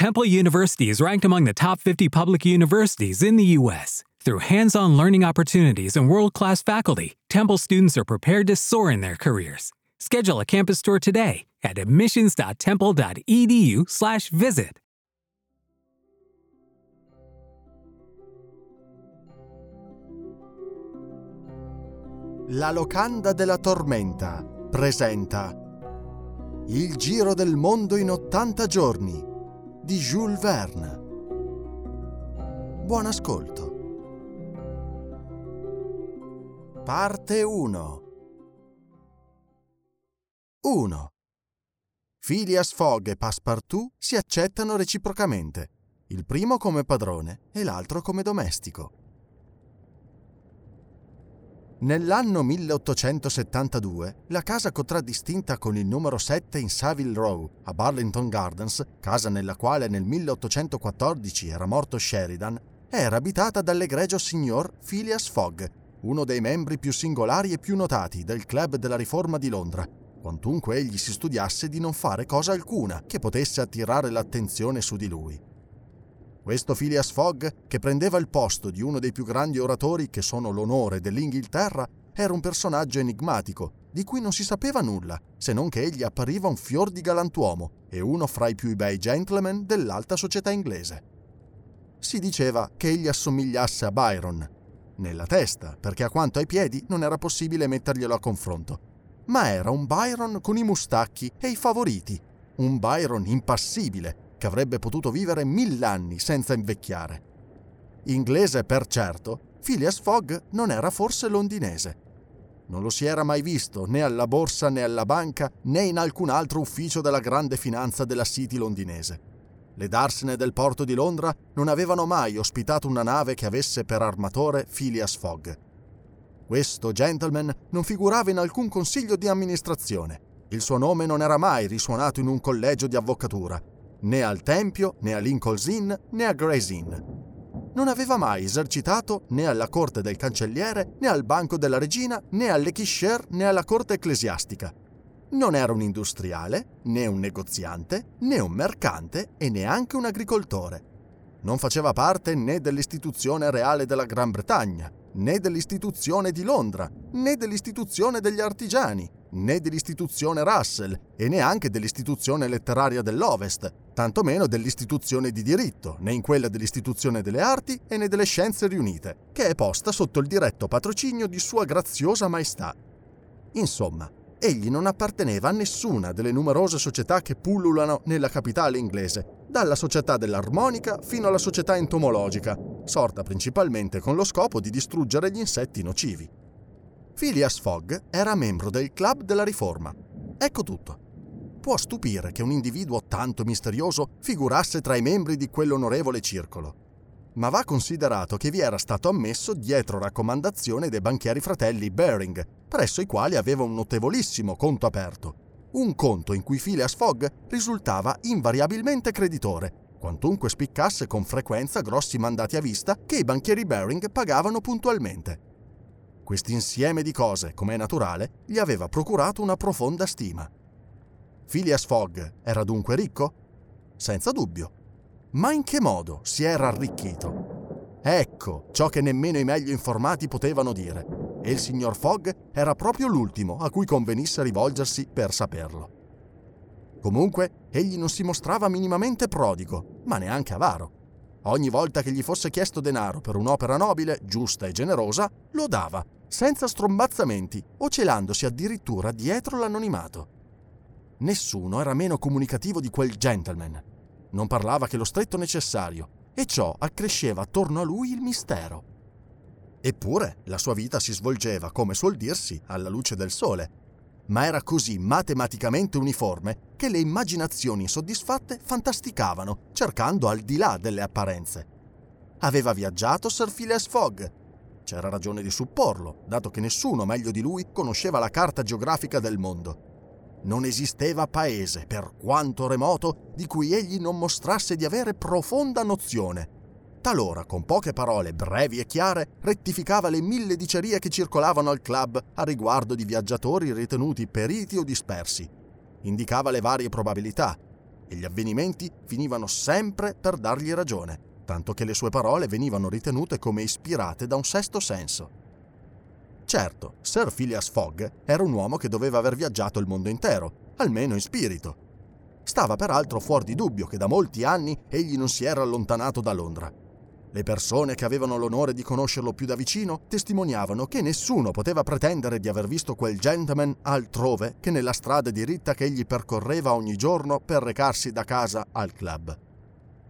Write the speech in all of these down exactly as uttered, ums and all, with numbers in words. Temple University is ranked among the top fifty public universities in the U S Through hands-on learning opportunities and world-class faculty, Temple students are prepared to soar in their careers. Schedule a campus tour today at admissions dot temple dot e d u slash visit. La locanda della tormenta presenta Il giro del mondo in ottanta giorni di Jules Verne. Buon ascolto. Parte uno. uno. Phileas Fogg e Passepartout si accettano reciprocamente, il primo come padrone e l'altro come domestico. Nell'anno milleottocentosettantadue, la casa contraddistinta con il numero sette in Savile Row, a Burlington Gardens, casa nella quale nel milleottocentoquattordici era morto Sheridan, era abitata dall'egregio signor Phileas Fogg, uno dei membri più singolari e più notati del Club della Riforma di Londra, quantunque egli si studiasse di non fare cosa alcuna che potesse attirare l'attenzione su di lui. Questo Phileas Fogg, che prendeva il posto di uno dei più grandi oratori che sono l'onore dell'Inghilterra, era un personaggio enigmatico, di cui non si sapeva nulla, se non che egli appariva un fior di galantuomo e uno fra i più bei gentleman dell'alta società inglese. Si diceva che egli assomigliasse a Byron, nella testa, perché a quanto ai piedi non era possibile metterglielo a confronto, ma era un Byron con i mustacchi e i favoriti, un Byron impassibile, che avrebbe potuto vivere mill'anni senza invecchiare. Inglese per certo, Phileas Fogg non era forse londinese. Non lo si era mai visto né alla borsa né alla banca né in alcun altro ufficio della grande finanza della City londinese. Le darsene del porto di Londra non avevano mai ospitato una nave che avesse per armatore Phileas Fogg. Questo gentleman non figurava in alcun consiglio di amministrazione. Il suo nome non era mai risuonato in un collegio di avvocatura, né al Tempio, né a Lincoln's Inn, né a Gray's Inn. Non aveva mai esercitato né alla corte del cancelliere, né al banco della regina, né alle Kisher, né alla corte ecclesiastica. Non era un industriale, né un negoziante, né un mercante e neanche un agricoltore. Non faceva parte né dell'istituzione reale della Gran Bretagna, né dell'istituzione di Londra, né dell'istituzione degli artigiani, né dell'istituzione Russell e neanche dell'istituzione letteraria dell'Ovest, tantomeno dell'istituzione di diritto, né in quella dell'istituzione delle arti e né delle scienze riunite, che è posta sotto il diretto patrocinio di Sua Graziosa Maestà. Insomma, egli non apparteneva a nessuna delle numerose società che pullulano nella capitale inglese, dalla società dell'armonica fino alla società entomologica, sorta principalmente con lo scopo di distruggere gli insetti nocivi. Phileas Fogg era membro del Club della Riforma. Ecco tutto. Può stupire che un individuo tanto misterioso figurasse tra i membri di quell'onorevole circolo. Ma va considerato che vi era stato ammesso dietro raccomandazione dei banchieri fratelli Baring, presso i quali aveva un notevolissimo conto aperto. Un conto in cui Phileas Fogg risultava invariabilmente creditore, quantunque spiccasse con frequenza grossi mandati a vista che i banchieri Baring pagavano puntualmente. Quest'insieme di cose, come è naturale, gli aveva procurato una profonda stima. Phileas Fogg era dunque ricco? Senza dubbio. Ma in che modo si era arricchito? Ecco ciò che nemmeno i meglio informati potevano dire, e il signor Fogg era proprio l'ultimo a cui convenisse rivolgersi per saperlo. Comunque, egli non si mostrava minimamente prodigo, ma neanche avaro. Ogni volta che gli fosse chiesto denaro per un'opera nobile, giusta e generosa, lo dava, senza strombazzamenti o celandosi addirittura dietro l'anonimato. Nessuno era meno comunicativo di quel gentleman. Non parlava che lo stretto necessario e ciò accresceva attorno a lui il mistero. Eppure la sua vita si svolgeva, come suol dirsi, alla luce del sole, ma era così matematicamente uniforme che le immaginazioni insoddisfatte fantasticavano, cercando al di là delle apparenze. Aveva viaggiato Sir Phileas Fogg. C'era ragione di supporlo, dato che nessuno meglio di lui conosceva la carta geografica del mondo. Non esisteva paese, per quanto remoto, di cui egli non mostrasse di avere profonda nozione. Talora, con poche parole brevi e chiare, rettificava le mille dicerie che circolavano al club a riguardo di viaggiatori ritenuti periti o dispersi. Indicava le varie probabilità. e gli avvenimenti finivano sempre per dargli ragione, tanto che le sue parole venivano ritenute come ispirate da un sesto senso. Certo, Sir Phileas Fogg era un uomo che doveva aver viaggiato il mondo intero, almeno in spirito. Stava peraltro fuor di dubbio che da molti anni egli non si era allontanato da Londra. Le persone che avevano l'onore di conoscerlo più da vicino testimoniavano che nessuno poteva pretendere di aver visto quel gentleman altrove che nella strada diritta che egli percorreva ogni giorno per recarsi da casa al club.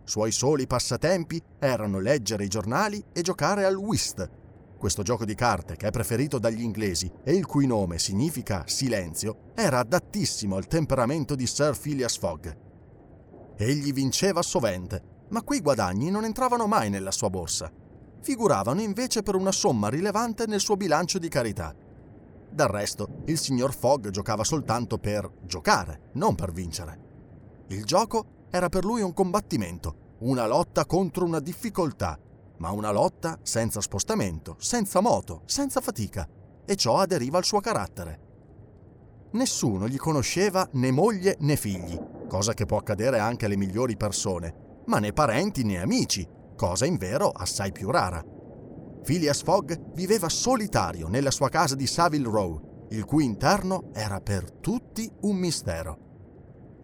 Suoi soli passatempi erano leggere i giornali e giocare al whist, questo gioco di carte che è preferito dagli inglesi e il cui nome significa silenzio era adattissimo al temperamento di Sir Phileas Fogg. Egli vinceva sovente, ma quei guadagni non entravano mai nella sua borsa. Figuravano invece per una somma rilevante nel suo bilancio di carità. Del resto, il signor Fogg giocava soltanto per giocare, non per vincere. Il gioco era per lui un combattimento, una lotta contro una difficoltà, ma una lotta senza spostamento, senza moto, senza fatica, e ciò aderiva al suo carattere. Nessuno gli conosceva né moglie né figli, cosa che può accadere anche alle migliori persone, ma né parenti né amici, cosa invero assai più rara. Phileas Fogg viveva solitario nella sua casa di Savile Row, il cui interno era per tutti un mistero.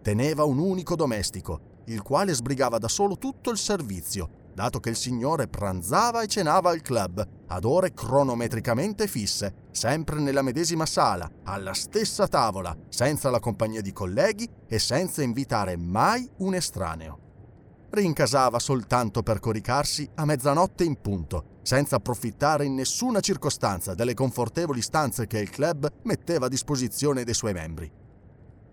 Teneva un unico domestico, il quale sbrigava da solo tutto il servizio, dato che il signore pranzava e cenava al club, ad ore cronometricamente fisse, sempre nella medesima sala, alla stessa tavola, senza la compagnia di colleghi e senza invitare mai un estraneo. Rincasava soltanto per coricarsi a mezzanotte in punto, senza approfittare in nessuna circostanza delle confortevoli stanze che il club metteva a disposizione dei suoi membri.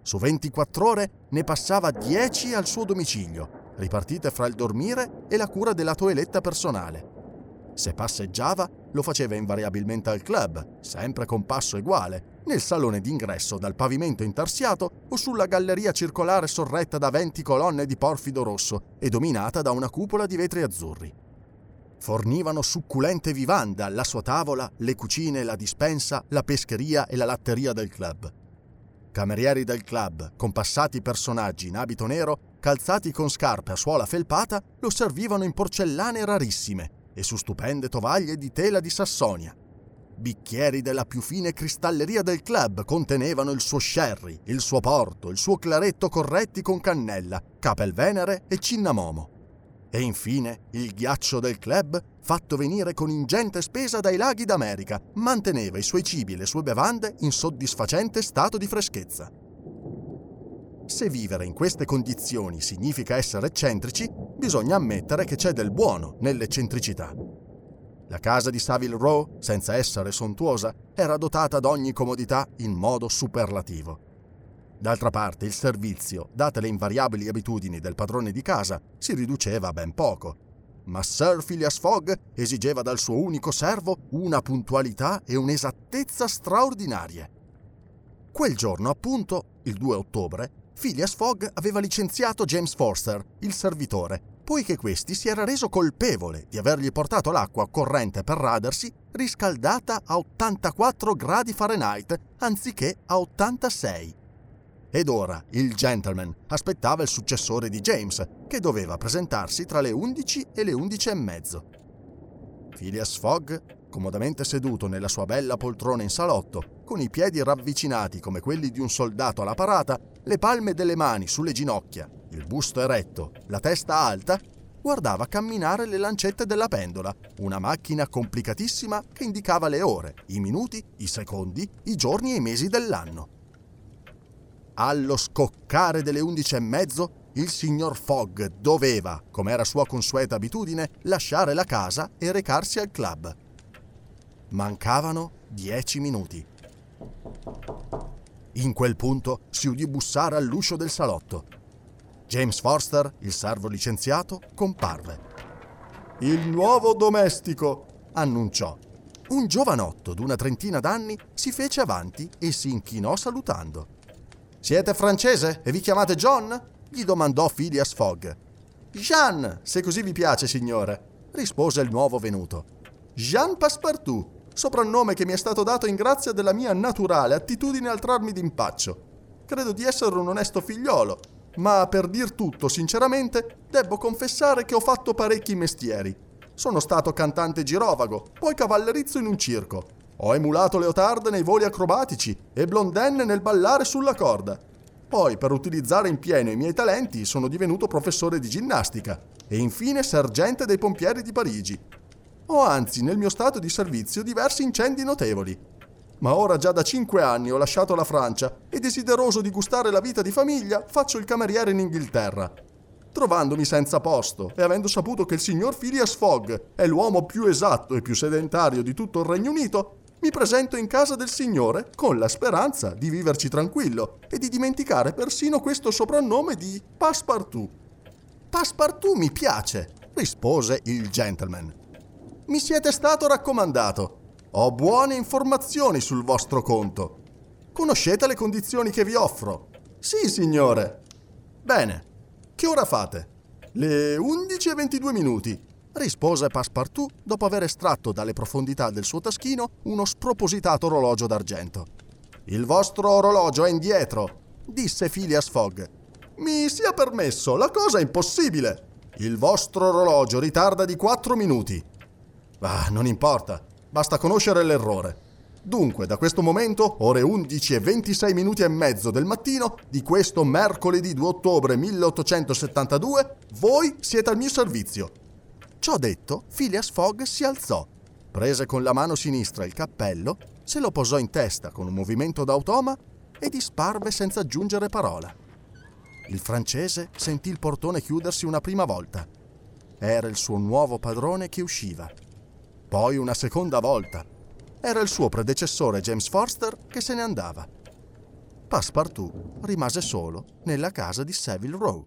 Su ventiquattro ore ne passava dieci al suo domicilio, ripartite fra il dormire e la cura della toeletta personale. Se passeggiava, lo faceva invariabilmente al club, sempre con passo uguale, nel salone d'ingresso dal pavimento intarsiato o sulla galleria circolare sorretta da venti colonne di porfido rosso e dominata da una cupola di vetri azzurri. Fornivano succulente vivanda alla sua tavola le cucine, la dispensa, la pescheria e la latteria del club. Camerieri del club, compassati personaggi in abito nero, calzati con scarpe a suola felpata, lo servivano in porcellane rarissime e su stupende tovaglie di tela di Sassonia. Bicchieri della più fine cristalleria del club contenevano il suo sherry, il suo porto, il suo claretto corretti con cannella, capelvenere e cinnamomo. E infine il ghiaccio del club, fatto venire con ingente spesa dai laghi d'America, manteneva i suoi cibi e le sue bevande in soddisfacente stato di freschezza. Se vivere in queste condizioni significa essere eccentrici, bisogna ammettere che c'è del buono nell'eccentricità. La casa di Savile Row, senza essere sontuosa, era dotata ad ogni comodità in modo superlativo. D'altra parte, il servizio, date le invariabili abitudini del padrone di casa, si riduceva a ben poco. Ma Sir Phileas Fogg esigeva dal suo unico servo una puntualità e un'esattezza straordinarie. Quel giorno, appunto, il due ottobre, Phileas Fogg aveva licenziato James Forster, il servitore, poiché questi si era reso colpevole di avergli portato l'acqua corrente per radersi riscaldata a ottantaquattro gradi Fahrenheit anziché a ottantasei. Ed ora il gentleman aspettava il successore di James, che doveva presentarsi tra le undici e le undici e mezzo. Phileas Fogg, comodamente seduto nella sua bella poltrona in salotto, con i piedi ravvicinati come quelli di un soldato alla parata, le palme delle mani sulle ginocchia, il busto eretto, la testa alta, guardava camminare le lancette della pendola, una macchina complicatissima che indicava le ore, i minuti, i secondi, i giorni e i mesi dell'anno. Allo scoccare delle undici e mezzo, il signor Fogg doveva, come era sua consueta abitudine, lasciare la casa e recarsi al club. Mancavano dieci minuti. In quel punto si udì bussare all'uscio del salotto. James Forster, il servo licenziato, comparve. «Il nuovo domestico!» annunciò. Un giovanotto d'una trentina d'anni si fece avanti e si inchinò salutando. «Siete francese e vi chiamate John?» gli domandò Phileas Fogg. «Jean, se così vi piace, signore!» rispose il nuovo venuto. «Jean Passepartout, soprannome che mi è stato dato in grazia della mia naturale attitudine al trarmi d'impaccio. Credo di essere un onesto figliolo, ma per dir tutto sinceramente debbo confessare che ho fatto parecchi mestieri. Sono stato cantante girovago, poi cavallerizzo in un circo. Ho emulato Leotarde nei voli acrobatici e Blondin nel ballare sulla corda. Poi, per utilizzare in pieno i miei talenti, sono divenuto professore di ginnastica e infine sergente dei pompieri di Parigi. Ho anzi nel mio stato di servizio diversi incendi notevoli. Ma ora già da cinque anni ho lasciato la Francia e, desideroso di gustare la vita di famiglia, faccio il cameriere in Inghilterra. Trovandomi senza posto e avendo saputo che il signor Phileas Fogg è l'uomo più esatto e più sedentario di tutto il Regno Unito, mi presento in casa del signore con la speranza di viverci tranquillo e di dimenticare persino questo soprannome di Passepartout. «Passepartout mi piace», rispose il gentleman. «Mi siete stato raccomandato. Ho buone informazioni sul vostro conto. Conoscete le condizioni che vi offro?» «Sì, signore». «Bene. Che ora fate?» «Le undici e ventidue minuti». Rispose Passepartout dopo aver estratto dalle profondità del suo taschino uno spropositato orologio d'argento. «Il vostro orologio è indietro», disse Phileas Fogg. «Mi sia permesso, la cosa è impossibile. Il vostro orologio ritarda di quattro minuti». «Ah, non importa, basta conoscere l'errore. Dunque, da questo momento, ore undici e ventisei minuti e mezzo del mattino di questo mercoledì due ottobre milleottocentosettantadue, voi siete al mio servizio». Ciò detto, Phileas Fogg si alzò, prese con la mano sinistra il cappello, se lo posò in testa con un movimento d'automa e disparve senza aggiungere parola. Il francese sentì il portone chiudersi una prima volta. Era il suo nuovo padrone che usciva. Poi una seconda volta. Era il suo predecessore James Forster che se ne andava. Passepartout rimase solo nella casa di Savile Row.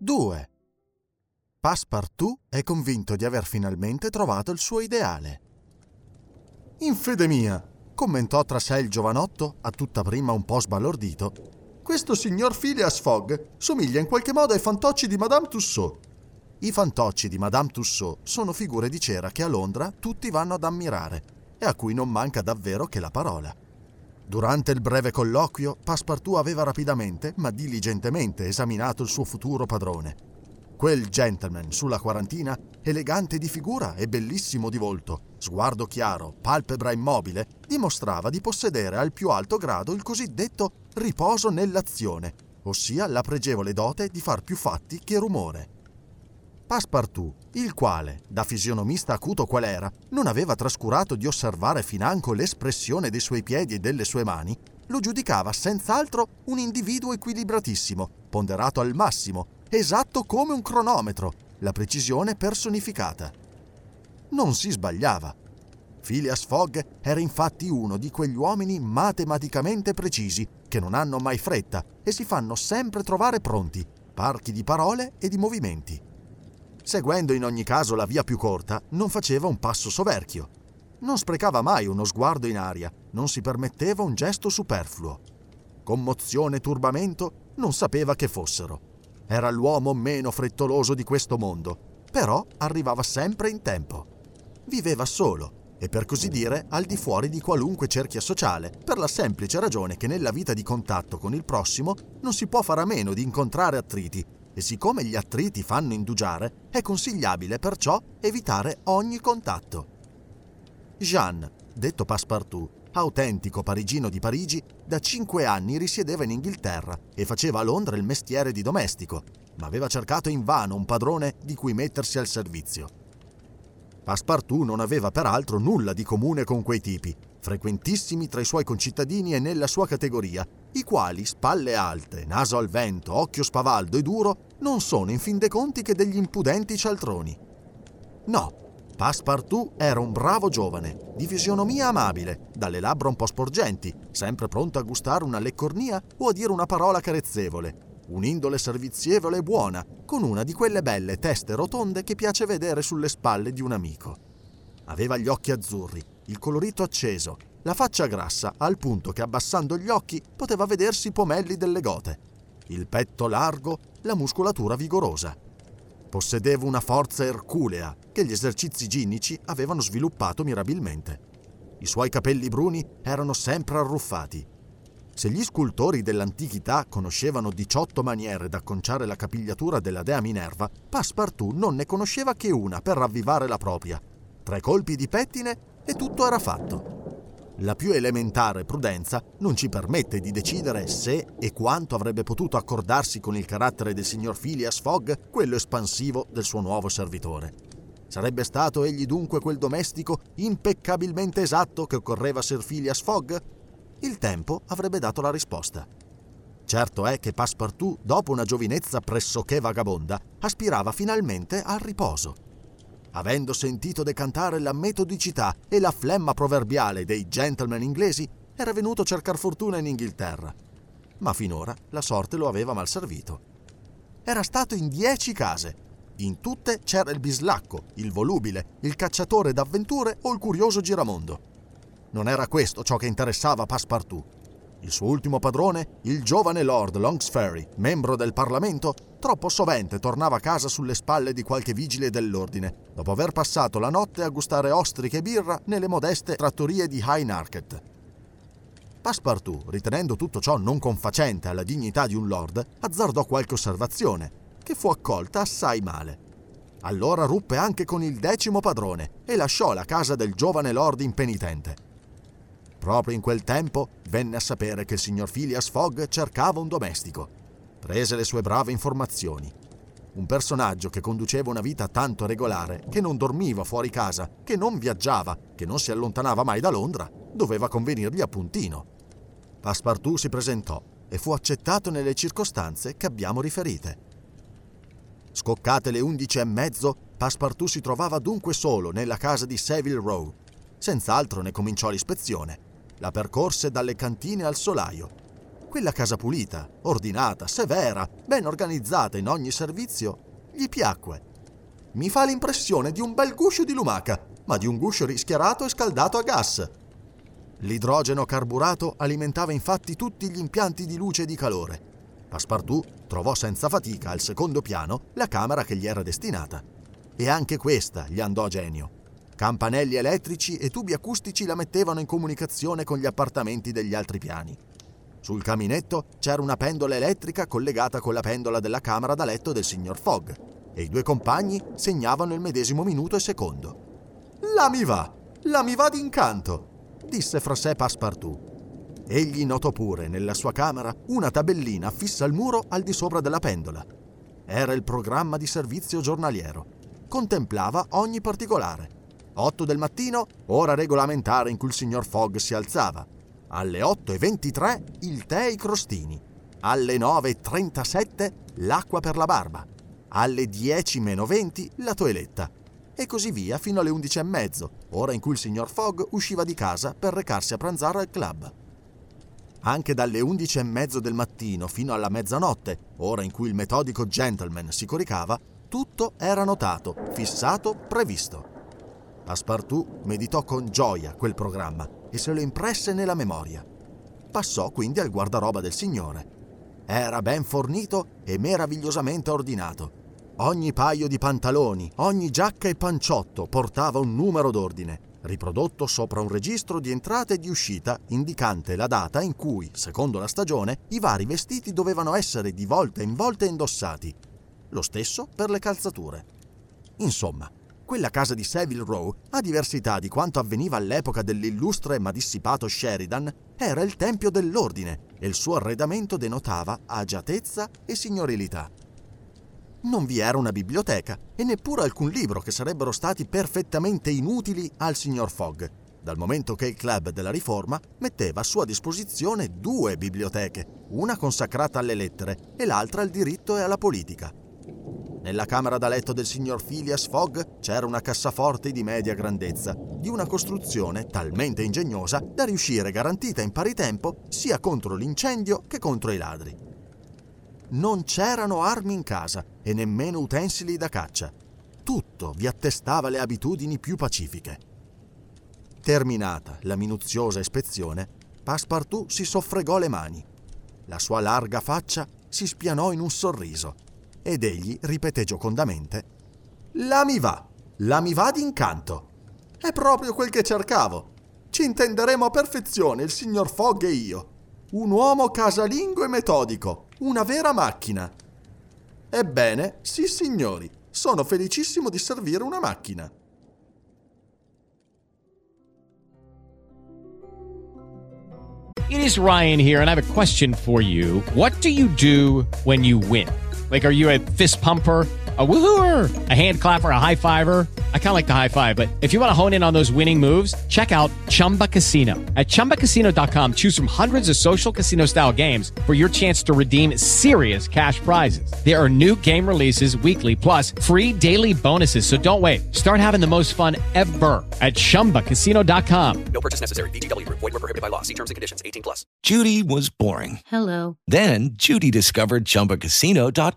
due. Passepartout è convinto di aver finalmente trovato il suo ideale. «In fede mia», commentò tra sé il giovanotto, a tutta prima un po' sbalordito, «questo signor Phileas Fogg somiglia in qualche modo ai fantocci di Madame Tussaud». I fantocci di Madame Tussaud sono figure di cera che a Londra tutti vanno ad ammirare e a cui non manca davvero che la parola. Durante il breve colloquio, Passepartout aveva rapidamente, ma diligentemente, esaminato il suo futuro padrone. Quel gentleman sulla quarantina, elegante di figura e bellissimo di volto, sguardo chiaro, palpebra immobile, dimostrava di possedere al più alto grado il cosiddetto riposo nell'azione, ossia la pregevole dote di far più fatti che rumore. Passepartout, il quale, da fisionomista acuto qual era, non aveva trascurato di osservare financo l'espressione dei suoi piedi e delle sue mani, lo giudicava senz'altro un individuo equilibratissimo, ponderato al massimo, esatto come un cronometro, la precisione personificata. Non si sbagliava. Phileas Fogg era infatti uno di quegli uomini matematicamente precisi, che non hanno mai fretta e si fanno sempre trovare pronti, parchi di parole e di movimenti. Seguendo in ogni caso la via più corta, non faceva un passo soverchio. Non sprecava mai uno sguardo in aria, non si permetteva un gesto superfluo. Commozione e turbamento non sapeva che fossero. Era l'uomo meno frettoloso di questo mondo, però arrivava sempre in tempo. Viveva solo e, per così dire, al di fuori di qualunque cerchia sociale, per la semplice ragione che nella vita di contatto con il prossimo non si può fare a meno di incontrare attriti, e siccome gli attriti fanno indugiare, è consigliabile perciò evitare ogni contatto. Jean, detto Passepartout, autentico parigino di Parigi, da cinque anni risiedeva in Inghilterra e faceva a Londra il mestiere di domestico, ma aveva cercato invano un padrone di cui mettersi al servizio. Passepartout non aveva peraltro nulla di comune con quei tipi, frequentissimi tra i suoi concittadini e nella sua categoria, i quali, spalle alte, naso al vento, occhio spavaldo e duro, non sono in fin dei conti che degli impudenti cialtroni. No, Passepartout era un bravo giovane, di fisionomia amabile, dalle labbra un po' sporgenti, sempre pronto a gustare una leccornia o a dire una parola carezzevole, un'indole servizievole e buona, con una di quelle belle teste rotonde che piace vedere sulle spalle di un amico. Aveva gli occhi azzurri, il colorito acceso, la faccia grassa al punto che abbassando gli occhi poteva vedersi i pomelli delle gote, il petto largo, la muscolatura vigorosa. Possedeva una forza erculea che gli esercizi ginnici avevano sviluppato mirabilmente. I suoi capelli bruni erano sempre arruffati. Se gli scultori dell'antichità conoscevano diciotto maniere d'acconciare la capigliatura della dea Minerva, Passepartout non ne conosceva che una per ravvivare la propria. Tre colpi di pettine e tutto era fatto. La più elementare prudenza non ci permette di decidere se e quanto avrebbe potuto accordarsi con il carattere del signor Phileas Fogg, quello espansivo del suo nuovo servitore. Sarebbe stato egli dunque quel domestico impeccabilmente esatto che occorreva Sir Phileas Fogg? Il tempo avrebbe dato la risposta. Certo è che Passepartout, dopo una giovinezza pressoché vagabonda, aspirava finalmente al riposo. Avendo sentito decantare la metodicità e la flemma proverbiale dei gentleman inglesi, era venuto a cercar fortuna in Inghilterra. Ma finora la sorte lo aveva mal servito. Era stato in dieci case. In tutte c'era il bislacco, il volubile, il cacciatore d'avventure o il curioso giramondo. Non era questo ciò che interessava Passepartout. Il suo ultimo padrone, il giovane Lord Longsferry, membro del Parlamento, troppo sovente tornava a casa sulle spalle di qualche vigile dell'ordine, dopo aver passato la notte a gustare ostriche e birra nelle modeste trattorie di Hyde Market. Passepartout, ritenendo tutto ciò non confacente alla dignità di un lord, azzardò qualche osservazione, che fu accolta assai male. Allora ruppe anche con il decimo padrone e lasciò la casa del giovane lord impenitente. Proprio in quel tempo venne a sapere che il signor Phileas Fogg cercava un domestico. Prese le sue brave informazioni. Un personaggio che conduceva una vita tanto regolare, che non dormiva fuori casa, che non viaggiava, che non si allontanava mai da Londra, doveva convenirgli a puntino. Passepartout si presentò e fu accettato nelle circostanze che abbiamo riferite. Scoccate le undici e mezzo, Passepartout si trovava dunque solo nella casa di Savile Row. Senz'altro ne cominciò l'ispezione. La percorse dalle cantine al solaio. Quella casa pulita, ordinata, severa, ben organizzata in ogni servizio, gli piacque. Mi fa l'impressione di un bel guscio di lumaca, ma di un guscio rischiarato e scaldato a gas. L'idrogeno carburato alimentava infatti tutti gli impianti di luce e di calore. Passepartout trovò senza fatica al secondo piano la camera che gli era destinata. E anche questa gli andò a genio. Campanelli elettrici e tubi acustici la mettevano in comunicazione con gli appartamenti degli altri piani. Sul caminetto c'era una pendola elettrica collegata con la pendola della camera da letto del signor Fogg e i due compagni segnavano il medesimo minuto e secondo. «La mi va! La mi va d'incanto!» disse fra sé Passepartout. Egli notò pure nella sua camera una tabellina affissa al muro al di sopra della pendola. Era il programma di servizio giornaliero. Contemplava ogni particolare. otto del mattino, ora regolamentare in cui il signor Fogg si alzava. Alle otto e ventitré il tè e i crostini. Alle nove e trentasette l'acqua per la barba. Alle dieci meno venti la toeletta. E così via fino alle undici e mezzo, ora in cui il signor Fogg usciva di casa per recarsi a pranzare al club. Anche dalle undici e mezzo del mattino fino alla mezzanotte, ora in cui il metodico gentleman si coricava, tutto era notato, fissato, previsto. Passepartout meditò con gioia quel programma e se lo impresse nella memoria. Passò quindi al guardaroba del signore. Era ben fornito e meravigliosamente ordinato. Ogni paio di pantaloni, ogni giacca e panciotto portava un numero d'ordine, riprodotto sopra un registro di entrata e di uscita indicante la data in cui, secondo la stagione, i vari vestiti dovevano essere di volta in volta indossati. lo stesso per le calzature. Insomma, quella casa di Savile Row, a diversità di quanto avveniva all'epoca dell'illustre ma dissipato Sheridan, era il tempio dell'ordine e il suo arredamento denotava agiatezza e signorilità. Non vi era una biblioteca e neppure alcun libro che sarebbero stati perfettamente inutili al signor Fogg, dal momento che il Club della Riforma metteva a sua disposizione due biblioteche, una consacrata alle lettere e l'altra al diritto e alla politica. Nella camera da letto del signor Phileas Fogg c'era una cassaforte di media grandezza, di una costruzione talmente ingegnosa da riuscire garantita in pari tempo sia contro l'incendio che contro i ladri. Non c'erano armi in casa e nemmeno utensili da caccia. Tutto vi attestava le abitudini più pacifiche. Terminata la minuziosa ispezione, Passepartout si soffregò le mani. La sua larga faccia si spianò in un sorriso. Ed egli ripeté giocondamente: «La mi va, la mi va d'incanto. È proprio quel che cercavo. Ci intenderemo a perfezione il signor Fogg e io. Un uomo casalingo e metodico, una vera macchina». Ebbene, sì signori, sono felicissimo di servire una macchina. It is Ryan here and I have a question for you. What do you do when you win? Like, are you a fist pumper, a woohooer, a hand clapper, a high fiver? I kind of like the high five, but if you want to hone in on those winning moves, check out Chumba Casino. At chumba casino dot com, choose from hundreds of social casino style games for your chance to redeem serious cash prizes. There are new game releases weekly, plus free daily bonuses. So don't wait. Start having the most fun ever at chumba casino dot com. No purchase necessary. V G W Group. Void where prohibited by law. See terms and conditions. eighteen plus. Judy was boring. Hello. Then Judy discovered chumba casino dot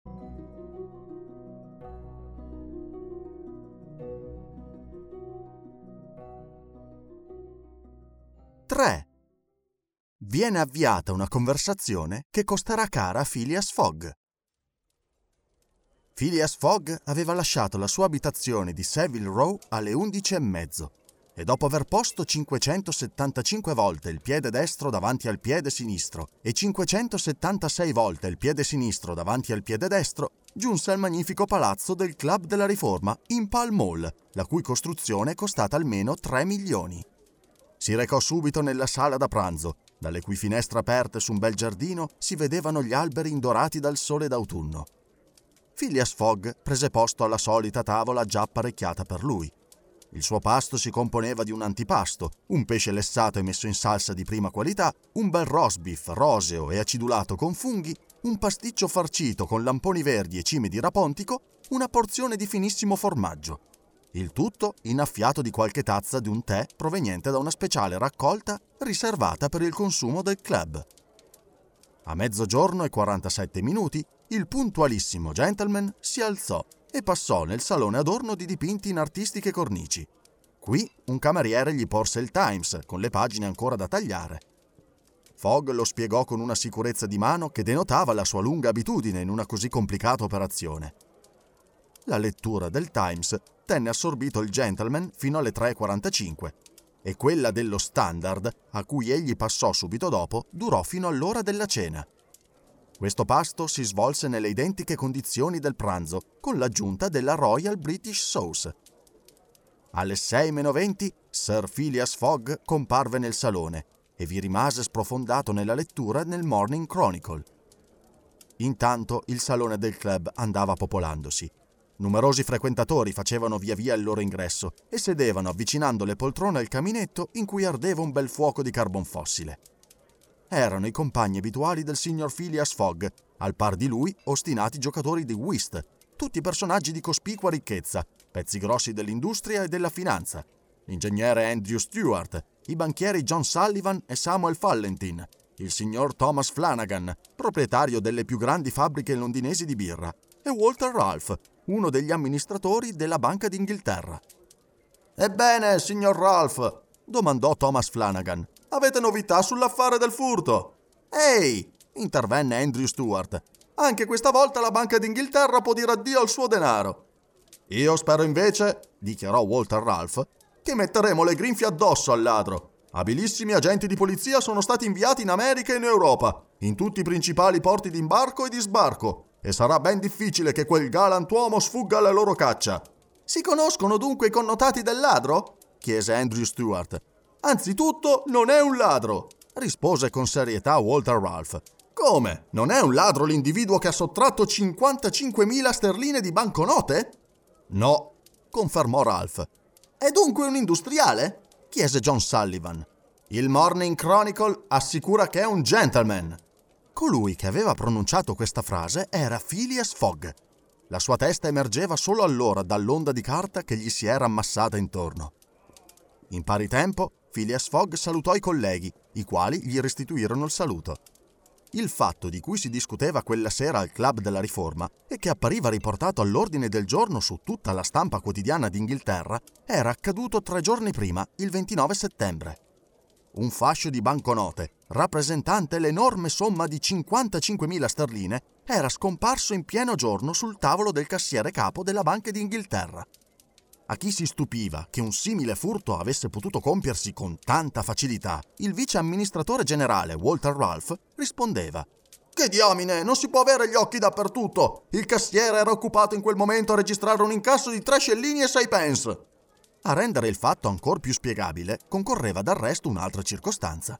tre. Viene avviata una conversazione che costerà cara a Phileas Fogg. Phileas Fogg aveva lasciato la sua abitazione di Savile Row alle undici e mezzo e dopo aver posto cinquecentosettantacinque volte il piede destro davanti al piede sinistro e cinquecentosettantasei volte il piede sinistro davanti al piede destro, giunse al magnifico palazzo del Club della Riforma in Pall Mall, la cui costruzione è costata almeno tre milioni. Si recò subito nella sala da pranzo, dalle cui finestre aperte su un bel giardino si vedevano gli alberi indorati dal sole d'autunno. Phileas Fogg prese posto alla solita tavola già apparecchiata per lui. Il suo pasto si componeva di un antipasto, un pesce lessato e messo in salsa di prima qualità, un bel roast beef roseo e acidulato con funghi, un pasticcio farcito con lamponi verdi e cime di rapontico, una porzione di finissimo formaggio. Il tutto innaffiato di qualche tazza di un tè proveniente da una speciale raccolta riservata per il consumo del club. A mezzogiorno e quarantasette minuti il puntualissimo gentleman si alzò e passò nel salone adorno di dipinti in artistiche cornici. Qui un cameriere gli porse il Times con le pagine ancora da tagliare. Fogg lo spiegò con una sicurezza di mano che denotava la sua lunga abitudine in una così complicata operazione. La lettura del Times tenne assorbito il gentleman fino alle tre e quarantacinque e quella dello Standard, a cui egli passò subito dopo, durò fino all'ora della cena. Questo pasto si svolse nelle identiche condizioni del pranzo, con l'aggiunta della Royal British Sauce. Alle sei e venti Sir Phileas Fogg comparve nel salone e vi rimase sprofondato nella lettura nel Morning Chronicle. Intanto il salone del club andava popolandosi. Numerosi frequentatori facevano via via il loro ingresso e sedevano avvicinando le poltrone al caminetto in cui ardeva un bel fuoco di carbon fossile. Erano i compagni abituali del signor Phileas Fogg, al par di lui ostinati giocatori di whist, tutti personaggi di cospicua ricchezza, pezzi grossi dell'industria e della finanza, l'ingegnere Andrew Stewart, i banchieri John Sullivan e Samuel Fallentin, il signor Thomas Flanagan, proprietario delle più grandi fabbriche londinesi di birra, e Walter Ralph, uno degli amministratori della Banca d'Inghilterra. «Ebbene, signor Ralph», domandò Thomas Flanagan, «avete novità sull'affare del furto?» «Ehi!» intervenne Andrew Stewart. «Anche questa volta la Banca d'Inghilterra può dire addio al suo denaro». «Io spero invece», dichiarò Walter Ralph, «che metteremo le grinfie addosso al ladro. Abilissimi agenti di polizia sono stati inviati in America e in Europa, in tutti i principali porti di imbarco e di sbarco, e sarà ben difficile che quel galantuomo sfugga alla loro caccia». «Si conoscono dunque i connotati del ladro?» chiese Andrew Stewart. «Anzitutto non è un ladro», rispose con serietà Walter Ralph. «Come? Non è un ladro l'individuo che ha sottratto cinquantacinquemila sterline di banconote?» «No», confermò Ralph. «È dunque un industriale?» chiese John Sullivan. «Il Morning Chronicle assicura che è un gentleman». Colui che aveva pronunciato questa frase era Phileas Fogg. La sua testa emergeva solo allora dall'onda di carta che gli si era ammassata intorno. In pari tempo, Phileas Fogg salutò i colleghi, i quali gli restituirono il saluto. Il fatto di cui si discuteva quella sera al Club della Riforma e che appariva riportato all'ordine del giorno su tutta la stampa quotidiana d'Inghilterra era accaduto tre giorni prima, il ventinove settembre. Un fascio di banconote, rappresentante l'enorme somma di cinquantacinquemila sterline, era scomparso in pieno giorno sul tavolo del cassiere capo della Banca d'Inghilterra. A chi si stupiva che un simile furto avesse potuto compiersi con tanta facilità, il vice amministratore generale Walter Ralph rispondeva: «Che diamine, non si può avere gli occhi dappertutto! Il cassiere era occupato in quel momento a registrare un incasso di tre scellini e sei pence!» A rendere il fatto ancor più spiegabile concorreva del resto un'altra circostanza.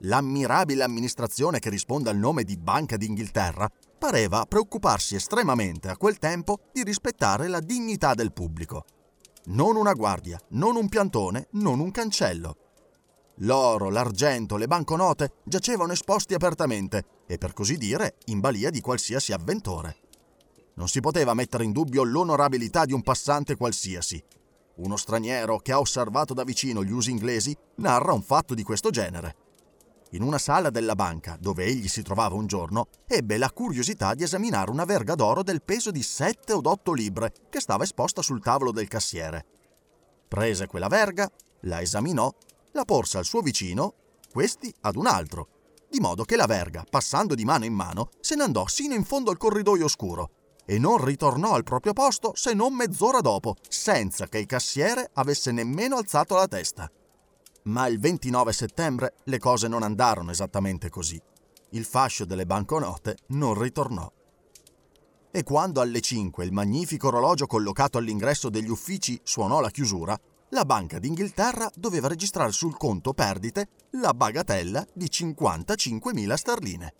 L'ammirabile amministrazione che risponde al nome di Banca d'Inghilterra pareva preoccuparsi estremamente a quel tempo di rispettare la dignità del pubblico. Non una guardia, non un piantone, non un cancello. L'oro, l'argento, le banconote giacevano esposti apertamente e, per così dire, in balia di qualsiasi avventore. Non si poteva mettere in dubbio l'onorabilità di un passante qualsiasi. Uno straniero che ha osservato da vicino gli usi inglesi narra un fatto di questo genere. In una sala della banca, dove egli si trovava un giorno, ebbe la curiosità di esaminare una verga d'oro del peso di sette od otto libbre che stava esposta sul tavolo del cassiere. Prese quella verga, la esaminò, la porse al suo vicino, questi ad un altro, di modo che la verga, passando di mano in mano, se ne andò sino in fondo al corridoio oscuro e non ritornò al proprio posto se non mezz'ora dopo, senza che il cassiere avesse nemmeno alzato la testa. Ma il ventinove settembre le cose non andarono esattamente così. Il fascio delle banconote non ritornò. E quando alle cinque il magnifico orologio collocato all'ingresso degli uffici suonò la chiusura, la Banca d'Inghilterra doveva registrare sul conto perdite la bagatella di cinquantacinquemila sterline.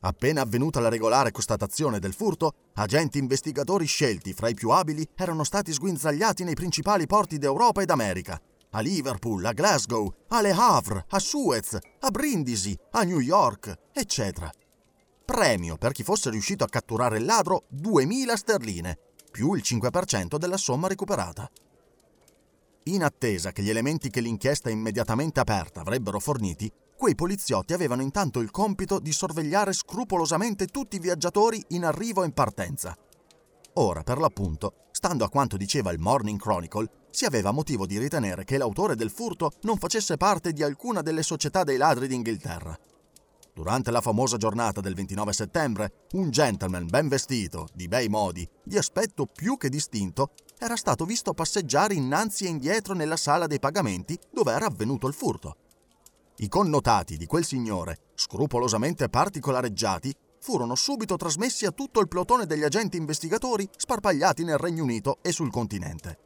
Appena avvenuta la regolare constatazione del furto, agenti investigatori scelti fra i più abili erano stati sguinzagliati nei principali porti d'Europa ed America, a Liverpool, a Glasgow, a Le Havre, a Suez, a Brindisi, a New York, eccetera. Premio per chi fosse riuscito a catturare il ladro duemila sterline, più il cinque per cento della somma recuperata. In attesa che gli elementi che l'inchiesta immediatamente aperta avrebbero forniti, quei poliziotti avevano intanto il compito di sorvegliare scrupolosamente tutti i viaggiatori in arrivo e in partenza. Ora, per l'appunto, stando a quanto diceva il Morning Chronicle, si aveva motivo di ritenere che l'autore del furto non facesse parte di alcuna delle società dei ladri d'Inghilterra. Durante la famosa giornata del ventinove settembre, un gentleman ben vestito, di bei modi, di aspetto più che distinto, era stato visto passeggiare innanzi e indietro nella sala dei pagamenti dove era avvenuto il furto. I connotati di quel signore, scrupolosamente particolareggiati, furono subito trasmessi a tutto il plotone degli agenti investigatori sparpagliati nel Regno Unito e sul continente.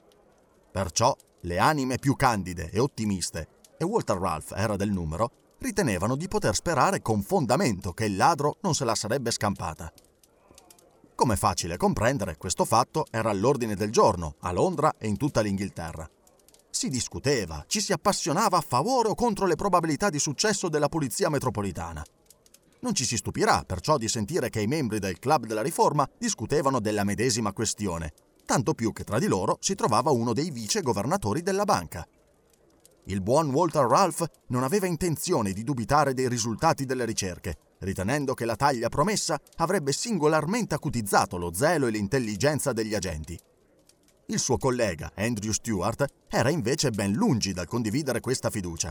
Perciò le anime più candide e ottimiste, e Walter Ralph era del numero, ritenevano di poter sperare con fondamento che il ladro non se la sarebbe scampata. Come è facile comprendere, questo fatto era all'ordine del giorno a Londra e in tutta l'Inghilterra. Si discuteva, ci si appassionava a favore o contro le probabilità di successo della polizia metropolitana. Non ci si stupirà perciò di sentire che i membri del Club della Riforma discutevano della medesima questione, tanto più che tra di loro si trovava uno dei vice governatori della banca. Il buon Walter Ralph non aveva intenzione di dubitare dei risultati delle ricerche, ritenendo che la taglia promessa avrebbe singolarmente acutizzato lo zelo e l'intelligenza degli agenti. Il suo collega, Andrew Stewart, era invece ben lungi dal condividere questa fiducia.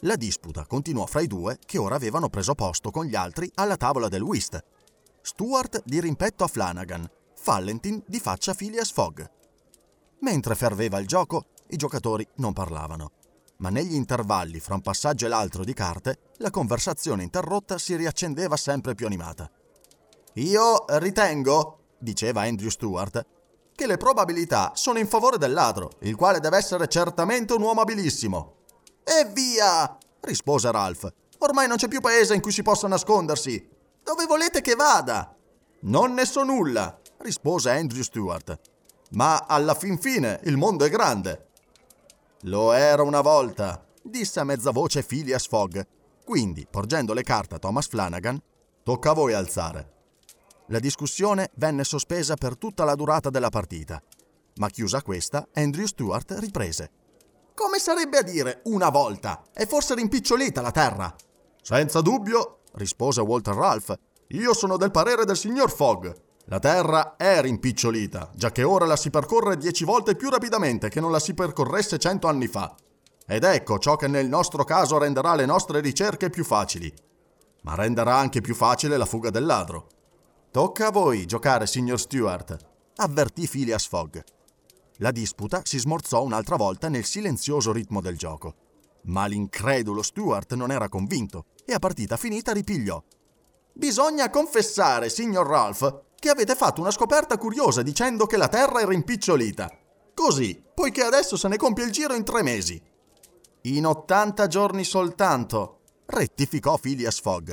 La disputa continuò fra i due, che ora avevano preso posto con gli altri alla tavola del whist. Stewart di rimpetto a Flanagan, Fallentin di faccia a Phileas Fogg. Mentre ferveva il gioco, i giocatori non parlavano, ma negli intervalli fra un passaggio e l'altro di carte, la conversazione interrotta si riaccendeva sempre più animata. «Io ritengo», diceva Andrew Stewart, «che le probabilità sono in favore del ladro, il quale deve essere certamente un uomo abilissimo». «E via!», rispose Ralph. «Ormai non c'è più paese in cui si possa nascondersi. Dove volete che vada?» «Non ne so nulla», rispose Andrew Stewart. «Ma alla fin fine il mondo è grande». «Lo era una volta», disse a mezza voce Phileas Fogg. Quindi, porgendo le carte a Thomas Flanagan, «Tocca a voi alzare». La discussione venne sospesa per tutta la durata della partita, ma chiusa questa, Andrew Stewart riprese. «Come sarebbe a dire una volta? È forse rimpicciolita la terra?» «Senza dubbio», rispose Walter Ralph. «Io sono del parere del signor Fogg. La terra è rimpicciolita, giacché ora la si percorre dieci volte più rapidamente che non la si percorresse cento anni fa. Ed ecco ciò che nel nostro caso renderà le nostre ricerche più facili, ma renderà anche più facile la fuga del ladro». «Tocca a voi giocare, signor Stewart», avvertì Phileas Fogg. La disputa si smorzò un'altra volta nel silenzioso ritmo del gioco, ma l'incredulo Stewart non era convinto e a partita finita ripigliò. «Bisogna confessare, signor Ralph, che avete fatto una scoperta curiosa dicendo che la terra era rimpicciolita. Così, poiché adesso se ne compie il giro in tre mesi». «In ottanta giorni soltanto», rettificò Phileas Fogg.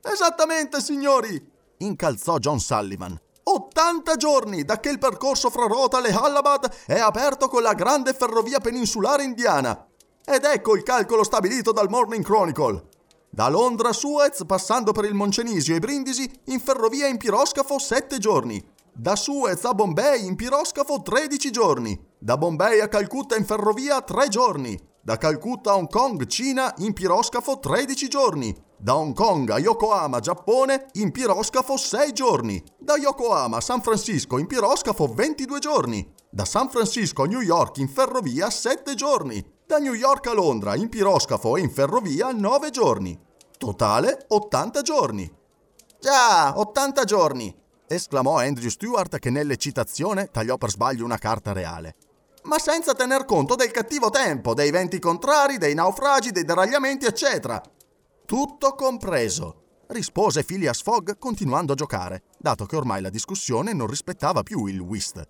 «Esattamente, signori», incalzò John Sullivan. «ottanta giorni da che il percorso fra Rota e Allahabad è aperto con la grande ferrovia peninsulare indiana. Ed ecco il calcolo stabilito dal Morning Chronicle. Da Londra a Suez, passando per il Moncenisio e Brindisi, in ferrovia in piroscafo sette giorni. Da Suez a Bombay in piroscafo tredici giorni. Da Bombay a Calcutta in ferrovia tre giorni. Da Calcutta a Hong Kong, Cina, in piroscafo tredici giorni. Da Hong Kong a Yokohama, Giappone, in piroscafo sei giorni. Da Yokohama a San Francisco in piroscafo ventidue giorni. Da San Francisco a New York in ferrovia sette giorni. Da New York a Londra in piroscafo e in ferrovia nove giorni. Totale ottanta giorni». «Già, ottanta giorni!», esclamò Andrew Stewart, che nell'eccitazione tagliò per sbaglio una carta reale. «Ma senza tener conto del cattivo tempo, dei venti contrari, dei naufragi, dei deragliamenti, eccetera». «Tutto compreso», rispose Phileas Fogg continuando a giocare, dato che ormai la discussione non rispettava più il whist.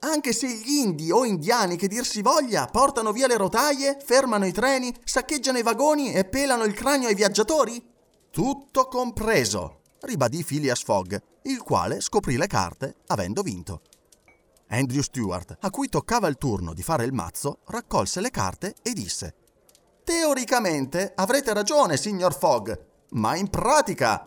«Anche se gli indi o indiani che dir si voglia portano via le rotaie, fermano i treni, saccheggiano i vagoni e pelano il cranio ai viaggiatori?» «Tutto compreso», ribadì Phileas Fogg, il quale scoprì le carte avendo vinto. Andrew Stewart, a cui toccava il turno di fare il mazzo, raccolse le carte e disse: «Teoricamente avrete ragione, signor Fogg, ma in pratica...»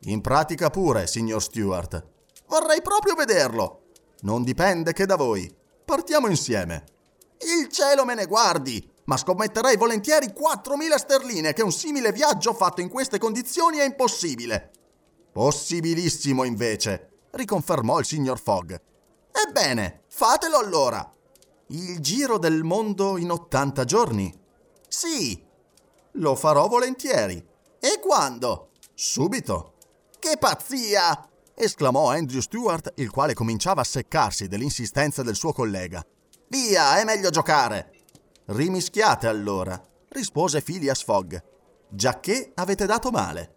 «In pratica pure, signor Stewart». «Vorrei proprio vederlo». «Non dipende che da voi. Partiamo insieme». «Il cielo me ne guardi, ma scommetterei volentieri quattromila sterline che un simile viaggio fatto in queste condizioni è impossibile». «Possibilissimo, invece», riconfermò il signor Fogg. «Ebbene, fatelo allora». «Il giro del mondo in ottanta giorni?» «Sì». «Lo farò volentieri». «E quando?» «Subito». «Che pazzia!», esclamò Andrew Stewart, il quale cominciava a seccarsi dell'insistenza del suo collega. «Via, è meglio giocare». «Rimischiate allora», rispose Phileas Fogg, «giacché avete dato male».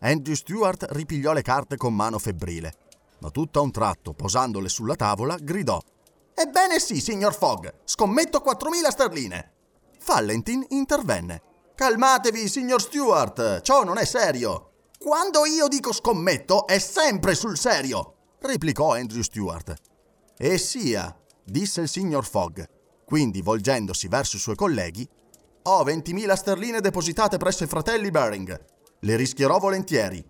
Andrew Stewart ripigliò le carte con mano febbrile, ma tutto a un tratto, posandole sulla tavola, gridò: «Ebbene sì, signor Fogg, scommetto quattromila sterline». Fallentin intervenne. «Calmatevi, signor Stewart, ciò non è serio». «Quando io dico scommetto è sempre sul serio», replicò Andrew Stewart. «E sia», disse il signor Fogg. Quindi, volgendosi verso i suoi colleghi: «Ho ventimila sterline depositate presso i fratelli Baring. Le rischierò volentieri».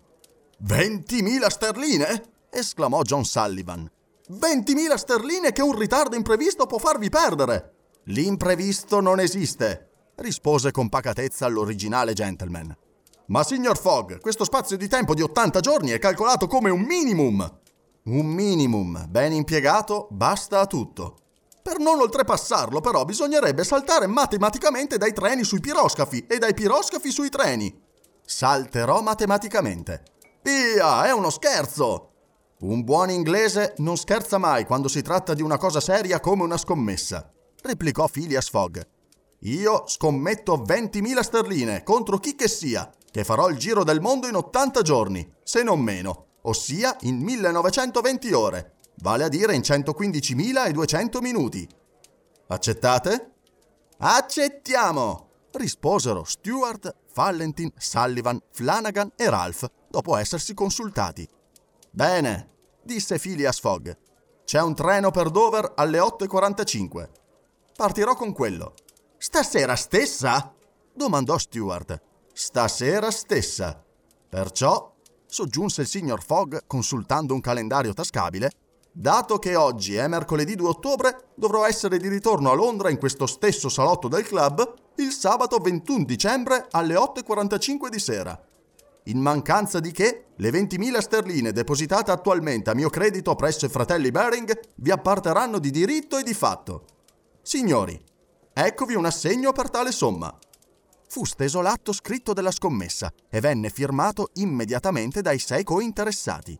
«Ventimila sterline?», esclamò John Sullivan. «Ventimila sterline che un ritardo imprevisto può farvi perdere». «L'imprevisto non esiste», rispose con pacatezza l'originale gentleman. «Ma signor Fogg, questo spazio di tempo di ottanta giorni è calcolato come un minimum». «Un minimum ben impiegato basta a tutto». Per non oltrepassarlo, però, bisognerebbe saltare matematicamente dai treni sui piroscafi e dai piroscafi sui treni. Salterò matematicamente. Via, è uno scherzo! Un buon inglese non scherza mai quando si tratta di una cosa seria come una scommessa, replicò Phileas Fogg. Io scommetto ventimila sterline contro chi che sia, che farò il giro del mondo in ottanta giorni, se non meno, ossia in millenovecentoventi ore, vale a dire in centoquindicimiladuecento minuti. Accettate? Accettiamo! Risposero Stewart, Fallentin, Sullivan, Flanagan e Ralph, dopo essersi consultati. Bene, disse Phileas Fogg. C'è un treno per Dover alle otto e quarantacinque. Partirò con quello. Stasera stessa? Domandò Stewart. Stasera stessa. Perciò, soggiunse il signor Fogg consultando un calendario tascabile, dato che oggi è mercoledì due ottobre, dovrò essere di ritorno a Londra in questo stesso salotto del club il sabato ventuno dicembre alle otto e quarantacinque di sera. In mancanza di che, le ventimila sterline depositate attualmente a mio credito presso i fratelli Baring vi apparteranno di diritto e di fatto. Signori, eccovi un assegno per tale somma. Fu steso l'atto scritto della scommessa e venne firmato immediatamente dai sei cointeressati.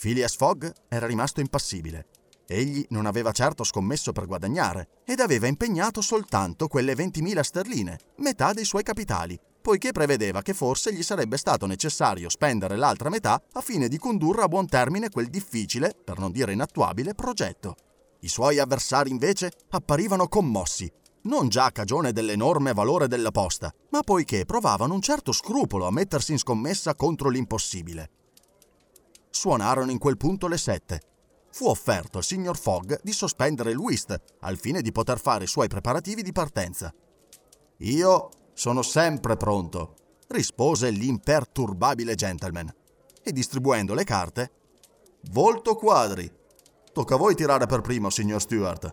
Phileas Fogg era rimasto impassibile. Egli non aveva certo scommesso per guadagnare ed aveva impegnato soltanto quelle ventimila sterline, metà dei suoi capitali, poiché prevedeva che forse gli sarebbe stato necessario spendere l'altra metà a fine di condurre a buon termine quel difficile, per non dire inattuabile, progetto. I suoi avversari, invece, apparivano commossi, non già a cagione dell'enorme valore della posta, ma poiché provavano un certo scrupolo a mettersi in scommessa contro l'impossibile. Suonarono in quel punto le sette. Fu offerto al signor Fogg di sospendere il whist al fine di poter fare i suoi preparativi di partenza. Io... «Sono sempre pronto», rispose l'imperturbabile gentleman. E distribuendo le carte, «Volto quadri. Tocca a voi tirare per primo, signor Stewart».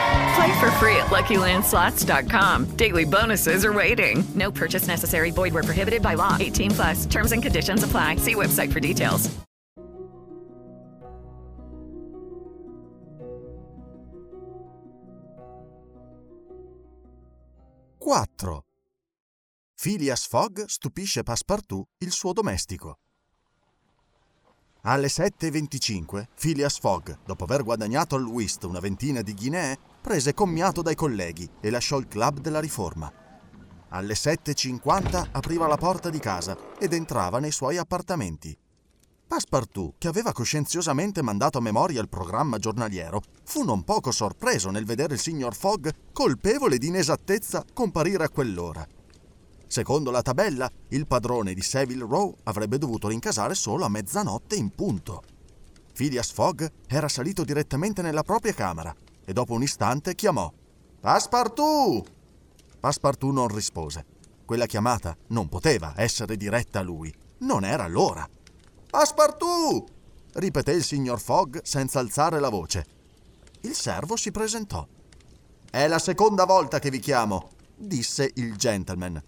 Play for free at Lucky Land Slots dot com. Daily bonuses are waiting. No purchase necessary. Void where prohibited by law. eighteen plus. Terms and conditions apply. See website for details. quattro. Phileas Fogg stupisce Passepartout, il suo domestico. Alle sette e venticinque, Phileas Fogg, dopo aver guadagnato al whist una ventina di ghinee, prese commiato dai colleghi e lasciò il Club della Riforma. Alle sette e cinquanta apriva la porta di casa ed entrava nei suoi appartamenti. Passepartout, che aveva coscienziosamente mandato a memoria il programma giornaliero, fu non poco sorpreso nel vedere il signor Fogg, colpevole di inesattezza, comparire a quell'ora. Secondo la tabella, il padrone di Savile Row avrebbe dovuto rincasare solo a mezzanotte in punto. Phileas Fogg era salito direttamente nella propria camera e dopo un istante chiamò «Passepartout!». Passepartout non rispose. Quella chiamata non poteva essere diretta a lui. Non era l'ora. «Passepartout!», ripeté il signor Fogg senza alzare la voce. Il servo si presentò. «È la seconda volta che vi chiamo», disse il gentleman.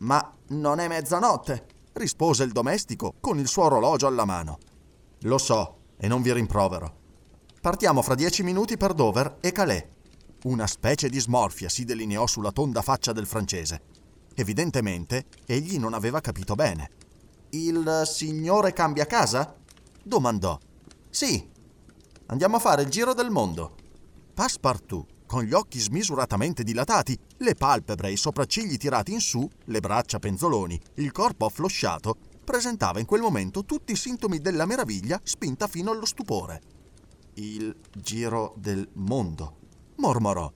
«Ma non è mezzanotte», rispose il domestico con il suo orologio alla mano. «Lo so e non vi rimprovero. Partiamo fra dieci minuti per Dover e Calais». Una specie di smorfia si delineò sulla tonda faccia del francese. Evidentemente egli non aveva capito bene. «Il signore cambia casa?» domandò. «Sì, andiamo a fare il giro del mondo». Passepartout, con gli occhi smisuratamente dilatati, le palpebre e i sopraccigli tirati in su, le braccia penzoloni, il corpo afflosciato, presentava in quel momento tutti i sintomi della meraviglia spinta fino allo stupore. «Il giro del mondo», mormorò.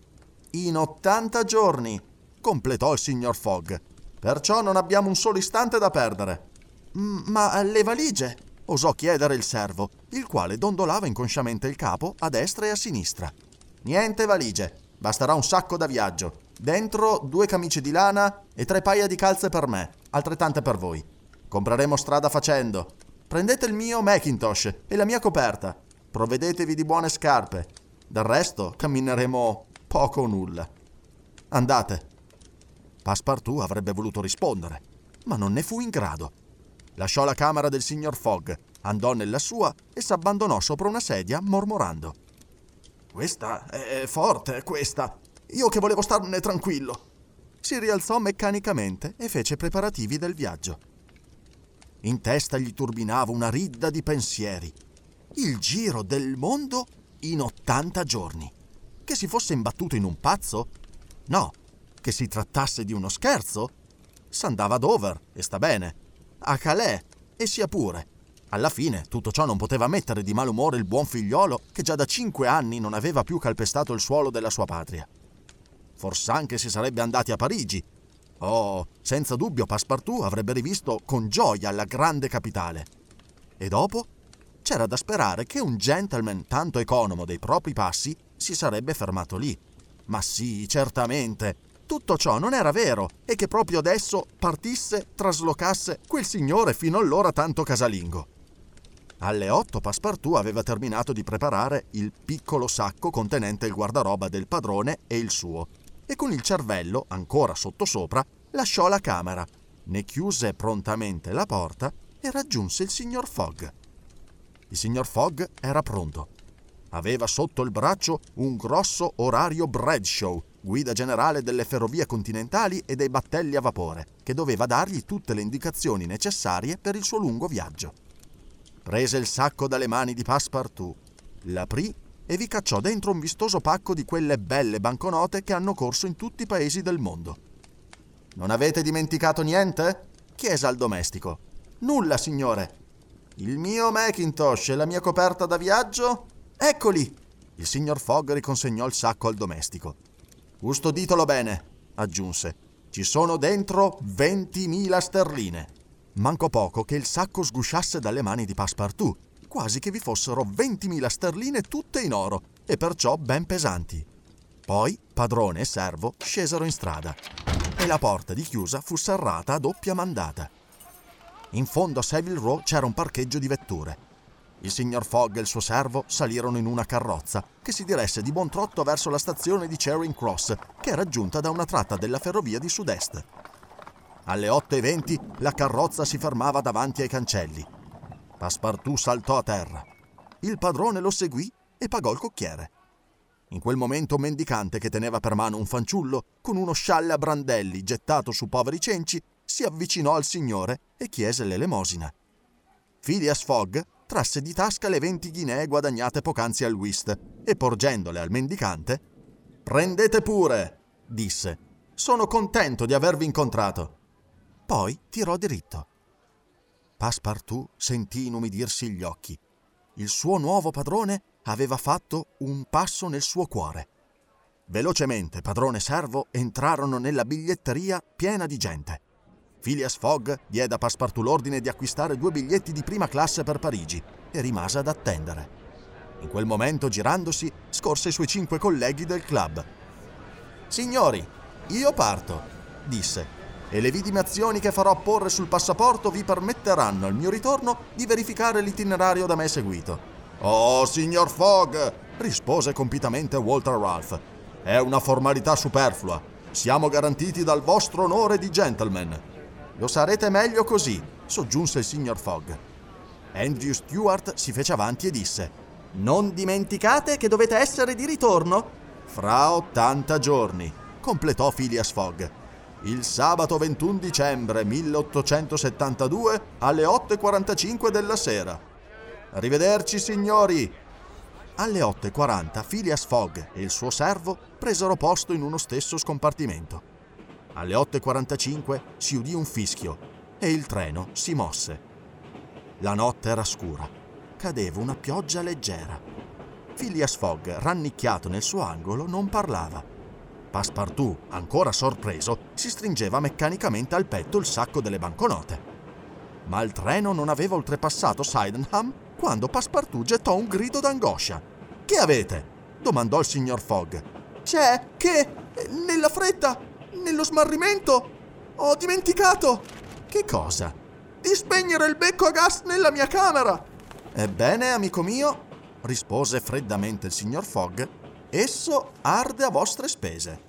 «In ottanta giorni», completò il signor Fogg. «Perciò non abbiamo un solo istante da perdere». «Ma le valigie?» osò chiedere il servo, il quale dondolava inconsciamente il capo a destra e a sinistra. «Niente valigie, basterà un sacco da viaggio. Dentro due camicie di lana e tre paia di calze per me, altrettante per voi. Compreremo strada facendo. Prendete il mio Macintosh e la mia coperta. Provvedetevi di buone scarpe. Del resto cammineremo poco o nulla. Andate. Passepartout avrebbe voluto rispondere, ma non ne fu in grado. Lasciò la camera del signor Fogg, andò nella sua e s'abbandonò sopra una sedia mormorando. Questa è forte, questa. Io che volevo starne tranquillo. Si rialzò meccanicamente e fece preparativi del viaggio. In testa gli turbinava una ridda di pensieri. Il giro del mondo in ottanta giorni. Che si fosse imbattuto in un pazzo? No. Che si trattasse di uno scherzo? S'andava a Dover, e sta bene. A Calais, e sia pure. Alla fine tutto ciò non poteva mettere di malumore il buon figliolo che già da cinque anni non aveva più calpestato il suolo della sua patria. Fors'anche si sarebbe andati a Parigi. Oh, senza dubbio Passepartout avrebbe rivisto con gioia la grande capitale. E dopo? C'era da sperare che un gentleman tanto economo dei propri passi si sarebbe fermato lì. Ma sì, certamente. Tutto ciò non era vero e che proprio adesso partisse, traslocasse quel signore fino allora tanto casalingo. Alle otto Passepartout aveva terminato di preparare il piccolo sacco contenente il guardaroba del padrone e il suo e con il cervello, ancora sottosopra, lasciò la camera, ne chiuse prontamente la porta e raggiunse il signor Fogg. Il signor Fogg era pronto. Aveva sotto il braccio un grosso orario Bradshaw, guida generale delle ferrovie continentali e dei battelli a vapore, che doveva dargli tutte le indicazioni necessarie per il suo lungo viaggio. Prese il sacco dalle mani di Passepartout, l'aprì e vi cacciò dentro un vistoso pacco di quelle belle banconote che hanno corso in tutti i paesi del mondo. «Non avete dimenticato niente?» chiese al domestico. «Nulla, signore. Il mio Macintosh e la mia coperta da viaggio? Eccoli!» Il signor Fogg riconsegnò il sacco al domestico. «Custoditelo bene», aggiunse. «Ci sono dentro ventimila sterline». Mancò poco che il sacco sgusciasse dalle mani di Passepartout, quasi che vi fossero ventimila sterline tutte in oro e perciò ben pesanti. Poi padrone e servo scesero in strada e la porta di chiusa fu serrata a doppia mandata. In fondo a Savile Row c'era un parcheggio di vetture. Il signor Fogg e il suo servo salirono in una carrozza che si diresse di buon trotto verso la stazione di Charing Cross, che era raggiunta da una tratta della ferrovia di sud-est. Alle otto e venti la carrozza si fermava davanti ai cancelli. Passepartout saltò a terra. Il padrone lo seguì e pagò il cocchiere. In quel momento un mendicante che teneva per mano un fanciullo con uno scialle a brandelli gettato su poveri cenci si avvicinò al signore e chiese l'elemosina. Phileas Fogg trasse di tasca le venti ghinee guadagnate poc'anzi al whist e porgendole al mendicante «Prendete pure!» disse. «Sono contento di avervi incontrato!» Poi tirò diritto. Passepartout sentì inumidirsi gli occhi. Il suo nuovo padrone aveva fatto un passo nel suo cuore. Velocemente padrone e servo entrarono nella biglietteria piena di gente. Phileas Fogg diede a Passepartout l'ordine di acquistare due biglietti di prima classe per Parigi e rimase ad attendere. In quel momento, girandosi, scorse i suoi cinque colleghi del club. «Signori, io parto», disse, «e le vidimazioni che farò apporre sul passaporto vi permetteranno, al mio ritorno, di verificare l'itinerario da me seguito». «Oh, signor Fogg», rispose compitamente Walter Ralph, «è una formalità superflua. Siamo garantiti dal vostro onore di gentleman». «Lo sarete meglio così», soggiunse il signor Fogg. Andrew Stewart si fece avanti e disse: «Non dimenticate che dovete essere di ritorno?» «Fra ottanta giorni», completò Phileas Fogg. «Il sabato ventuno dicembre milleottocentosettantadue alle otto e quarantacinque della sera. Arrivederci, signori!» Alle otto e quaranta Phileas Fogg e il suo servo presero posto in uno stesso scompartimento. Alle otto e quarantacinque si udì un fischio e il treno si mosse. La notte era scura, cadeva una pioggia leggera. Phileas Fogg, rannicchiato nel suo angolo, non parlava. Passepartout, ancora sorpreso, si stringeva meccanicamente al petto il sacco delle banconote. Ma il treno non aveva oltrepassato Sydenham quando Passepartout gettò un grido d'angoscia. «Che avete?» domandò il signor Fogg. «C'è che...» Nella fretta, nello smarrimento, ho dimenticato. Che cosa? Di spegnere il becco a gas nella mia camera. Ebbene, amico mio, rispose freddamente il signor Fogg, esso arde a vostre spese.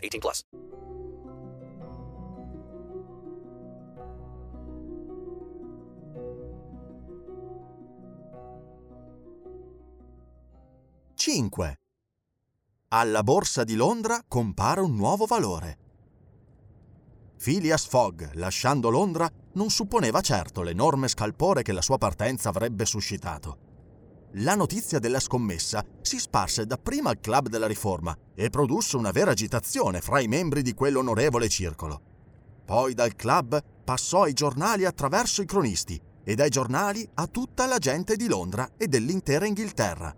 eighteen plus. cinque. Alla borsa di Londra compare un nuovo valore. Phileas Fogg, lasciando Londra, non supponeva certo l'enorme scalpore che la sua partenza avrebbe suscitato. La notizia della scommessa si sparse dapprima al Club della Riforma e produsse una vera agitazione fra i membri di quell'onorevole circolo. Poi dal club passò ai giornali attraverso i cronisti e dai giornali a tutta la gente di Londra e dell'intera Inghilterra.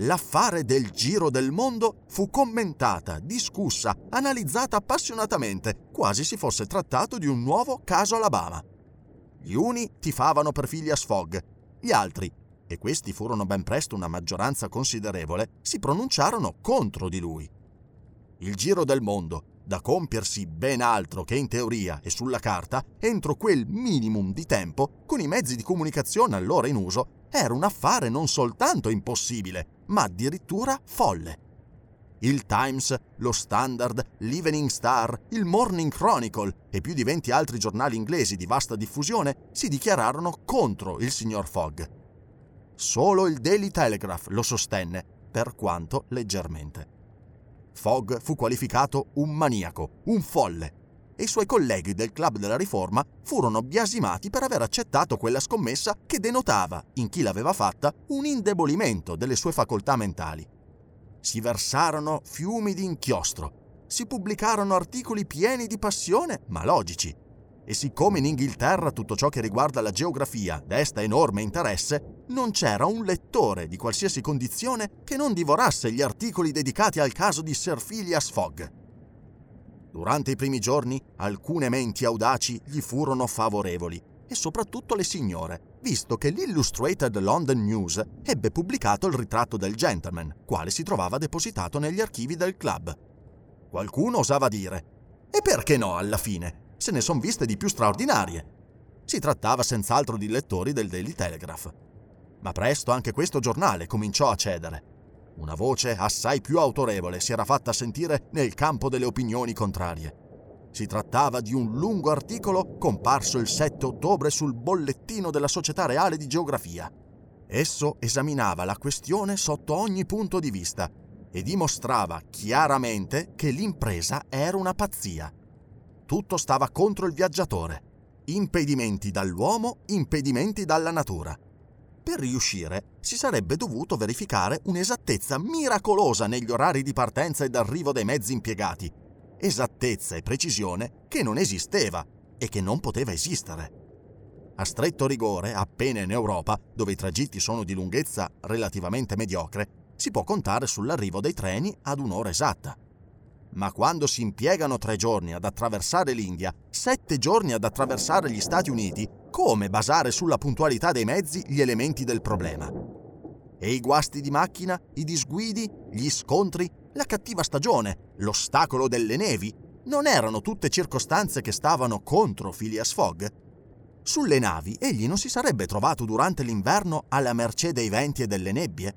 L'affare del giro del mondo fu commentata, discussa, analizzata appassionatamente, quasi si fosse trattato di un nuovo caso Alabama. Gli uni tifavano per Phileas Fogg, gli altri, e questi furono ben presto una maggioranza considerevole, si pronunciarono contro di lui. Il giro del mondo, da compiersi ben altro che in teoria e sulla carta, entro quel minimum di tempo, con i mezzi di comunicazione allora in uso, era un affare non soltanto impossibile, ma addirittura folle. Il Times, lo Standard, l'Evening Star, il Morning Chronicle e più di venti altri giornali inglesi di vasta diffusione si dichiararono contro il signor Fogg. Solo il Daily Telegraph lo sostenne, per quanto leggermente. Fogg fu qualificato un maniaco, un folle, e i suoi colleghi del Club della Riforma furono biasimati per aver accettato quella scommessa che denotava, in chi l'aveva fatta, un indebolimento delle sue facoltà mentali. Si versarono fiumi di inchiostro, si pubblicarono articoli pieni di passione, ma logici. E siccome in Inghilterra tutto ciò che riguarda la geografia desta enorme interesse, non c'era un lettore di qualsiasi condizione che non divorasse gli articoli dedicati al caso di Sir Phileas Fogg. Durante i primi giorni alcune menti audaci gli furono favorevoli, e soprattutto le signore, visto che l'Illustrated London News ebbe pubblicato il ritratto del gentleman, quale si trovava depositato negli archivi del club. Qualcuno osava dire: «E perché no, alla fine?» Se ne son viste di più straordinarie. Si trattava senz'altro di lettori del Daily Telegraph. Ma presto anche questo giornale cominciò a cedere. Una voce assai più autorevole si era fatta sentire nel campo delle opinioni contrarie. Si trattava di un lungo articolo comparso il sette ottobre sul bollettino della Società Reale di Geografia. Esso esaminava la questione sotto ogni punto di vista e dimostrava chiaramente che l'impresa era una pazzia. Tutto stava contro il viaggiatore. Impedimenti dall'uomo, impedimenti dalla natura. Per riuscire si sarebbe dovuto verificare un'esattezza miracolosa negli orari di partenza e d'arrivo dei mezzi impiegati. Esattezza e precisione che non esisteva e che non poteva esistere. A stretto rigore, appena in Europa, dove i tragitti sono di lunghezza relativamente mediocre, si può contare sull'arrivo dei treni ad un'ora esatta. Ma quando si impiegano tre giorni ad attraversare l'India, sette giorni ad attraversare gli Stati Uniti, come basare sulla puntualità dei mezzi gli elementi del problema? E i guasti di macchina, i disguidi, gli scontri, la cattiva stagione, l'ostacolo delle nevi, non erano tutte circostanze che stavano contro Phileas Fogg? Sulle navi egli non si sarebbe trovato durante l'inverno alla mercé dei venti e delle nebbie?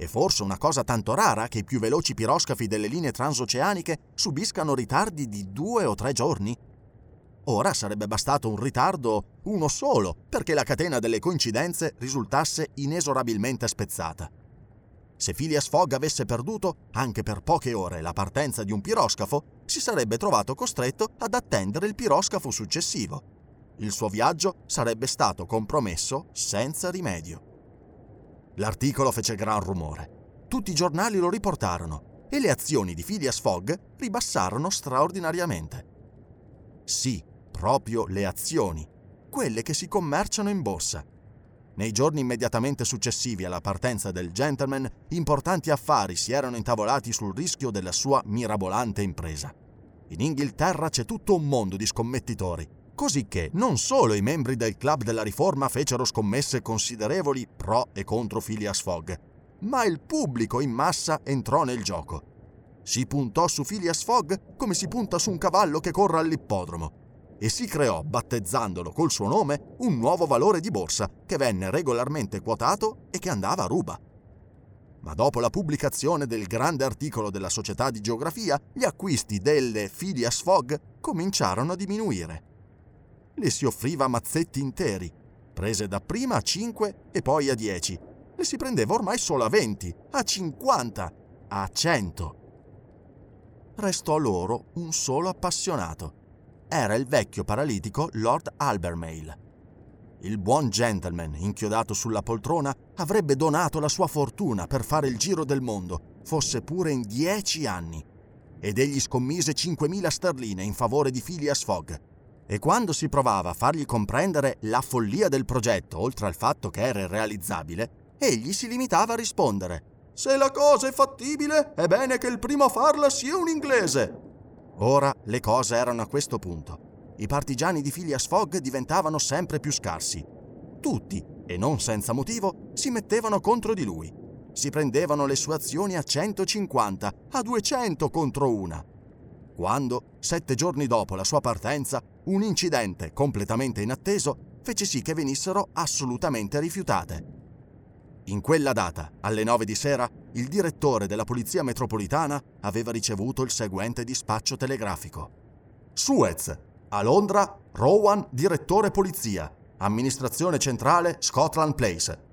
E forse una cosa tanto rara che i più veloci piroscafi delle linee transoceaniche subiscano ritardi di due o tre giorni? Ora sarebbe bastato un ritardo, uno solo, perché la catena delle coincidenze risultasse inesorabilmente spezzata. Se Phileas Fogg avesse perduto, anche per poche ore, la partenza di un piroscafo, si sarebbe trovato costretto ad attendere il piroscafo successivo. Il suo viaggio sarebbe stato compromesso senza rimedio. L'articolo fece gran rumore. Tutti i giornali lo riportarono e le azioni di Phileas Fogg ribassarono straordinariamente. Sì, proprio le azioni, quelle che si commerciano in borsa. Nei giorni immediatamente successivi alla partenza del gentleman, importanti affari si erano intavolati sul rischio della sua mirabolante impresa. In Inghilterra c'è tutto un mondo di scommettitori, così che non solo i membri del Club della Riforma fecero scommesse considerevoli pro e contro Phileas Fogg, ma il pubblico in massa entrò nel gioco. Si puntò su Phileas Fogg come si punta su un cavallo che corre all'ippodromo, e si creò, battezzandolo col suo nome, un nuovo valore di borsa che venne regolarmente quotato e che andava a ruba. Ma dopo la pubblicazione del grande articolo della Società di Geografia, gli acquisti delle Phileas Fogg cominciarono a diminuire. Le si offriva mazzetti interi, prese dapprima a cinque e poi a dieci. Le si prendeva ormai solo a venti, a cinquanta, a cento. Restò loro un solo appassionato. Era il vecchio paralitico Lord Albermale. Il buon gentleman, inchiodato sulla poltrona, avrebbe donato la sua fortuna per fare il giro del mondo, fosse pure in dieci anni, ed egli scommise cinquemila sterline in favore di Phileas Fogg. E quando si provava a fargli comprendere la follia del progetto, oltre al fatto che era irrealizzabile, egli si limitava a rispondere: «Se la cosa è fattibile, è bene che il primo a farla sia un inglese!» Ora le cose erano a questo punto. I partigiani di Phileas Fogg diventavano sempre più scarsi. Tutti, e non senza motivo, si mettevano contro di lui. Si prendevano le sue azioni a centocinquanta, a duecento contro una. Quando, sette giorni dopo la sua partenza, un incidente completamente inatteso fece sì che venissero assolutamente rifiutate. In quella data, alle nove di sera, il direttore della Polizia Metropolitana aveva ricevuto il seguente dispaccio telegrafico: Suez, a Londra, Rowan, direttore Polizia, amministrazione centrale, Scotland Place.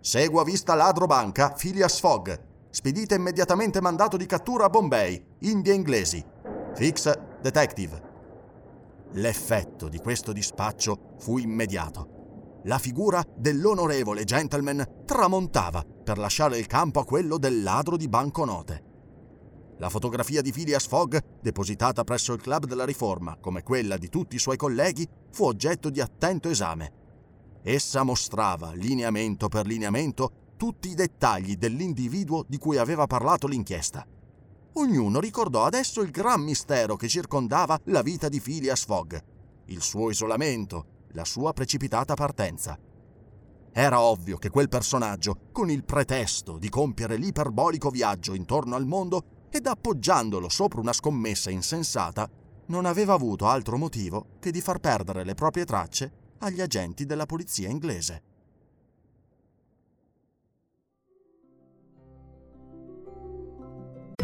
Segua vista ladro banca Phileas Fogg. Spedite immediatamente mandato di cattura a Bombay, Indie Inglesi. Fix, detective. L'effetto di questo dispaccio fu immediato. La figura dell'onorevole gentleman tramontava per lasciare il campo a quello del ladro di banconote. La fotografia di Phileas Fogg, depositata presso il Club della Riforma, come quella di tutti i suoi colleghi, fu oggetto di attento esame. Essa mostrava, lineamento per lineamento, tutti i dettagli dell'individuo di cui aveva parlato l'inchiesta. Ognuno ricordò adesso il gran mistero che circondava la vita di Phileas Fogg, il suo isolamento, la sua precipitata partenza. Era ovvio che quel personaggio, con il pretesto di compiere l'iperbolico viaggio intorno al mondo ed appoggiandolo sopra una scommessa insensata, non aveva avuto altro motivo che di far perdere le proprie tracce agli agenti della polizia inglese.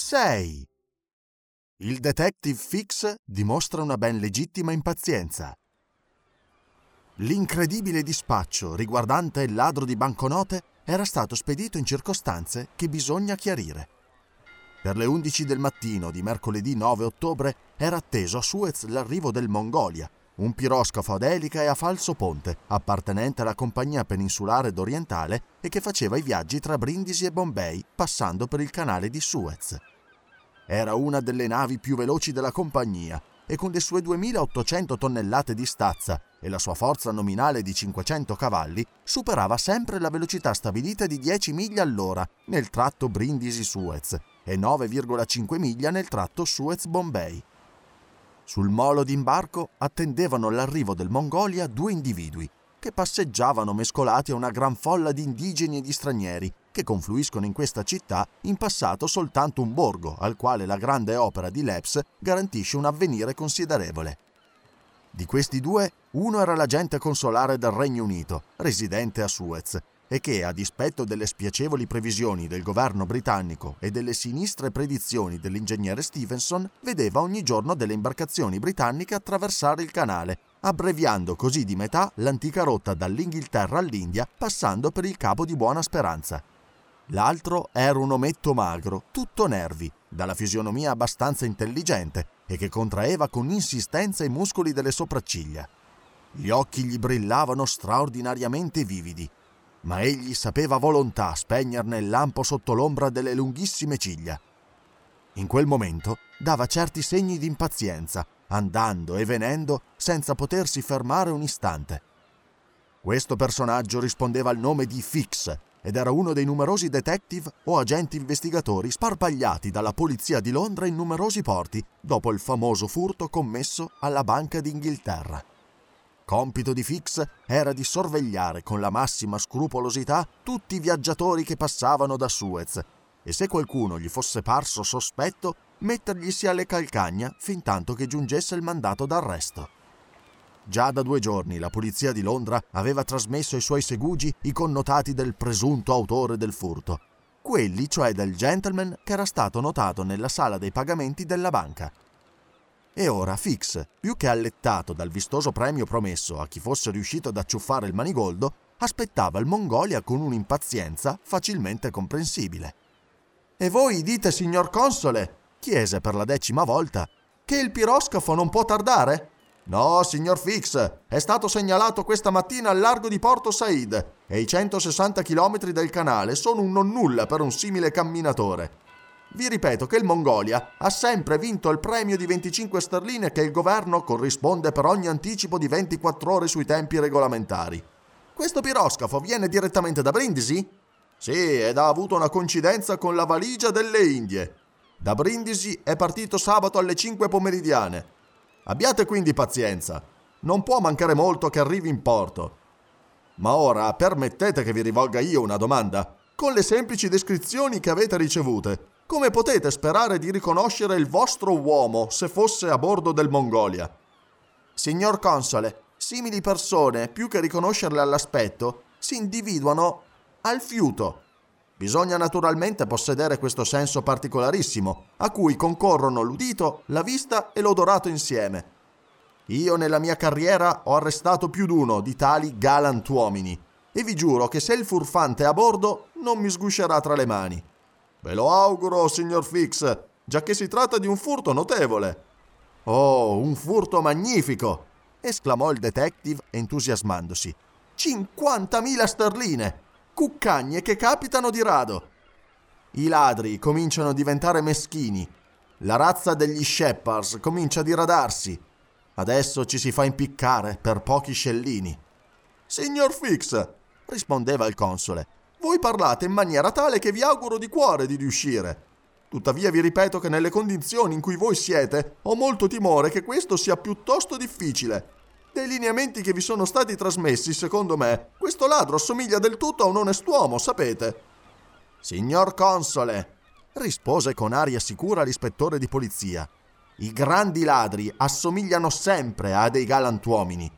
sei. Il detective Fix dimostra una ben legittima impazienza. L'incredibile dispaccio riguardante il ladro di banconote era stato spedito in circostanze che bisogna chiarire. Per le undici del mattino di mercoledì nove ottobre era atteso a Suez l'arrivo del Mongolia, un piroscafo ad elica e a falso ponte appartenente alla compagnia peninsulare ed orientale e che faceva i viaggi tra Brindisi e Bombay passando per il canale di Suez. Era una delle navi più veloci della compagnia e con le sue duemilaottocento tonnellate di stazza e la sua forza nominale di cinquecento cavalli superava sempre la velocità stabilita di dieci miglia all'ora nel tratto Brindisi-Suez e nove virgola cinque miglia nel tratto Suez-Bombay. Sul molo d'imbarco attendevano l'arrivo del Mongolia due individui che passeggiavano mescolati a una gran folla di indigeni e di stranieri che confluiscono in questa città in passato soltanto un borgo al quale la grande opera di Leps garantisce un avvenire considerevole. Di questi due, uno era l'agente consolare del Regno Unito, residente a Suez, e che, a dispetto delle spiacevoli previsioni del governo britannico e delle sinistre predizioni dell'ingegnere Stevenson, vedeva ogni giorno delle imbarcazioni britanniche attraversare il canale, abbreviando così di metà l'antica rotta dall'Inghilterra all'India, passando per il Capo di Buona Speranza. L'altro era un ometto magro, tutto nervi, dalla fisionomia abbastanza intelligente e che contraeva con insistenza i muscoli delle sopracciglia. Gli occhi gli brillavano straordinariamente vividi, ma egli sapeva volontà spegnerne il lampo sotto l'ombra delle lunghissime ciglia. In quel momento dava certi segni di impazienza, andando e venendo senza potersi fermare un istante. Questo personaggio rispondeva al nome di Fix ed era uno dei numerosi detective o agenti investigatori sparpagliati dalla polizia di Londra in numerosi porti dopo il famoso furto commesso alla Banca d'Inghilterra. Compito di Fix era di sorvegliare con la massima scrupolosità tutti i viaggiatori che passavano da Suez e se qualcuno gli fosse parso sospetto, metterglisi alle calcagna fin tanto che giungesse il mandato d'arresto. Già da due giorni la polizia di Londra aveva trasmesso ai suoi segugi i connotati del presunto autore del furto, quelli cioè del gentleman che era stato notato nella sala dei pagamenti della banca. E ora Fix, più che allettato dal vistoso premio promesso a chi fosse riuscito ad acciuffare il manigoldo, aspettava il Mongolia con un'impazienza facilmente comprensibile. «E voi dite, signor console», chiese per la decima volta, «che il piroscafo non può tardare?» «No, signor Fix, è stato segnalato questa mattina al largo di Porto Said e i centosessanta chilometri del canale sono un nonnulla per un simile camminatore. Vi ripeto che il Mongolia ha sempre vinto il premio di venticinque sterline che il governo corrisponde per ogni anticipo di ventiquattro ore sui tempi regolamentari. Questo piroscafo viene direttamente da Brindisi? Sì, ed ha avuto una coincidenza con la valigia delle Indie. Da Brindisi è partito sabato alle cinque pomeridiane. Abbiate quindi pazienza. Non può mancare molto che arrivi in porto. Ma ora permettete che vi rivolga io una domanda. Con le semplici descrizioni che avete ricevute, come potete sperare di riconoscere il vostro uomo se fosse a bordo del Mongolia? Signor console, simili persone, più che riconoscerle all'aspetto, si individuano al fiuto. Bisogna naturalmente possedere questo senso particolarissimo, a cui concorrono l'udito, la vista e l'odorato insieme. Io nella mia carriera ho arrestato più d'uno di tali galantuomini, e vi giuro che se il furfante è a bordo non mi sguscerà tra le mani. Ve lo auguro, signor Fix, giacché si tratta di un furto notevole». «Oh, un furto magnifico!» esclamò il detective entusiasmandosi. cinquantamila sterline! Cuccagne che capitano di rado! I ladri cominciano a diventare meschini. La razza degli Shepherds comincia a diradarsi. Adesso ci si fa impiccare per pochi scellini». «Signor Fix», rispondeva il console, «voi parlate in maniera tale che vi auguro di cuore di riuscire. Tuttavia vi ripeto che nelle condizioni in cui voi siete ho molto timore che questo sia piuttosto difficile. Dei lineamenti che vi sono stati trasmessi, secondo me, questo ladro assomiglia del tutto a un onest'uomo, sapete». «Signor console», rispose con aria sicura l'ispettore di polizia, «i grandi ladri assomigliano sempre a dei galantuomini.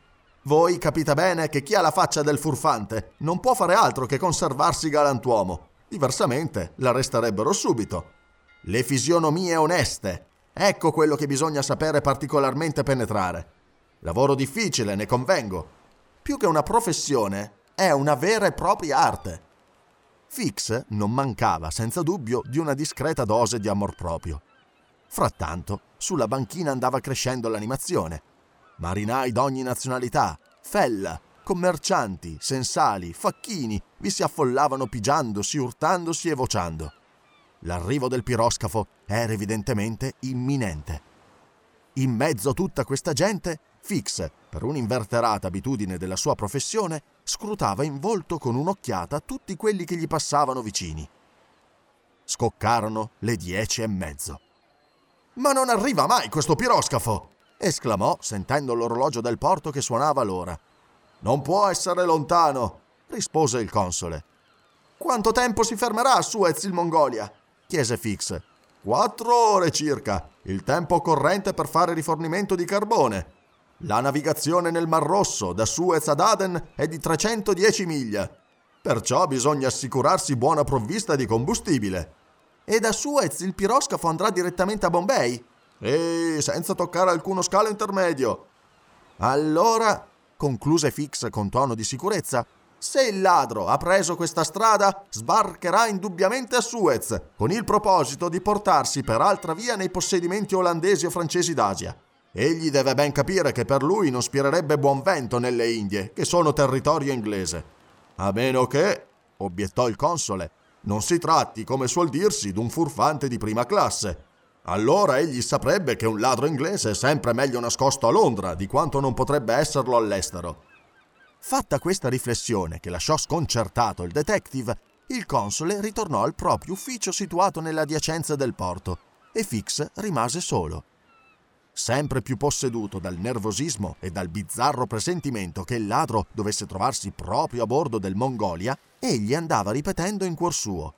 Voi capite bene che chi ha la faccia del furfante non può fare altro che conservarsi galantuomo, diversamente l'arresterebbero subito. Le fisionomie oneste, ecco quello che bisogna sapere particolarmente penetrare. Lavoro difficile, ne convengo. Più che una professione, è una vera e propria arte». Fix non mancava, senza dubbio, di una discreta dose di amor proprio. Frattanto, sulla banchina andava crescendo l'animazione. Marinai d'ogni nazionalità, fella, commercianti, sensali, facchini vi si affollavano pigiandosi, urtandosi e vociando. L'arrivo del piroscafo era evidentemente imminente. In mezzo a tutta questa gente, Fix, per un'inverterata abitudine della sua professione, scrutava in volto con un'occhiata tutti quelli che gli passavano vicini. Scoccarono le dieci e mezzo. «Ma non arriva mai questo piroscafo!» esclamò, sentendo l'orologio del porto che suonava l'ora. «Non può essere lontano», rispose il console. «Quanto tempo si fermerà a Suez il Mongolia?» chiese Fix. «Quattro ore circa, il tempo corrente per fare rifornimento di carbone. La navigazione nel Mar Rosso da Suez ad Aden è di trecentodieci miglia, perciò bisogna assicurarsi buona provvista di combustibile». «E da Suez il piroscafo andrà direttamente a Bombay?» «E senza toccare alcuno scalo intermedio». «Allora», concluse Fix con tono di sicurezza, «se il ladro ha preso questa strada, sbarcherà indubbiamente a Suez, con il proposito di portarsi per altra via nei possedimenti olandesi o francesi d'Asia. Egli deve ben capire che per lui non spirerebbe buon vento nelle Indie, che sono territorio inglese. A meno che», obiettò il console, «non si tratti, come suol dirsi, d'un furfante di prima classe. Allora egli saprebbe che un ladro inglese è sempre meglio nascosto a Londra di quanto non potrebbe esserlo all'estero». Fatta questa riflessione, che lasciò sconcertato il detective, il console ritornò al proprio ufficio situato nelle adiacenze del porto e Fix rimase solo. Sempre più posseduto dal nervosismo e dal bizzarro presentimento che il ladro dovesse trovarsi proprio a bordo del Mongolia, egli andava ripetendo in cuor suo: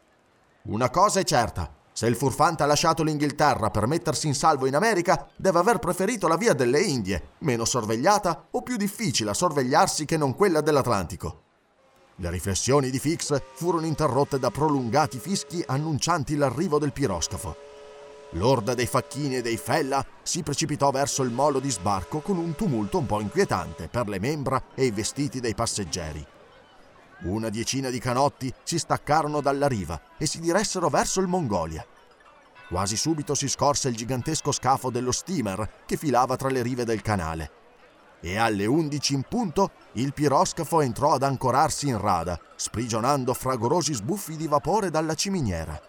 «Una cosa è certa, se il furfante ha lasciato l'Inghilterra per mettersi in salvo in America, deve aver preferito la via delle Indie, meno sorvegliata o più difficile a sorvegliarsi che non quella dell'Atlantico». Le riflessioni di Fix furono interrotte da prolungati fischi annuncianti l'arrivo del piroscafo. L'orda dei facchini e dei fella si precipitò verso il molo di sbarco con un tumulto un po' inquietante per le membra e i vestiti dei passeggeri. Una diecina di canotti si staccarono dalla riva e si diressero verso il Mongolia. Quasi subito si scorse il gigantesco scafo dello steamer che filava tra le rive del canale. E alle undici in punto il piroscafo entrò ad ancorarsi in rada, sprigionando fragorosi sbuffi di vapore dalla ciminiera.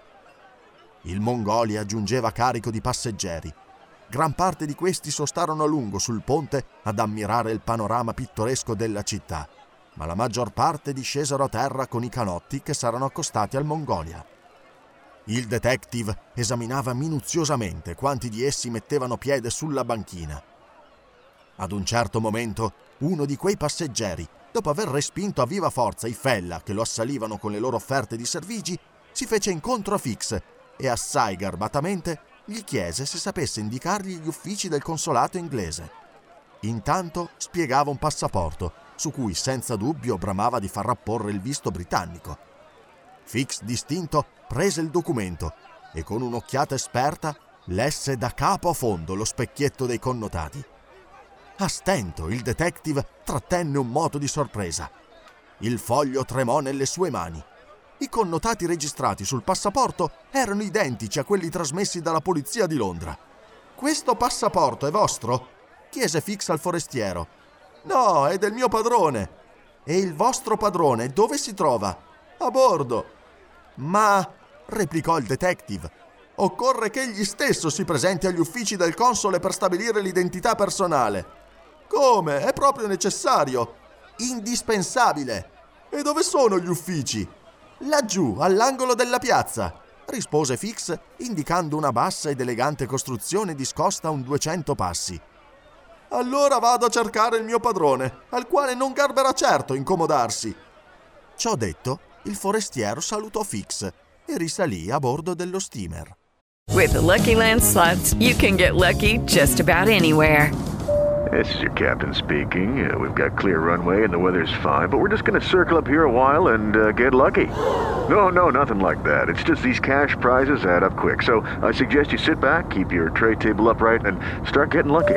Il Mongolia giungeva carico di passeggeri. Gran parte di questi sostarono a lungo sul ponte ad ammirare il panorama pittoresco della città, ma la maggior parte discesero a terra con i canotti che saranno accostati al Mongolia. Il detective esaminava minuziosamente quanti di essi mettevano piede sulla banchina. Ad un certo momento, uno di quei passeggeri, dopo aver respinto a viva forza i fella che lo assalivano con le loro offerte di servigi, si fece incontro a Fix e assai garbatamente gli chiese se sapesse indicargli gli uffici del consolato inglese. Intanto spiegava un passaporto, su cui senza dubbio bramava di far apporre il visto britannico. Fix distinto prese il documento e con un'occhiata esperta lesse da capo a fondo lo specchietto dei connotati. A stento il detective trattenne un moto di sorpresa. Il foglio tremò nelle sue mani. I connotati registrati sul passaporto erano identici a quelli trasmessi dalla polizia di Londra. «Questo passaporto è vostro?» chiese Fix al forestiero. «No, è del mio padrone». «E il vostro padrone dove si trova?» «A bordo». «Ma», replicò il detective, «occorre che egli stesso si presenti agli uffici del console per stabilire l'identità personale». «Come? È proprio necessario?» «Indispensabile». «E dove sono gli uffici?» «Laggiù, all'angolo della piazza», rispose Fix, indicando una bassa ed elegante costruzione discosta un duecento passi. «Allora vado a cercare il mio padrone, al quale non garberà certo incomodarsi». Ciò detto, il forestiero salutò Fix e risalì a bordo dello steamer. With the Lucky Land Slots, you can get lucky just about anywhere. This is your captain speaking. Uh, we've got clear runway and the weather's fine, but we're just going to circle up here a while and uh, get lucky. No, no, nothing like that. It's just these cash prizes add up quick. So I suggest you sit back, keep your tray table upright, and start getting lucky.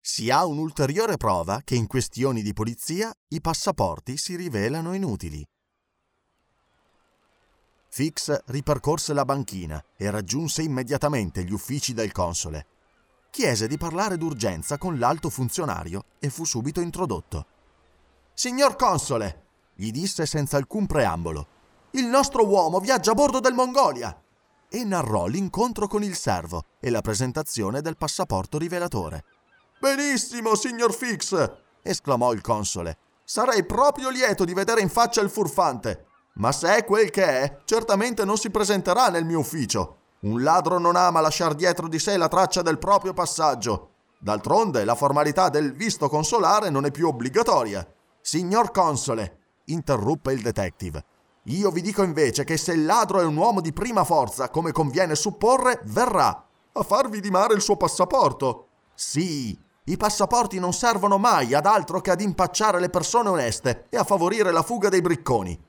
Si ha un'ulteriore prova che in questioni di polizia i passaporti si rivelano inutili. Fix ripercorse la banchina e raggiunse immediatamente gli uffici del console. Chiese di parlare d'urgenza con l'alto funzionario e fu subito introdotto. «Signor console», gli disse senza alcun preambolo, «il nostro uomo viaggia a bordo del Mongolia». e narrò l'incontro con il servo e la presentazione del passaporto rivelatore. «Benissimo, signor Fix!» esclamò il console. «Sarei proprio lieto di vedere in faccia il furfante! Ma se è quel che è, certamente non si presenterà nel mio ufficio. Un ladro non ama lasciar dietro di sé la traccia del proprio passaggio. D'altronde la formalità del visto consolare non è più obbligatoria». «Signor console», interruppe il detective, «io vi dico invece che se il ladro è un uomo di prima forza, come conviene supporre, verrà a farvi dimare il suo passaporto». «Sì, i passaporti non servono mai ad altro che ad impacciare le persone oneste e a favorire la fuga dei bricconi.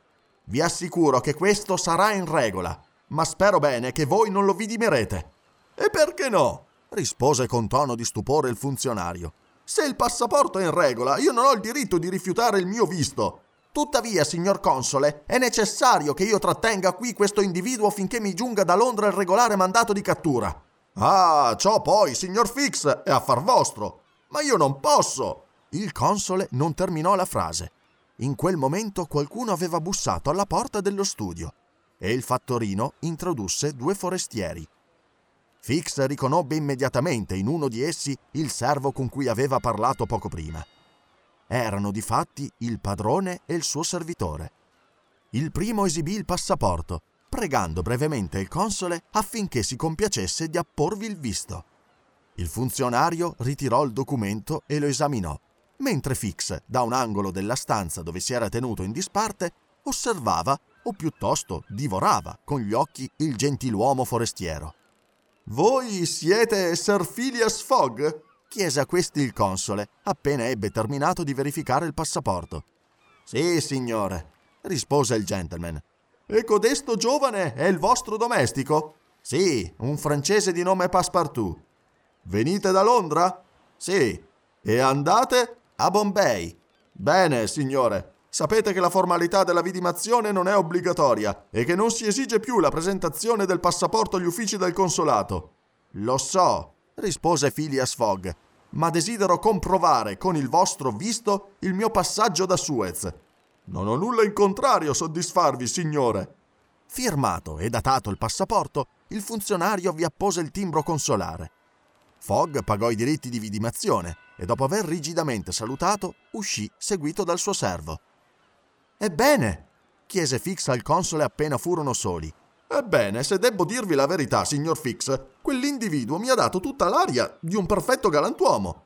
Vi assicuro che questo sarà in regola, ma spero bene che voi non lo vidimerete». «E perché no?» rispose con tono di stupore il funzionario. «Se il passaporto è in regola, io non ho il diritto di rifiutare il mio visto. Tuttavia, signor console, è necessario che io trattenga qui questo individuo finché mi giunga da Londra il regolare mandato di cattura». «Ah, ciò poi, signor Fix, è affar vostro. Ma io non posso!» Il console non terminò la frase. In quel momento qualcuno aveva bussato alla porta dello studio e il fattorino introdusse due forestieri. Fix riconobbe immediatamente in uno di essi il servo con cui aveva parlato poco prima. Erano difatti il padrone e il suo servitore. Il primo esibì il passaporto, pregando brevemente il console affinché si compiacesse di apporvi il visto. Il funzionario ritirò il documento e lo esaminò, mentre Fix, da un angolo della stanza dove si era tenuto in disparte, osservava, o piuttosto divorava, con gli occhi il gentiluomo forestiero. «Voi siete Sir Phileas Fogg?» chiese a questi il console, appena ebbe terminato di verificare il passaporto. «Sì, signore», rispose il gentleman. «E codesto giovane è il vostro domestico?» «Sì, un francese di nome Passepartout». «Venite da Londra?» «Sì». «E andate?» «A Bombay». «Bene, signore. Sapete che la formalità della vidimazione non è obbligatoria e che non si esige più la presentazione del passaporto agli uffici del consolato». «Lo so», rispose Phileas Fogg, «ma desidero comprovare con il vostro visto il mio passaggio da Suez». «Non ho nulla in contrario a soddisfarvi, signore». Firmato e datato il passaporto, il funzionario vi appose il timbro consolare. Fogg pagò i diritti di vidimazione e dopo aver rigidamente salutato uscì seguito dal suo servo. «Ebbene?» chiese Fix al console appena furono soli. «Ebbene, se debbo dirvi la verità, signor Fix, quell'individuo mi ha dato tutta l'aria di un perfetto galantuomo».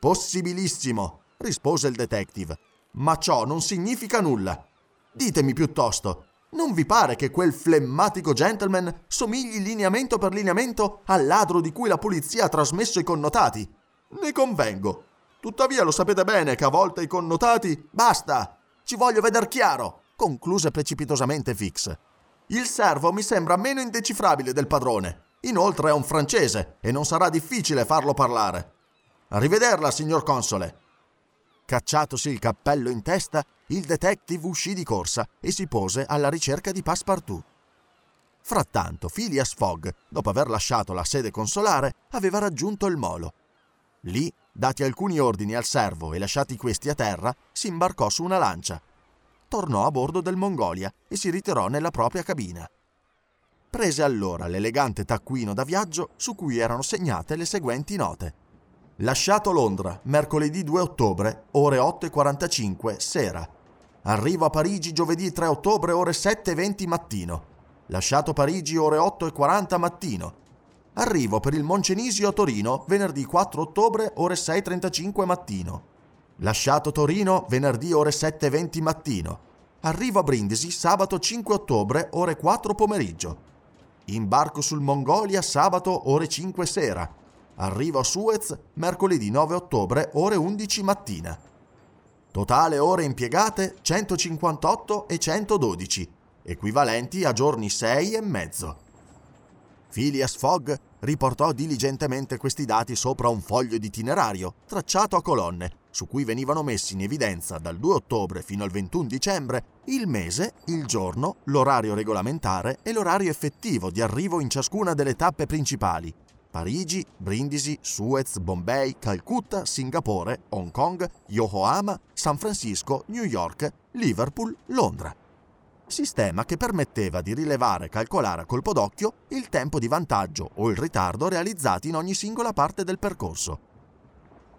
«Possibilissimo», rispose il detective, «ma ciò non significa nulla. Ditemi piuttosto, non vi pare che quel flemmatico gentleman somigli lineamento per lineamento al ladro di cui la polizia ha trasmesso i connotati?» «Ne convengo. Tuttavia lo sapete bene che a volte i connotati...» «Basta! Ci voglio veder chiaro!» concluse precipitosamente Fix. «Il servo mi sembra meno indecifrabile del padrone. Inoltre è un francese e non sarà difficile farlo parlare. Arrivederla, signor console!» Cacciatosi il cappello in testa, il detective uscì di corsa e si pose alla ricerca di Passepartout. Frattanto, Phileas Fogg, dopo aver lasciato la sede consolare, aveva raggiunto il molo. Lì, dati alcuni ordini al servo e lasciati questi a terra, si imbarcò su una lancia. Tornò a bordo del Mongolia e si ritirò nella propria cabina. Prese allora l'elegante taccuino da viaggio su cui erano segnate le seguenti note. «Lasciato Londra, mercoledì due ottobre, ore otto e quarantacinque, sera. Arrivo a Parigi giovedì tre ottobre, ore sette e venti mattino. Lasciato Parigi, ore otto e quaranta mattino. Arrivo per il Moncenisio a Torino, venerdì quattro ottobre, ore sei e trentacinque mattino. Lasciato Torino, venerdì, ore sette e venti mattino. Arrivo a Brindisi, sabato cinque ottobre, ore quattro pomeriggio. Imbarco sul Mongolia, sabato, ore cinque sera. Arrivo a Suez mercoledì nove ottobre, ore undici mattina. Totale ore impiegate centocinquantotto e centododici, equivalenti a giorni sei e mezzo». Phileas Fogg riportò diligentemente questi dati sopra un foglio di itinerario tracciato a colonne, su cui venivano messi in evidenza dal due ottobre fino al ventuno dicembre il mese, il giorno, l'orario regolamentare e l'orario effettivo di arrivo in ciascuna delle tappe principali: Parigi, Brindisi, Suez, Bombay, Calcutta, Singapore, Hong Kong, Yokohama, San Francisco, New York, Liverpool, Londra. sistema che permetteva di rilevare e calcolare a colpo d'occhio il tempo di vantaggio o il ritardo realizzati in ogni singola parte del percorso.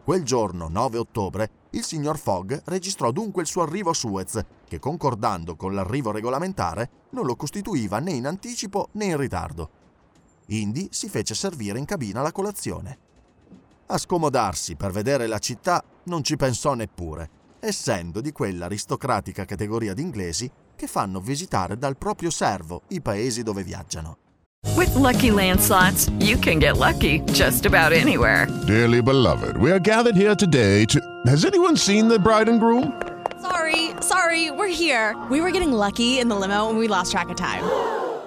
Quel giorno, nove ottobre, il signor Fogg registrò dunque il suo arrivo a Suez, che concordando con l'arrivo regolamentare non lo costituiva né in anticipo né in ritardo. Indi si fece servire in cabina la colazione. A scomodarsi per vedere la città non ci pensò neppure, essendo di quella aristocratica categoria di inglesi che fanno visitare dal proprio servo i paesi dove viaggiano. With Lucky Land Slots, you can get lucky just about anywhere. Dearly beloved, we are gathered here today to... Has anyone seen the bride and groom? Sorry, sorry, we're here. We were getting lucky in the limo and we lost track of time.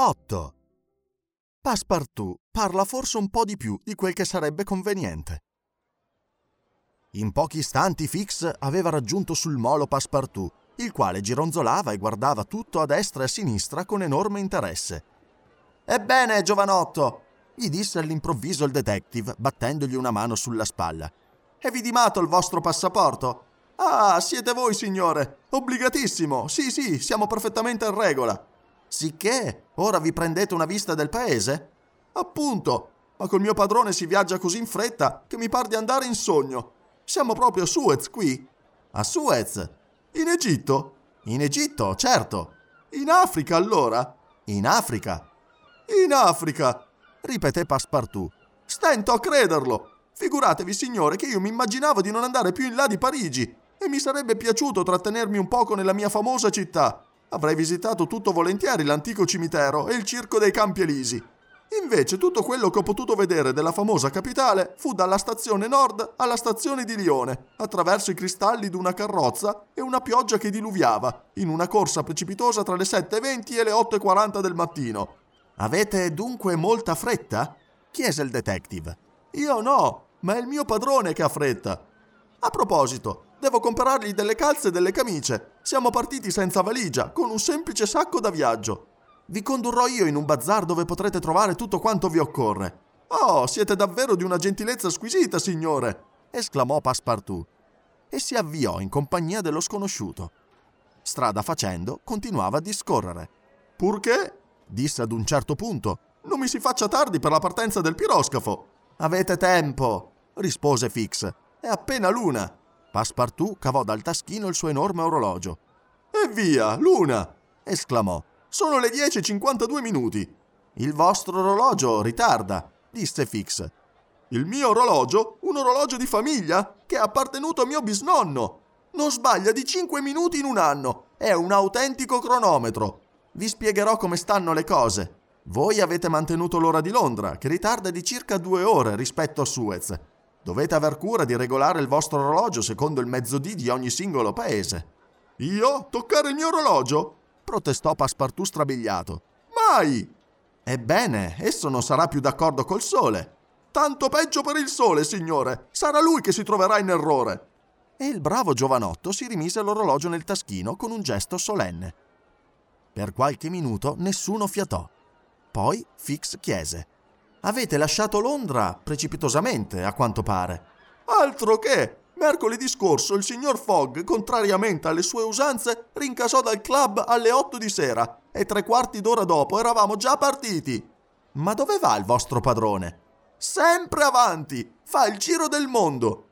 otto. Passepartout parla forse un po' di più di quel che sarebbe conveniente. In pochi istanti Fix aveva raggiunto sul molo Passepartout, il quale gironzolava e guardava tutto a destra e a sinistra con enorme interesse. «Ebbene, giovanotto!» gli disse all'improvviso il detective, battendogli una mano sulla spalla. «È vidimato il vostro passaporto?» «Ah, siete voi, signore! Obbligatissimo! Sì, sì, siamo perfettamente in regola!» «Sicché, ora vi prendete una vista del paese?» «Appunto! Ma col mio padrone si viaggia così in fretta che mi par di andare in sogno! Siamo proprio a Suez qui!» «A Suez? In Egitto?» «In Egitto, certo!» «In Africa, allora?» «In Africa!» «In Africa!» ripeté Passepartout. «Stento a crederlo! Figuratevi, signore, che io mi immaginavo di non andare più in là di Parigi e mi sarebbe piaciuto trattenermi un poco nella mia famosa città. Avrei visitato tutto volentieri l'antico cimitero e il circo dei Campi Elisi. Invece tutto quello che ho potuto vedere della famosa capitale fu dalla stazione nord alla stazione di Lione, attraverso i cristalli di una carrozza e una pioggia che diluviava, in una corsa precipitosa tra le sette e venti e le otto e quaranta del mattino». «Avete dunque molta fretta?» chiese il detective. «Io no, ma è il mio padrone che ha fretta. A proposito, devo comprargli delle calze e delle camicie. Siamo partiti senza valigia, con un semplice sacco da viaggio. Vi condurrò io in un bazar dove potrete trovare tutto quanto vi occorre». «Oh, siete davvero di una gentilezza squisita, signore!» esclamò Passepartout. E si avviò in compagnia dello sconosciuto. Strada facendo, continuava a discorrere. «Purché?» disse ad un certo punto. «Non mi si faccia tardi per la partenza del piroscafo». «Avete tempo!» rispose Fix. «È appena l'una!» Passepartout cavò dal taschino il suo enorme orologio. «E via, l'una!» esclamò. «Sono le dieci e cinquantadue minuti. «Il vostro orologio ritarda», disse Fix. «Il mio orologio? Un orologio di famiglia che è appartenuto a mio bisnonno. Non sbaglia di cinque minuti in un anno. È un autentico cronometro. Vi spiegherò come stanno le cose. Voi avete mantenuto l'ora di Londra, che ritarda di circa due ore rispetto a Suez. Dovete aver cura di regolare il vostro orologio secondo il mezzodì di ogni singolo paese». «Io? Toccare il mio orologio?» protestò Passepartout strabiliato. «Mai!» «Ebbene, esso non sarà più d'accordo col sole». «Tanto peggio per il sole, signore! Sarà lui che si troverà in errore!» E il bravo giovanotto si rimise l'orologio nel taschino con un gesto solenne. Per qualche minuto nessuno fiatò. Poi Fix chiese: «Avete lasciato Londra precipitosamente, a quanto pare». «Altro che! Mercoledì scorso il signor Fogg, contrariamente alle sue usanze, rincasò dal club alle otto di sera e tre quarti d'ora dopo eravamo già partiti». «Ma dove va il vostro padrone?» «Sempre avanti! Fa il giro del mondo!»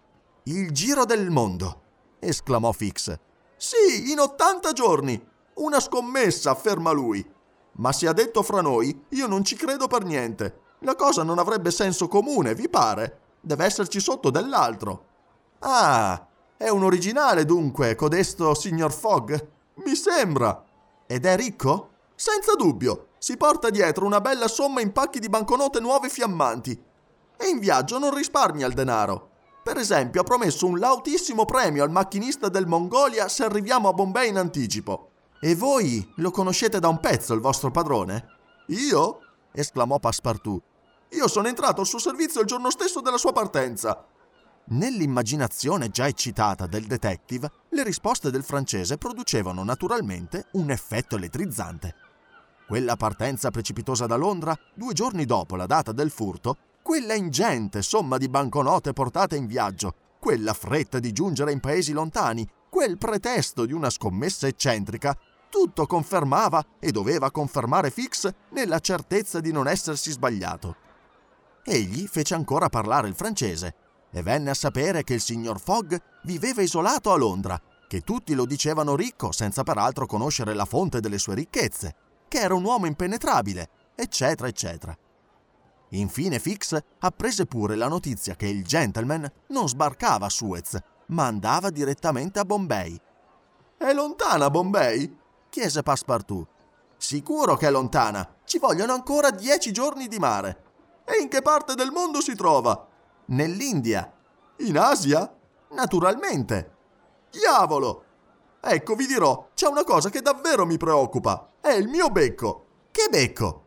«Il giro del mondo!» esclamò Fix. «Sì, in ottanta giorni! Una scommessa, afferma lui. Ma sia detto fra noi, io non ci credo per niente. La cosa non avrebbe senso comune, vi pare? Deve esserci sotto dell'altro». «Ah, è un originale dunque, codesto signor Fogg?» «Mi sembra». «Ed è ricco?» «Senza dubbio, si porta dietro una bella somma in pacchi di banconote nuove fiammanti. E in viaggio non risparmia il denaro. Per esempio ha promesso un lautissimo premio al macchinista del Mongolia se arriviamo a Bombay in anticipo. «E voi lo conoscete da un pezzo, il vostro padrone?» «Io?» esclamò Passepartout. «Io sono entrato al suo servizio il giorno stesso della sua partenza!» Nell'immaginazione già eccitata del detective, le risposte del francese producevano naturalmente un effetto elettrizzante. Quella partenza precipitosa da Londra, due giorni dopo la data del furto, quella ingente somma di banconote portate in viaggio, quella fretta di giungere in paesi lontani, quel pretesto di una scommessa eccentrica, tutto confermava e doveva confermare Fix nella certezza di non essersi sbagliato. Egli fece ancora parlare il francese e venne a sapere che il signor Fogg viveva isolato a Londra, che tutti lo dicevano ricco senza peraltro conoscere la fonte delle sue ricchezze, che era un uomo impenetrabile, eccetera, eccetera. Infine Fix apprese pure la notizia che il gentleman non sbarcava a Suez, ma andava direttamente a Bombay. «È lontana Bombay?» chiese Passepartout. «Sicuro che è lontana, ci vogliono ancora dieci giorni di mare.» «E in che parte del mondo si trova?» «Nell'India.» «In Asia?» «Naturalmente.» «Diavolo! Ecco, vi dirò, c'è una cosa che davvero mi preoccupa. È il mio becco.» «Che becco?»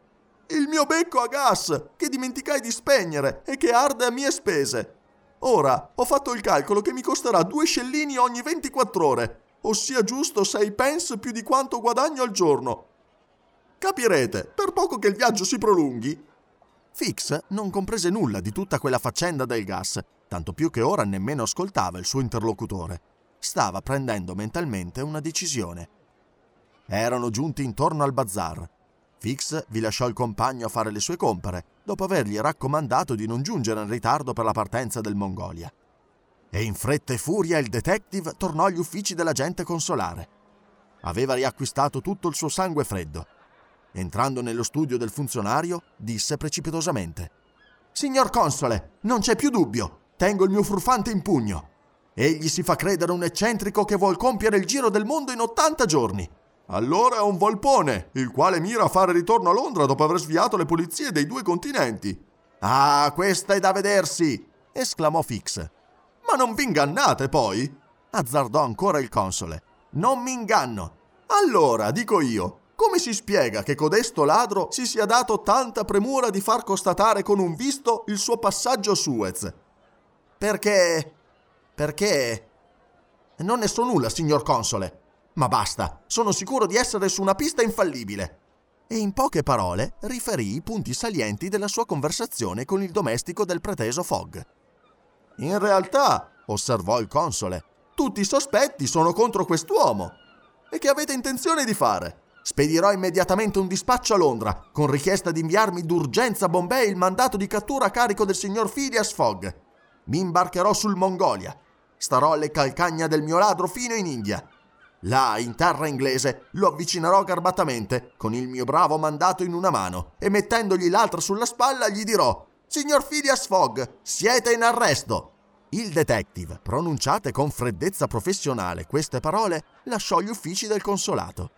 «Il mio becco a gas, che dimenticai di spegnere e che arde a mie spese. Ora ho fatto il calcolo che mi costerà due scellini ogni ventiquattro ore, ossia giusto sei pence più di quanto guadagno al giorno. Capirete, per poco che il viaggio si prolunghi.» Fix non comprese nulla di tutta quella faccenda del gas, tanto più che ora nemmeno ascoltava il suo interlocutore. Stava prendendo mentalmente una decisione. Erano giunti intorno al bazar. Fix vi lasciò il compagno a fare le sue compere, dopo avergli raccomandato di non giungere in ritardo per la partenza del Mongolia. E in fretta e furia il detective tornò agli uffici dell'agente consolare. Aveva riacquistato tutto il suo sangue freddo. Entrando nello studio del funzionario, disse precipitosamente: «Signor console, non c'è più dubbio, tengo il mio furfante in pugno. Egli si fa credere un eccentrico che vuol compiere il giro del mondo in ottanta giorni. Allora è un volpone, il quale mira a fare ritorno a Londra dopo aver sviato le polizie dei due continenti.» «Ah, questa è da vedersi!» esclamò Fix. «Ma non vi ingannate poi?» azzardò ancora il console. «Non mi inganno.» «Allora, dico io, come si spiega che codesto ladro si sia dato tanta premura di far constatare con un visto il suo passaggio a Suez?» «Perché... perché... Non ne so nulla, signor console. Ma basta, sono sicuro di essere su una pista infallibile.» E in poche parole riferì i punti salienti della sua conversazione con il domestico del preteso Fogg. «In realtà», osservò il console, «tutti i sospetti sono contro quest'uomo. E che avete intenzione di fare?» «Spedirò immediatamente un dispaccio a Londra, con richiesta di inviarmi d'urgenza a Bombay il mandato di cattura a carico del signor Phileas Fogg. Mi imbarcherò sul Mongolia. Starò alle calcagna del mio ladro fino in India. Là, in terra inglese, lo avvicinerò garbatamente, con il mio bravo mandato in una mano, e mettendogli l'altra sulla spalla gli dirò: "Signor Phileas Fogg, siete in arresto!"» Il detective, pronunciate con freddezza professionale queste parole, lasciò gli uffici del consolato.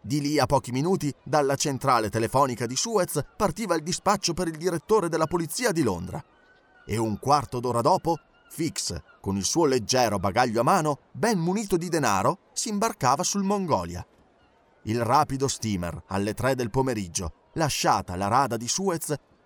Di lì a pochi minuti, dalla centrale telefonica di Suez, partiva il dispaccio per il direttore della polizia di Londra. E un quarto d'ora dopo, Fix, con il suo leggero bagaglio a mano, ben munito di denaro, si imbarcava sul Mongolia. Il rapido steamer, alle tre del pomeriggio, lasciata la rada di Suez,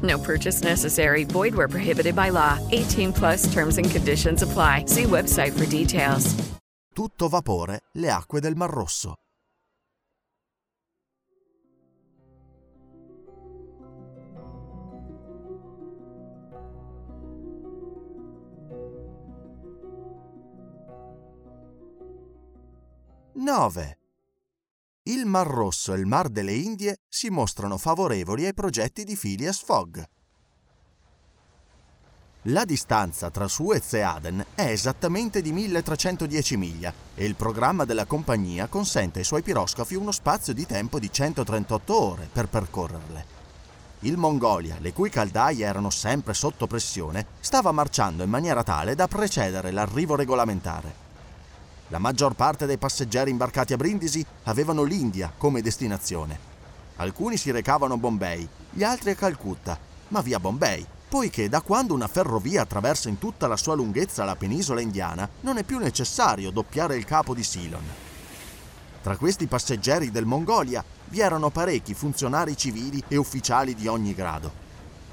No purchase necessary. Void where prohibited by law. eighteen plus terms and conditions apply. See website for details. Tutto vapore, le acque del Mar Rosso. nove. Il Mar Rosso e il Mar delle Indie si mostrano favorevoli ai progetti di Phileas Fogg. La distanza tra Suez e Aden è esattamente di milletrecentodieci miglia e il programma della compagnia consente ai suoi piroscafi uno spazio di tempo di centotrentotto ore per percorrerle. il Mongolia, le cui caldaie erano sempre sotto pressione, stava marciando in maniera tale da precedere l'arrivo regolamentare. La maggior parte dei passeggeri imbarcati a Brindisi avevano l'India come destinazione. Alcuni si recavano a Bombay, gli altri a Calcutta, ma via Bombay, poiché da quando una ferrovia attraversa in tutta la sua lunghezza la penisola indiana non è più necessario doppiare il capo di Ceylon. Tra questi passeggeri del Mongolia vi erano parecchi funzionari civili e ufficiali di ogni grado.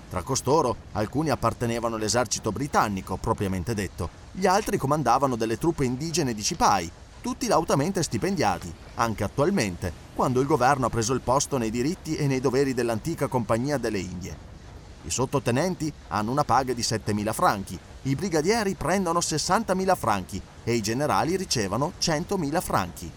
Tra costoro alcuni appartenevano all'esercito britannico, propriamente detto, gli altri comandavano delle truppe indigene di Cipai, tutti lautamente stipendiati, anche attualmente, quando il governo ha preso il posto nei diritti e nei doveri dell'antica Compagnia delle Indie. I sottotenenti hanno una paga di settemila franchi, i brigadieri prendono sessantamila franchi e i generali ricevono centomila franchi.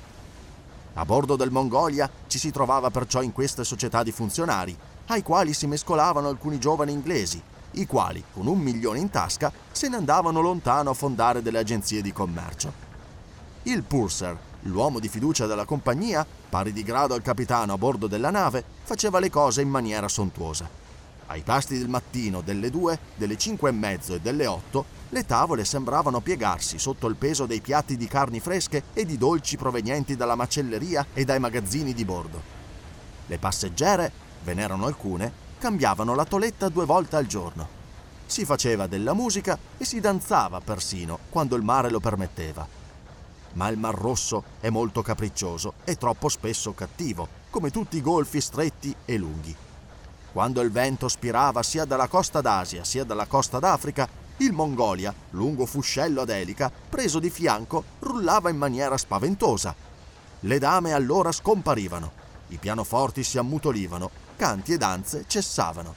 A bordo del Mongolia ci si trovava perciò in queste società di funzionari, ai quali si mescolavano alcuni giovani inglesi, i quali, con un milione in tasca, se ne andavano lontano a fondare delle agenzie di commercio. Il purser, l'uomo di fiducia della compagnia, pari di grado al capitano a bordo della nave, faceva le cose in maniera sontuosa. Ai pasti del mattino, delle due, delle cinque e mezzo e delle otto, le tavole sembravano piegarsi sotto il peso dei piatti di carni fresche e di dolci provenienti dalla macelleria e dai magazzini di bordo. Le passeggere, ve n'erano alcune, cambiavano la toletta due volte al giorno. Si faceva della musica e si danzava persino quando il mare lo permetteva. Ma il Mar Rosso è molto capriccioso e troppo spesso cattivo, come tutti i golfi stretti e lunghi. Quando il vento spirava sia dalla costa d'Asia sia dalla costa d'Africa, il Mongolia, lungo fuscello ad elica, preso di fianco, rullava in maniera spaventosa. Le dame allora scomparivano, i pianoforti si ammutolivano, canti e danze cessavano.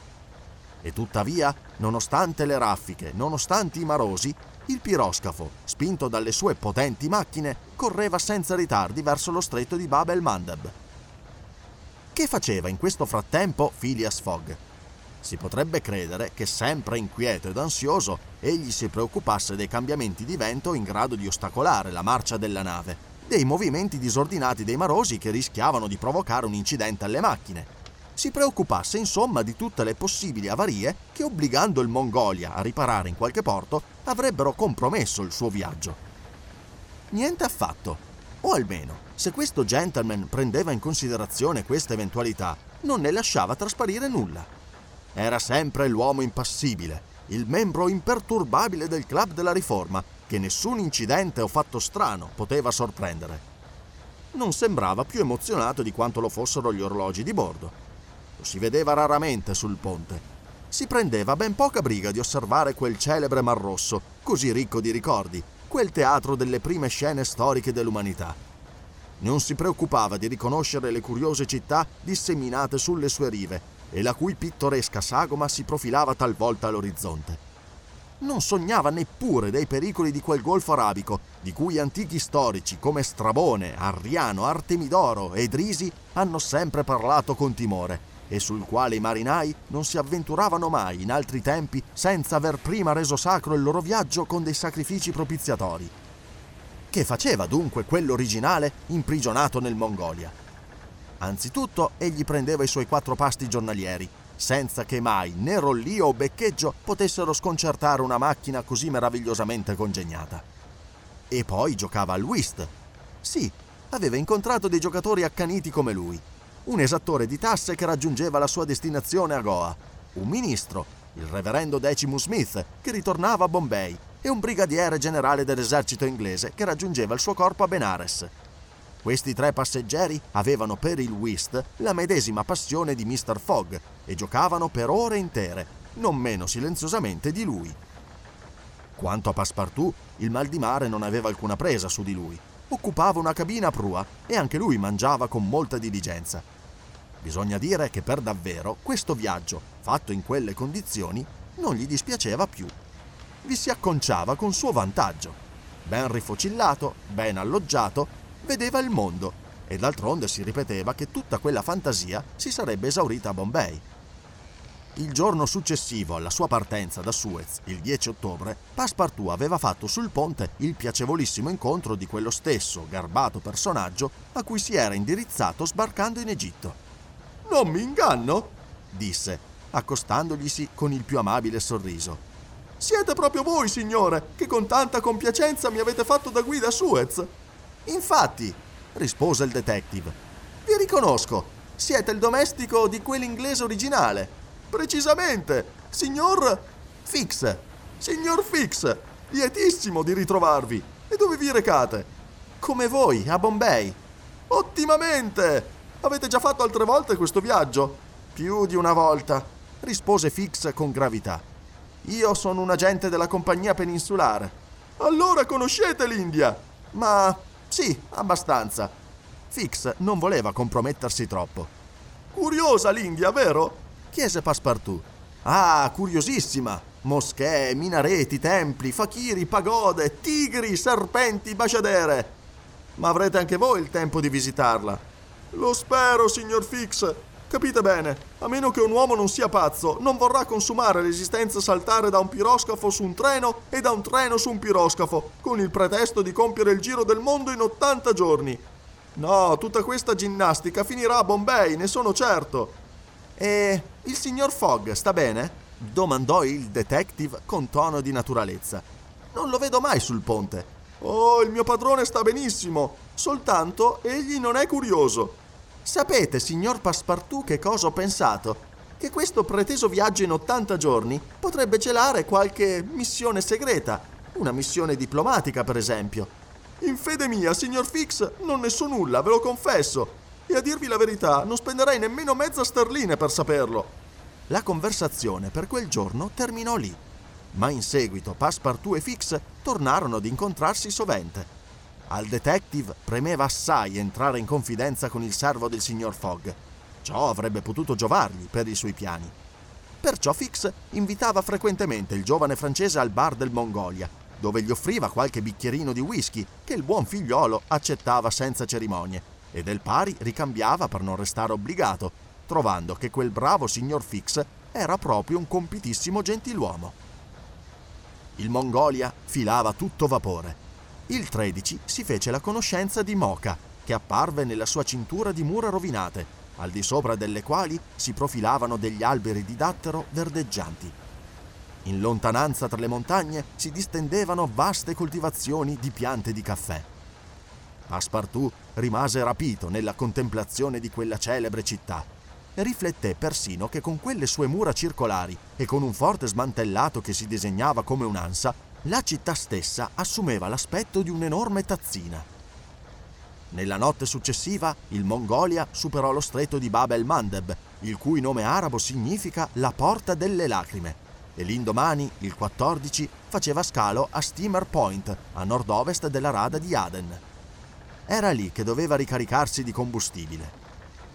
E tuttavia, nonostante le raffiche, nonostante i marosi, il piroscafo, spinto dalle sue potenti macchine, correva senza ritardi verso lo stretto di Bab el-Mandeb. Che faceva in questo frattempo Phileas Fogg? Si potrebbe credere che, sempre inquieto ed ansioso, egli si preoccupasse dei cambiamenti di vento in grado di ostacolare la marcia della nave, dei movimenti disordinati dei marosi che rischiavano di provocare un incidente alle macchine. Si preoccupasse insomma di tutte le possibili avarie che, obbligando il Mongolia a riparare in qualche porto, avrebbero compromesso il suo viaggio. Niente affatto, o almeno, se questo gentleman prendeva in considerazione questa eventualità, non ne lasciava trasparire nulla. Era sempre l'uomo impassibile, il membro imperturbabile del Club della Riforma, che nessun incidente o fatto strano poteva sorprendere. Non sembrava più emozionato di quanto lo fossero gli orologi di bordo. Lo si vedeva raramente sul ponte. Si prendeva ben poca briga di osservare quel celebre Mar Rosso, così ricco di ricordi, quel teatro delle prime scene storiche dell'umanità. Non si preoccupava di riconoscere le curiose città disseminate sulle sue rive e la cui pittoresca sagoma si profilava talvolta all'orizzonte. Non sognava neppure dei pericoli di quel golfo arabico, di cui antichi storici come Strabone, Arriano, Artemidoro e Drisi hanno sempre parlato con timore, e sul quale i marinai non si avventuravano mai in altri tempi senza aver prima reso sacro il loro viaggio con dei sacrifici propiziatori. Che faceva dunque quell'originale imprigionato nel Mongolia? Anzitutto egli prendeva i suoi quattro pasti giornalieri, senza che mai né rollio o beccheggio potessero sconcertare una macchina così meravigliosamente congegnata. E poi giocava al whist. Sì, aveva incontrato dei giocatori accaniti come lui, un esattore di tasse che raggiungeva la sua destinazione a Goa, un ministro, il reverendo Decimus Smith, che ritornava a Bombay, e un brigadiere generale dell'esercito inglese che raggiungeva il suo corpo a Benares. Questi tre passeggeri avevano per il whist la medesima passione di mister Fogg e giocavano per ore intere, non meno silenziosamente di lui. Quanto a Passepartout, il mal di mare non aveva alcuna presa su di lui. Occupava una cabina a prua e anche lui mangiava con molta diligenza. Bisogna dire che per davvero questo viaggio, fatto in quelle condizioni, non gli dispiaceva più. Vi si acconciava con suo vantaggio. Ben rifocillato, ben alloggiato, vedeva il mondo, e d'altronde si ripeteva che tutta quella fantasia si sarebbe esaurita a Bombay. Il giorno successivo alla sua partenza da Suez, il dieci ottobre, Passepartout aveva fatto sul ponte il piacevolissimo incontro di quello stesso garbato personaggio a cui si era indirizzato sbarcando in Egitto. «Non mi inganno?» disse, accostandoglisi con il più amabile sorriso. «Siete proprio voi, signore, che con tanta compiacenza mi avete fatto da guida a Suez!» «Infatti», rispose il detective, «vi riconosco, siete il domestico di quell'inglese originale!» «Precisamente, signor Fix! Signor Fix, lietissimo di ritrovarvi! E dove vi recate?» «Come voi, a Bombay!» «Ottimamente! Avete già fatto altre volte questo viaggio?» «Più di una volta», rispose Fix con gravità. «Io sono un agente della compagnia peninsulare». «Allora conoscete l'India?» «Ma sì, abbastanza». Fix non voleva compromettersi troppo. «Curiosa l'India, vero?» chiese Passepartout. «Ah, curiosissima! Moschee, minareti, templi, fakiri, pagode, tigri, serpenti, baciadere! Ma avrete anche voi il tempo di visitarla?» «Lo spero, signor Fix. Capite bene, a meno che un uomo non sia pazzo, non vorrà consumare l'esistenza saltare da un piroscafo su un treno e da un treno su un piroscafo, con il pretesto di compiere il giro del mondo in ottanta giorni. No, tutta questa ginnastica finirà a Bombay, ne sono certo». «E il signor Fogg sta bene?» domandò il detective con tono di naturalezza. «Non lo vedo mai sul ponte». «Oh, il mio padrone sta benissimo, soltanto egli non è curioso». «Sapete, signor Passepartout, che cosa ho pensato? Che questo preteso viaggio in ottanta giorni potrebbe celare qualche missione segreta, una missione diplomatica per esempio». «In fede mia, signor Fix, non ne so nulla, ve lo confesso, e a dirvi la verità non spenderei nemmeno mezza sterlina per saperlo». La conversazione per quel giorno terminò lì, ma in seguito Passepartout e Fix tornarono ad incontrarsi sovente. Al detective premeva assai entrare in confidenza con il servo del signor Fogg. Ciò avrebbe potuto giovargli per i suoi piani. Perciò Fix invitava frequentemente il giovane francese al bar del Mongolia, dove gli offriva qualche bicchierino di whisky che il buon figliolo accettava senza cerimonie e del pari ricambiava per non restare obbligato, trovando che quel bravo signor Fix era proprio un compitissimo gentiluomo. Il Mongolia filava tutto vapore. Il tredici si fece la conoscenza di Mocha, che apparve nella sua cintura di mura rovinate, al di sopra delle quali si profilavano degli alberi di dattero verdeggianti. In lontananza tra le montagne si distendevano vaste coltivazioni di piante di caffè. Passepartout rimase rapito nella contemplazione di quella celebre città. Rifletté persino che con quelle sue mura circolari e con un forte smantellato che si disegnava come un'ansa, la città stessa assumeva l'aspetto di un'enorme tazzina. Nella notte successiva il Mongolia superò lo stretto di Bab el-Mandeb, il cui nome arabo significa la porta delle lacrime, e l'indomani, il quattordici, faceva scalo a Steamer Point, a nord-ovest della rada di Aden. Era lì che doveva ricaricarsi di combustibile.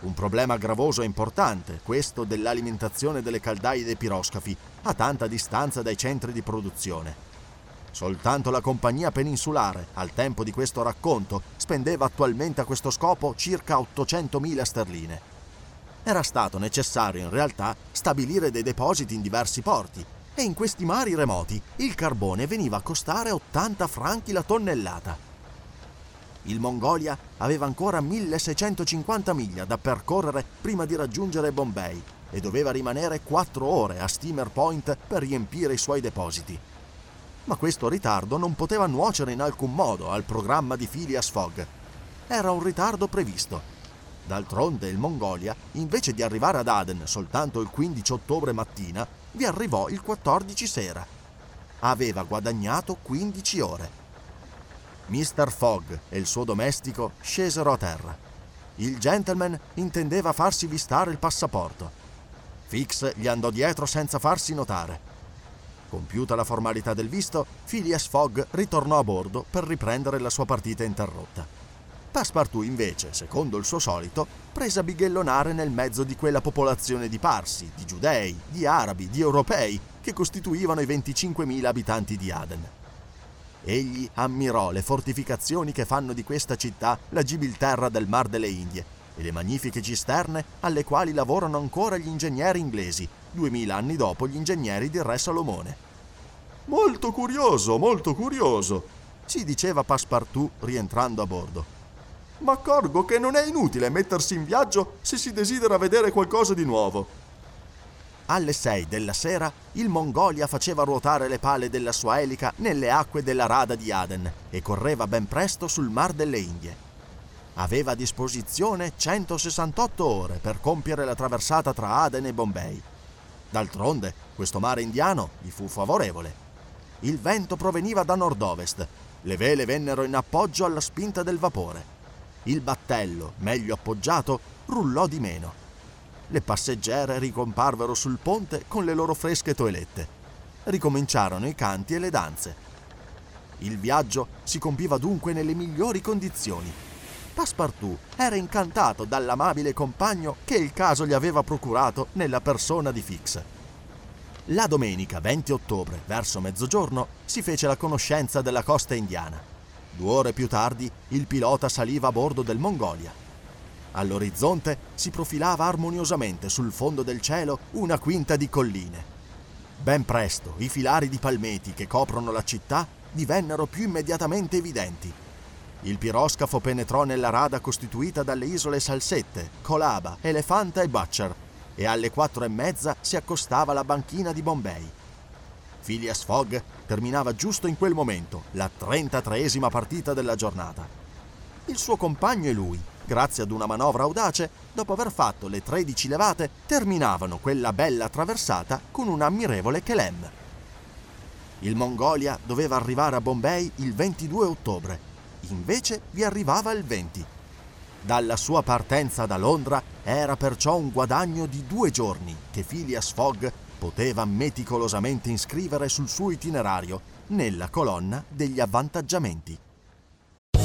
Un problema gravoso e importante, questo dell'alimentazione delle caldaie dei piroscafi, a tanta distanza dai centri di produzione. Soltanto la compagnia peninsulare, al tempo di questo racconto, spendeva attualmente a questo scopo circa ottocentomila sterline. Era stato necessario in realtà stabilire dei depositi in diversi porti e in questi mari remoti il carbone veniva a costare ottanta franchi la tonnellata. Il Mongolia aveva ancora milleseicentocinquanta miglia da percorrere prima di raggiungere Bombay e doveva rimanere quattro ore a Steamer Point per riempire i suoi depositi. Ma questo ritardo non poteva nuocere in alcun modo al programma di Phileas Fogg. Era un ritardo previsto. D'altronde il Mongolia, invece di arrivare ad Aden soltanto il quindici ottobre mattina, vi arrivò il quattordici sera. Aveva guadagnato quindici ore. mister Fogg e il suo domestico scesero a terra. Il gentleman intendeva farsi vistare il passaporto. Fix gli andò dietro senza farsi notare. Compiuta la formalità del visto, Phileas Fogg ritornò a bordo per riprendere la sua partita interrotta. Passepartout invece, secondo il suo solito, prese a bighellonare nel mezzo di quella popolazione di parsi, di giudei, di arabi, di europei che costituivano i venticinquemila abitanti di Aden. Egli ammirò le fortificazioni che fanno di questa città la Gibilterra del Mar delle Indie e le magnifiche cisterne alle quali lavorano ancora gli ingegneri inglesi, duemila anni dopo gli ingegneri del re Salomone. «Molto curioso, molto curioso», si diceva Passepartout rientrando a bordo. «Ma accorgo che non è inutile mettersi in viaggio se si desidera vedere qualcosa di nuovo». Alle sei della sera il Mongolia faceva ruotare le pale della sua elica nelle acque della rada di Aden e correva ben presto sul Mar delle Indie. Aveva a disposizione centosessantotto ore per compiere la traversata tra Aden e Bombay. D'altronde, questo mare indiano gli fu favorevole. Il vento proveniva da nord-ovest, le vele vennero in appoggio alla spinta del vapore. Il battello, meglio appoggiato, rullò di meno. Le passeggere ricomparvero sul ponte con le loro fresche toelette. Ricominciarono i canti e le danze. Il viaggio si compiva dunque nelle migliori condizioni. Passepartout era incantato dall'amabile compagno che il caso gli aveva procurato nella persona di Fix. La domenica venti ottobre, verso mezzogiorno, si fece la conoscenza della costa indiana. Due ore più tardi il pilota saliva a bordo del Mongolia. All'orizzonte si profilava armoniosamente sul fondo del cielo una quinta di colline. Ben presto i filari di palmeti che coprono la città divennero più immediatamente evidenti. Il piroscafo penetrò nella rada costituita dalle isole Salsette, Colaba, Elefanta e Butcher e alle quattro e mezza si accostava la banchina di Bombay. Phileas Fogg terminava giusto in quel momento la trentatreesima partita della giornata. Il suo compagno e lui, grazie ad una manovra audace, dopo aver fatto le tredici levate, terminavano quella bella traversata con un ammirevole chelem. Il Mongolia doveva arrivare a Bombay il ventidue ottobre, invece vi arrivava il venti. Dalla sua partenza da Londra era perciò un guadagno di due giorni che Phileas Fogg poteva meticolosamente iscrivere sul suo itinerario nella colonna degli avvantaggiamenti.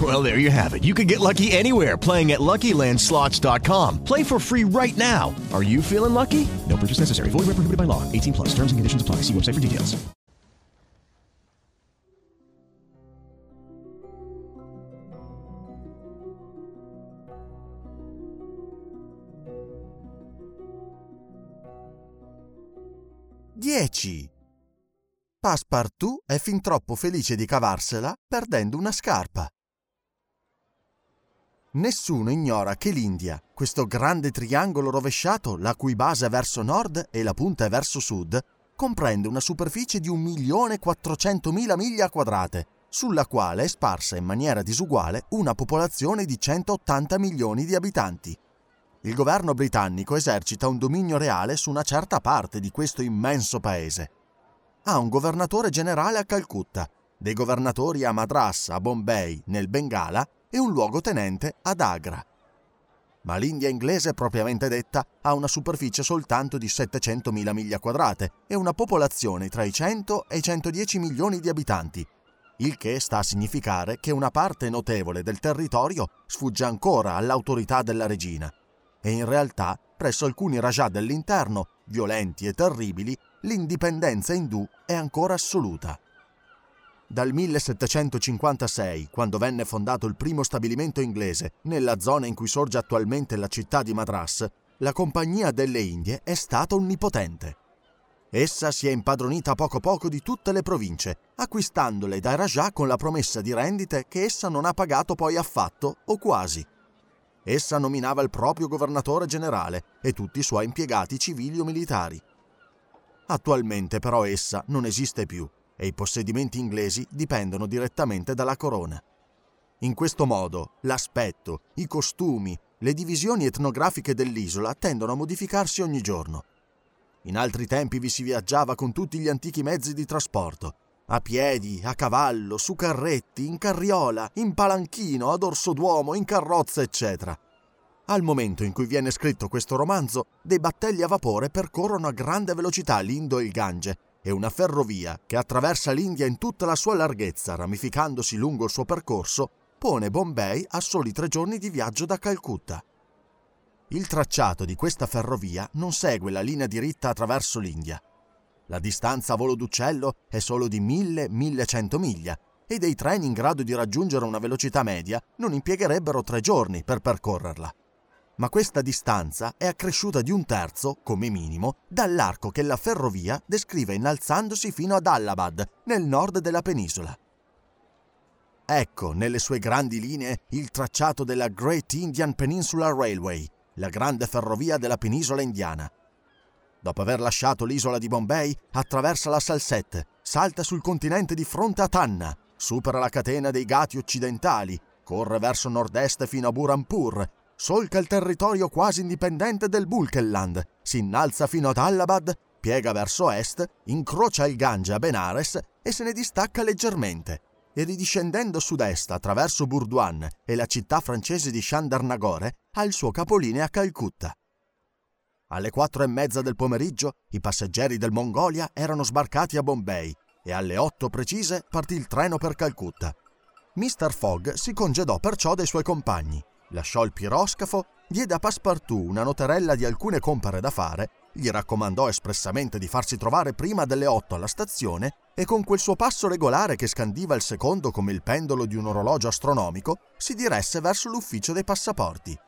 Well, there you have it. You can get lucky anywhere, playing at Lucky Land Slots dot com. Play for free right now. Are you feeling lucky? No purchase necessary. Void where prohibited by law. eighteen plus. Terms and conditions apply. See website for details. dieci. Passepartout è fin troppo felice di cavarsela perdendo una scarpa. Nessuno ignora che l'India, questo grande triangolo rovesciato la cui base è verso nord e la punta è verso sud, comprende una superficie di un milione quattrocentomila miglia quadrate, sulla quale è sparsa in maniera disuguale una popolazione di centottanta milioni di abitanti. Il governo britannico esercita un dominio reale su una certa parte di questo immenso paese. Ha un governatore generale a Calcutta, dei governatori a Madras, a Bombay, nel Bengala e un luogotenente ad Agra. Ma l'India inglese propriamente detta ha una superficie soltanto di settecentomila miglia quadrate e una popolazione tra i cento e i centodieci milioni di abitanti, il che sta a significare che una parte notevole del territorio sfugge ancora all'autorità della regina. E in realtà, presso alcuni rajah dell'interno, violenti e terribili, l'indipendenza indù è ancora assoluta. Dal millesettecentocinquantasei, quando venne fondato il primo stabilimento inglese nella zona in cui sorge attualmente la città di Madras, la Compagnia delle Indie è stata onnipotente. Essa si è impadronita a poco poco di tutte le province, acquistandole dai rajah con la promessa di rendite che essa non ha pagato poi affatto o quasi. Essa nominava il proprio governatore generale e tutti i suoi impiegati civili o militari. Attualmente però essa non esiste più e i possedimenti inglesi dipendono direttamente dalla corona. In questo modo l'aspetto, i costumi, le divisioni etnografiche dell'isola tendono a modificarsi ogni giorno. In altri tempi vi si viaggiava con tutti gli antichi mezzi di trasporto, a piedi, a cavallo, su carretti, in carriola, in palanchino, ad orso d'uomo, in carrozza, eccetera. Al momento in cui viene scritto questo romanzo, dei battelli a vapore percorrono a grande velocità l'Indo e il Gange e una ferrovia che attraversa l'India in tutta la sua larghezza, ramificandosi lungo il suo percorso, pone Bombay a soli tre giorni di viaggio da Calcutta. Il tracciato di questa ferrovia non segue la linea diritta attraverso l'India. La distanza a volo d'uccello è solo di mille millecento miglia e dei treni in grado di raggiungere una velocità media non impiegherebbero tre giorni per percorrerla. Ma questa distanza è accresciuta di un terzo, come minimo, dall'arco che la ferrovia descrive innalzandosi fino ad Allahabad, nel nord della penisola. Ecco, nelle sue grandi linee, il tracciato della Great Indian Peninsular Railway, la grande ferrovia della penisola indiana. Dopo aver lasciato l'isola di Bombay, attraversa la Salsette, salta sul continente di fronte a Tanna, supera la catena dei Ghati occidentali, corre verso nord-est fino a Burhanpur, solca il territorio quasi indipendente del Bulkelland, si innalza fino ad Allahabad, piega verso est, incrocia il Gange a Benares e se ne distacca leggermente, e ridiscendendo sud-est attraverso Burdwan e la città francese di Chandernagore ha il suo capolinea a Calcutta. Alle quattro e mezza del pomeriggio i passeggeri del Mongolia erano sbarcati a Bombay e alle otto precise partì il treno per Calcutta. mister Fogg si congedò perciò dai suoi compagni, lasciò il piroscafo, diede a Passepartout una noterella di alcune compere da fare, gli raccomandò espressamente di farsi trovare prima delle otto alla stazione e con quel suo passo regolare che scandiva il secondo come il pendolo di un orologio astronomico, si diresse verso l'ufficio dei passaporti.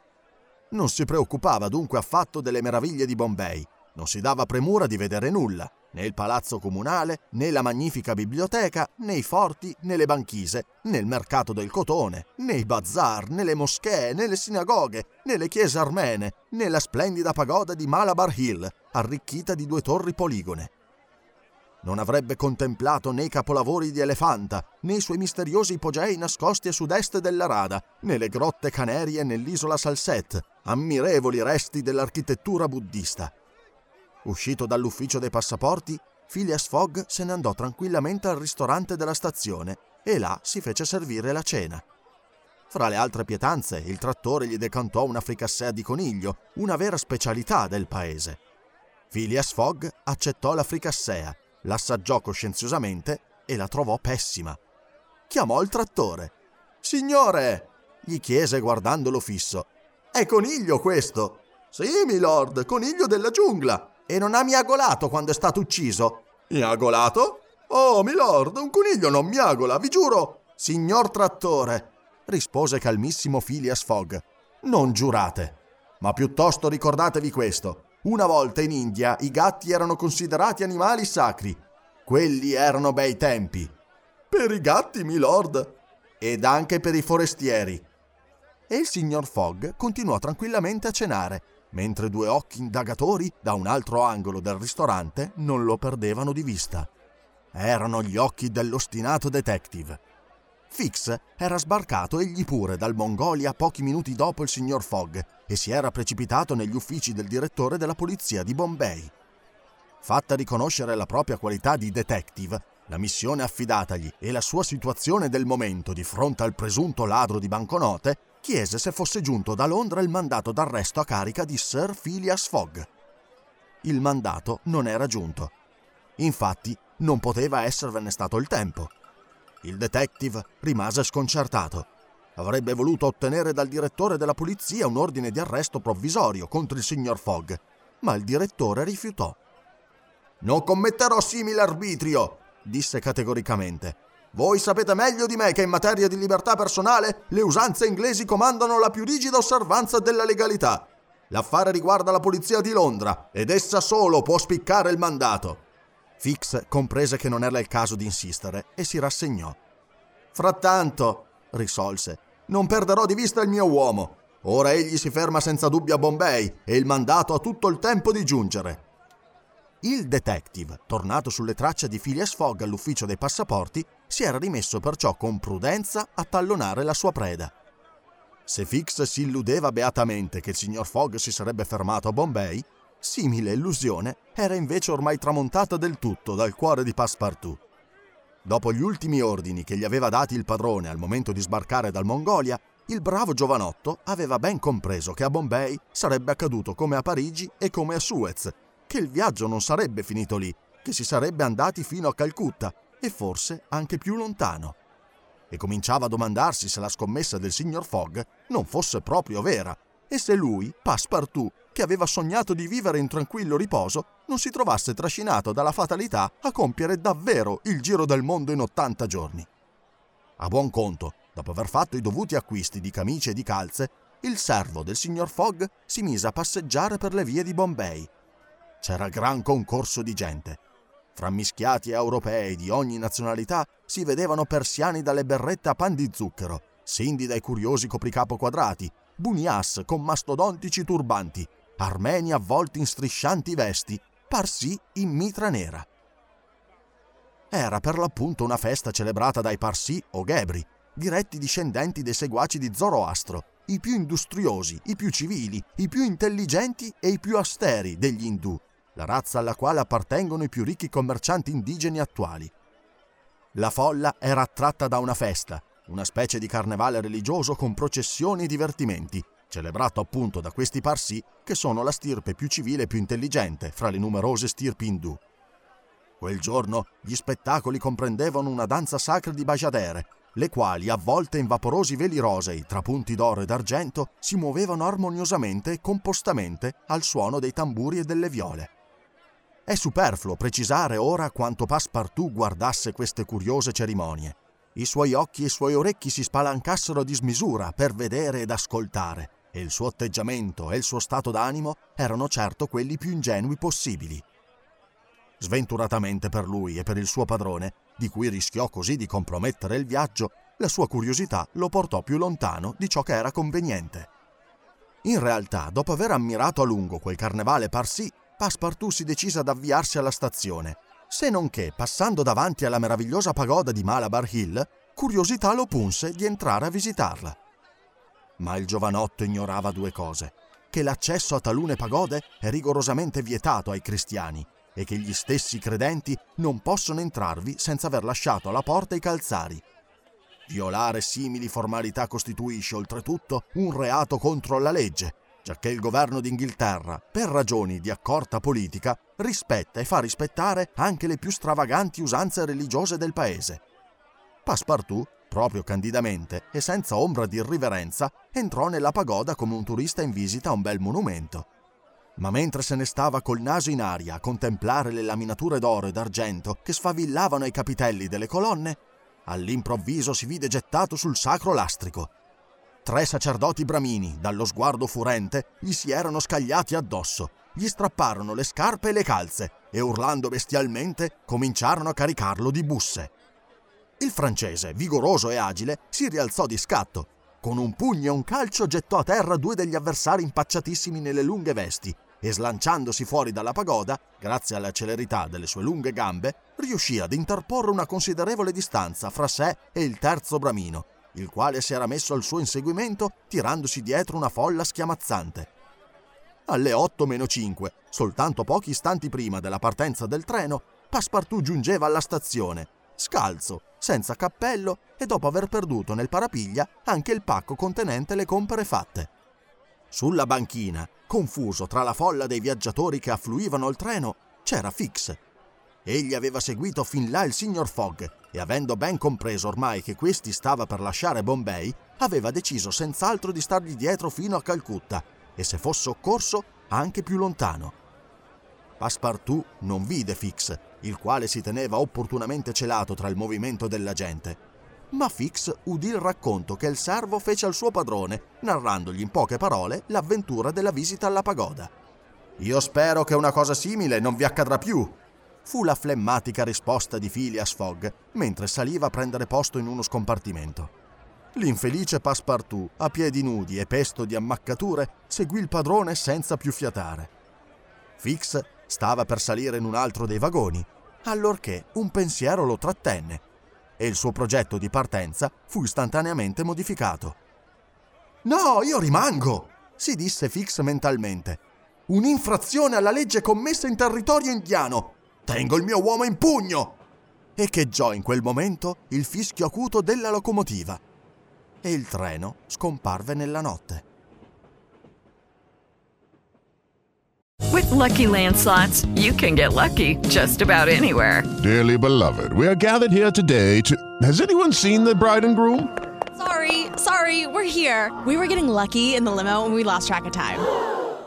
Non si preoccupava dunque affatto delle meraviglie di Bombay, non si dava premura di vedere nulla, né il palazzo comunale, né la magnifica biblioteca, né i forti, né le banchise, né il mercato del cotone, né i bazar, né le moschee, né le sinagoghe, né le chiese armene, né la splendida pagoda di Malabar Hill, arricchita di due torri poligone. Non avrebbe contemplato né i capolavori di Elefanta, né i suoi misteriosi ipogei nascosti a sud-est della Rada, né le grotte Canerie nell'isola Salsette, ammirevoli resti dell'architettura buddista. Uscito dall'ufficio dei passaporti, Phileas Fogg se ne andò tranquillamente al ristorante della stazione e là si fece servire la cena. Fra le altre pietanze, il trattore gli decantò una fricassea di coniglio, una vera specialità del paese. Phileas Fogg accettò la fricassea, l'assaggiò coscienziosamente e la trovò pessima. Chiamò il trattore. «Signore!» gli chiese guardandolo fisso. «È coniglio questo?» «Sì, milord, coniglio della giungla! E non ha miagolato quando è stato ucciso?» «Miagolato? Oh, milord, un coniglio non miagola, vi giuro!» «Signor trattore!» rispose calmissimo Phileas Fogg. «Non giurate, ma piuttosto ricordatevi questo. Una volta in India i gatti erano considerati animali sacri. Quelli erano bei tempi.» «Per i gatti, milord?» «Ed anche per i forestieri.» E il signor Fogg continuò tranquillamente a cenare, mentre due occhi indagatori da un altro angolo del ristorante non lo perdevano di vista. Erano gli occhi dell'ostinato detective. Fix era sbarcato egli pure dal Mongolia pochi minuti dopo il signor Fogg e si era precipitato negli uffici del direttore della polizia di Bombay. Fatta riconoscere la propria qualità di detective, la missione affidatagli e la sua situazione del momento di fronte al presunto ladro di banconote, chiese se fosse giunto da Londra il mandato d'arresto a carica di Sir Phileas Fogg. Il mandato non era giunto. Infatti, non poteva esservene stato il tempo. Il detective rimase sconcertato. Avrebbe voluto ottenere dal direttore della polizia un ordine di arresto provvisorio contro il signor Fogg, ma il direttore rifiutò. «Non commetterò simile arbitrio», disse categoricamente. «Voi sapete meglio di me che in materia di libertà personale le usanze inglesi comandano la più rigida osservanza della legalità. L'affare riguarda la polizia di Londra ed essa solo può spiccare il mandato.» Fix comprese che non era il caso di insistere e si rassegnò. «Frattanto», risolse, «non perderò di vista il mio uomo. Ora egli si ferma senza dubbio a Bombay e il mandato ha tutto il tempo di giungere.» Il detective, tornato sulle tracce di Phileas Fogg all'ufficio dei passaporti, si era rimesso perciò con prudenza a tallonare la sua preda. Se Fix si illudeva beatamente che il signor Fogg si sarebbe fermato a Bombay, simile illusione era invece ormai tramontata del tutto dal cuore di Passepartout. Dopo gli ultimi ordini che gli aveva dati il padrone al momento di sbarcare dal Mongolia, il bravo giovanotto aveva ben compreso che a Bombay sarebbe accaduto come a Parigi e come a Suez, che il viaggio non sarebbe finito lì, che si sarebbe andati fino a Calcutta e forse anche più lontano. E cominciava a domandarsi se la scommessa del signor Fogg non fosse proprio vera e se lui, Passepartout, che aveva sognato di vivere in tranquillo riposo, non si trovasse trascinato dalla fatalità a compiere davvero il giro del mondo in ottanta giorni. A buon conto, dopo aver fatto i dovuti acquisti di camicie e di calze, il servo del signor Fogg si mise a passeggiare per le vie di Bombay. C'era gran concorso di gente. Fra mischiati europei di ogni nazionalità si vedevano persiani dalle berrette a pan di zucchero, sindi dai curiosi copricapo quadrati, bunias con mastodontici turbanti, armeni avvolti in striscianti vesti, parsi in mitra nera. Era per l'appunto una festa celebrata dai parsi o ghebri, diretti discendenti dei seguaci di Zoroastro, i più industriosi, i più civili, i più intelligenti e i più austeri degli indù, la razza alla quale appartengono i più ricchi commercianti indigeni attuali. La folla era attratta da una festa, una specie di carnevale religioso con processioni e divertimenti, celebrato appunto da questi parsi che sono la stirpe più civile e più intelligente fra le numerose stirpi indù. Quel giorno gli spettacoli comprendevano una danza sacra di bajadere, le quali, avvolte in vaporosi veli rosei tra punti d'oro ed argento, si muovevano armoniosamente e compostamente al suono dei tamburi e delle viole. È superfluo precisare ora quanto Passepartout guardasse queste curiose cerimonie. I suoi occhi e i suoi orecchi si spalancassero a dismisura per vedere ed ascoltare, e il suo atteggiamento e il suo stato d'animo erano certo quelli più ingenui possibili. Sventuratamente per lui e per il suo padrone, di cui rischiò così di compromettere il viaggio, la sua curiosità lo portò più lontano di ciò che era conveniente. In realtà, dopo aver ammirato a lungo quel carnevale parsi, Passepartout si decise ad avviarsi alla stazione, se non che, passando davanti alla meravigliosa pagoda di Malabar Hill, curiosità lo punse di entrare a visitarla. Ma il giovanotto ignorava due cose: che l'accesso a talune pagode è rigorosamente vietato ai cristiani, e che gli stessi credenti non possono entrarvi senza aver lasciato alla porta i calzari. Violare simili formalità costituisce oltretutto un reato contro la legge, giacché il governo d'Inghilterra, per ragioni di accorta politica, rispetta e fa rispettare anche le più stravaganti usanze religiose del paese. Passepartout, proprio candidamente e senza ombra di irriverenza, entrò nella pagoda come un turista in visita a un bel monumento. Ma mentre se ne stava col naso in aria a contemplare le laminature d'oro e d'argento che sfavillavano ai capitelli delle colonne, all'improvviso si vide gettato sul sacro lastrico. Tre sacerdoti bramini, dallo sguardo furente, gli si erano scagliati addosso, gli strapparono le scarpe e le calze e, urlando bestialmente, cominciarono a caricarlo di busse. Il francese, vigoroso e agile, si rialzò di scatto. Con un pugno e un calcio gettò a terra due degli avversari impacciatissimi nelle lunghe vesti e, slanciandosi fuori dalla pagoda, grazie alla celerità delle sue lunghe gambe, riuscì ad interporre una considerevole distanza fra sé e il terzo bramino, il quale si era messo al suo inseguimento tirandosi dietro una folla schiamazzante. Alle otto meno cinque, soltanto pochi istanti prima della partenza del treno, Passepartout giungeva alla stazione, scalzo, senza cappello e dopo aver perduto nel parapiglia anche il pacco contenente le compere fatte. Sulla banchina, confuso tra la folla dei viaggiatori che affluivano al treno, c'era Fix. Egli aveva seguito fin là il signor Fogg e, avendo ben compreso ormai che questi stava per lasciare Bombay, aveva deciso senz'altro di stargli dietro fino a Calcutta e, se fosse occorso, anche più lontano. Passepartout non vide Fix, il quale si teneva opportunamente celato tra il movimento della gente, ma Fix udì il racconto che il servo fece al suo padrone, narrandogli in poche parole l'avventura della visita alla pagoda. «Io spero che una cosa simile non vi accadrà più», fu la flemmatica risposta di Phileas Fogg mentre saliva a prendere posto in uno scompartimento. L'infelice Passepartout, a piedi nudi e pesto di ammaccature, seguì il padrone senza più fiatare. Fix stava per salire in un altro dei vagoni, allorché un pensiero lo trattenne e il suo progetto di partenza fu istantaneamente modificato. «No, io rimango!» si disse Fix mentalmente. «Un'infrazione alla legge commessa in territorio indiano! Tengo il mio uomo in pugno!» E echeggiò in quel momento il fischio acuto della locomotiva e il treno scomparve nella notte. With Lucky Land Slots, you can get lucky just about anywhere. Dearly beloved, we are gathered here today to... Has anyone seen the bride and groom? Sorry, sorry, we're here. We were getting lucky in the limo and we lost track of time.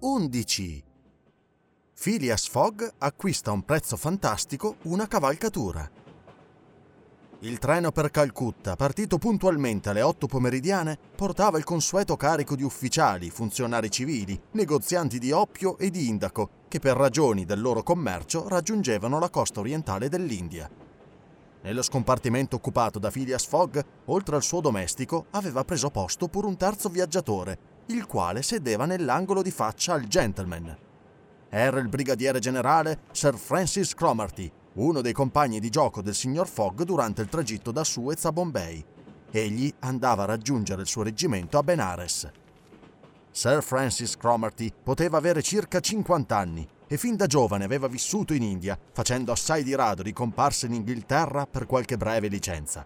undici. Phileas Fogg acquista a un prezzo fantastico una cavalcatura. Il treno per Calcutta, partito puntualmente alle otto pomeridiane, portava il consueto carico di ufficiali, funzionari civili, negozianti di oppio e di indaco, che per ragioni del loro commercio raggiungevano la costa orientale dell'India. Nello scompartimento occupato da Phileas Fogg, oltre al suo domestico, aveva preso posto pure un terzo viaggiatore, il quale sedeva nell'angolo di faccia al gentleman. Era il brigadiere generale Sir Francis Cromarty, uno dei compagni di gioco del signor Fogg durante il tragitto da Suez a Bombay. Egli andava a raggiungere il suo reggimento a Benares. Sir Francis Cromarty poteva avere circa cinquanta anni e fin da giovane aveva vissuto in India, facendo assai di rado ricomparsa in Inghilterra per qualche breve licenza.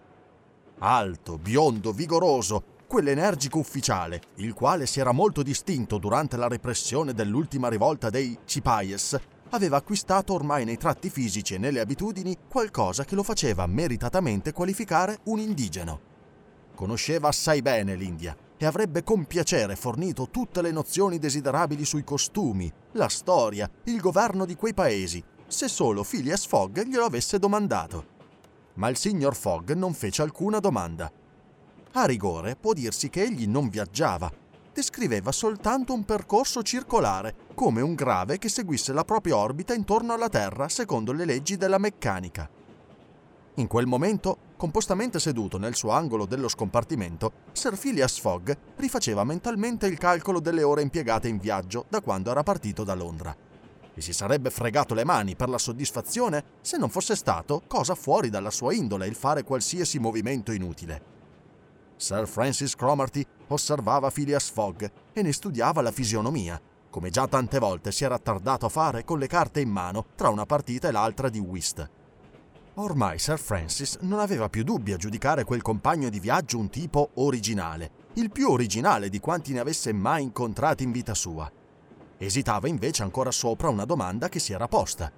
Alto, biondo, vigoroso, quell'energico ufficiale, il quale si era molto distinto durante la repressione dell'ultima rivolta dei Cipayes, aveva acquistato ormai nei tratti fisici e nelle abitudini qualcosa che lo faceva meritatamente qualificare un indigeno. Conosceva assai bene l'India e avrebbe con piacere fornito tutte le nozioni desiderabili sui costumi, la storia, il governo di quei paesi, se solo Phileas Fogg glielo avesse domandato. Ma il signor Fogg non fece alcuna domanda. A rigore può dirsi che egli non viaggiava, descriveva soltanto un percorso circolare, come un grave che seguisse la propria orbita intorno alla Terra secondo le leggi della meccanica. In quel momento, compostamente seduto nel suo angolo dello scompartimento, Sir Phileas Fogg rifaceva mentalmente il calcolo delle ore impiegate in viaggio da quando era partito da Londra. E si sarebbe fregato le mani per la soddisfazione se non fosse stato cosa fuori dalla sua indole il fare qualsiasi movimento inutile. Sir Francis Cromarty osservava Phileas Fogg e ne studiava la fisionomia, come già tante volte si era tardato a fare con le carte in mano tra una partita e l'altra di whist. Ormai Sir Francis non aveva più dubbi a giudicare quel compagno di viaggio un tipo originale, il più originale di quanti ne avesse mai incontrati in vita sua. Esitava invece ancora sopra una domanda che si era posta.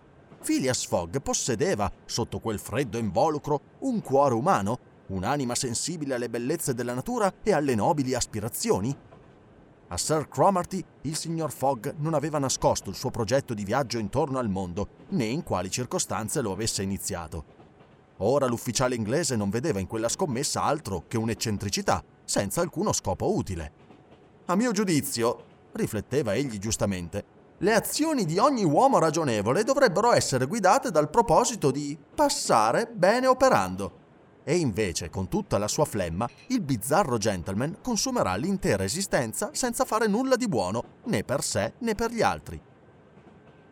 Phileas Fogg possedeva, sotto quel freddo involucro, un cuore umano, un'anima sensibile alle bellezze della natura e alle nobili aspirazioni? A Sir Cromarty il signor Fogg non aveva nascosto il suo progetto di viaggio intorno al mondo, né in quali circostanze lo avesse iniziato. Ora l'ufficiale inglese non vedeva in quella scommessa altro che un'eccentricità, senza alcuno scopo utile. A mio giudizio, rifletteva egli giustamente, le azioni di ogni uomo ragionevole dovrebbero essere guidate dal proposito di passare bene operando. E invece, con tutta la sua flemma, il bizzarro gentleman consumerà l'intera esistenza senza fare nulla di buono, né per sé né per gli altri.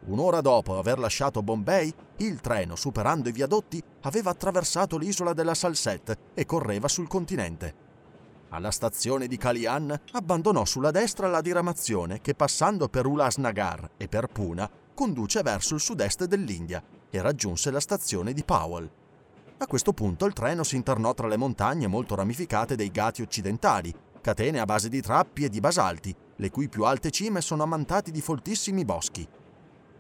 Un'ora dopo aver lasciato Bombay, il treno, superando i viadotti, aveva attraversato l'isola della Salsette e correva sul continente. Alla stazione di Kalyan abbandonò sulla destra la diramazione che, passando per Ulasnagar e per Pune, conduce verso il sud-est dell'India e raggiunse la stazione di Powell. A questo punto il treno si internò tra le montagne molto ramificate dei Ghati occidentali, catene a base di trappi e di basalti, le cui più alte cime sono ammantate di foltissimi boschi.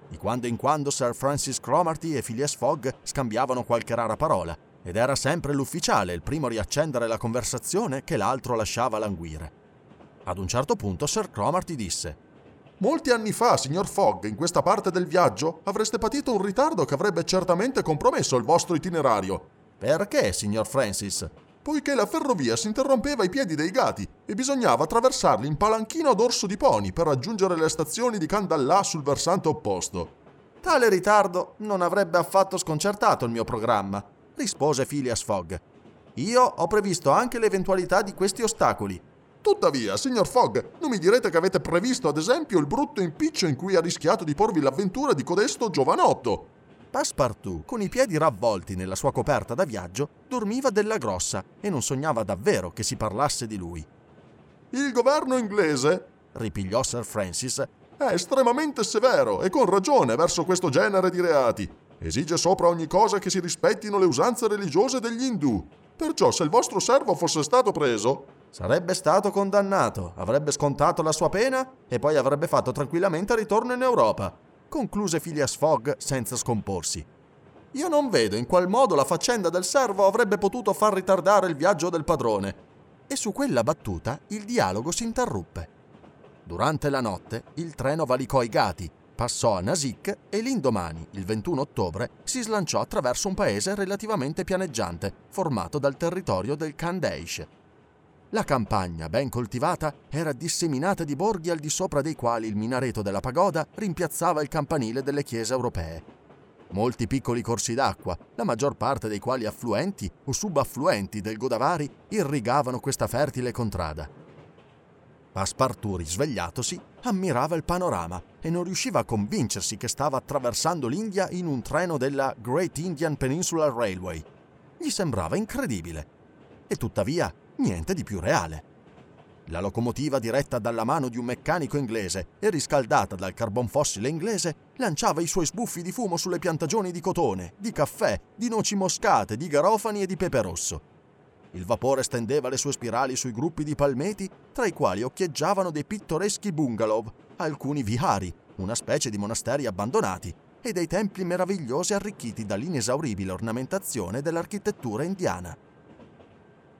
Di quando in quando Sir Francis Cromarty e Phileas Fogg scambiavano qualche rara parola, ed era sempre l'ufficiale il primo a riaccendere la conversazione che l'altro lasciava languire. Ad un certo punto Sir Cromarty disse: «Molti anni fa, signor Fogg, in questa parte del viaggio avreste patito un ritardo che avrebbe certamente compromesso il vostro itinerario». «Perché, signor Francis?» «Poiché la ferrovia si interrompeva ai piedi dei Ghati e bisognava attraversarli in palanchino ad orso di pony per raggiungere le stazioni di Kandallah sul versante opposto». «Tale ritardo non avrebbe affatto sconcertato il mio programma», rispose Phileas Fogg. «Io ho previsto anche l'eventualità di questi ostacoli». «Tuttavia, signor Fogg, non mi direte che avete previsto, ad esempio, il brutto impiccio in cui ha rischiato di porvi l'avventura di codesto giovanotto?» Passepartout, con i piedi ravvolti nella sua coperta da viaggio, dormiva della grossa e non sognava davvero che si parlasse di lui. «Il governo inglese», ripigliò Sir Francis, «è estremamente severo e con ragione verso questo genere di reati. esige sopra ogni cosa che si rispettino le usanze religiose degli Hindu. Perciò se il vostro servo fosse stato preso, sarebbe stato condannato, avrebbe scontato la sua pena e poi avrebbe fatto tranquillamente ritorno in Europa, concluse Phileas Fogg senza scomporsi. Io non vedo in qual modo la faccenda del servo avrebbe potuto far ritardare il viaggio del padrone. E su quella battuta il dialogo si interruppe. Durante la notte il treno valicò i Ghati, passò a Nasik e l'indomani, il ventuno ottobre, si slanciò attraverso un paese relativamente pianeggiante, formato dal territorio del Khandesh. La campagna, ben coltivata, era disseminata di borghi al di sopra dei quali il minareto della pagoda rimpiazzava il campanile delle chiese europee. Molti piccoli corsi d'acqua, la maggior parte dei quali affluenti o subaffluenti del Godavari, irrigavano questa fertile contrada. Passepartout, risvegliatosi, ammirava il panorama e non riusciva a convincersi che stava attraversando l'India in un treno della Great Indian Peninsular Railway. Gli sembrava incredibile, e tuttavia niente di più reale. La locomotiva, diretta dalla mano di un meccanico inglese e riscaldata dal carbon fossile inglese, lanciava i suoi sbuffi di fumo sulle piantagioni di cotone, di caffè, di noci moscate, di garofani e di pepe rosso. Il vapore stendeva le sue spirali sui gruppi di palmeti, tra i quali occhieggiavano dei pittoreschi bungalow, alcuni vihari, una specie di monasteri abbandonati, e dei templi meravigliosi arricchiti dall'inesauribile ornamentazione dell'architettura indiana.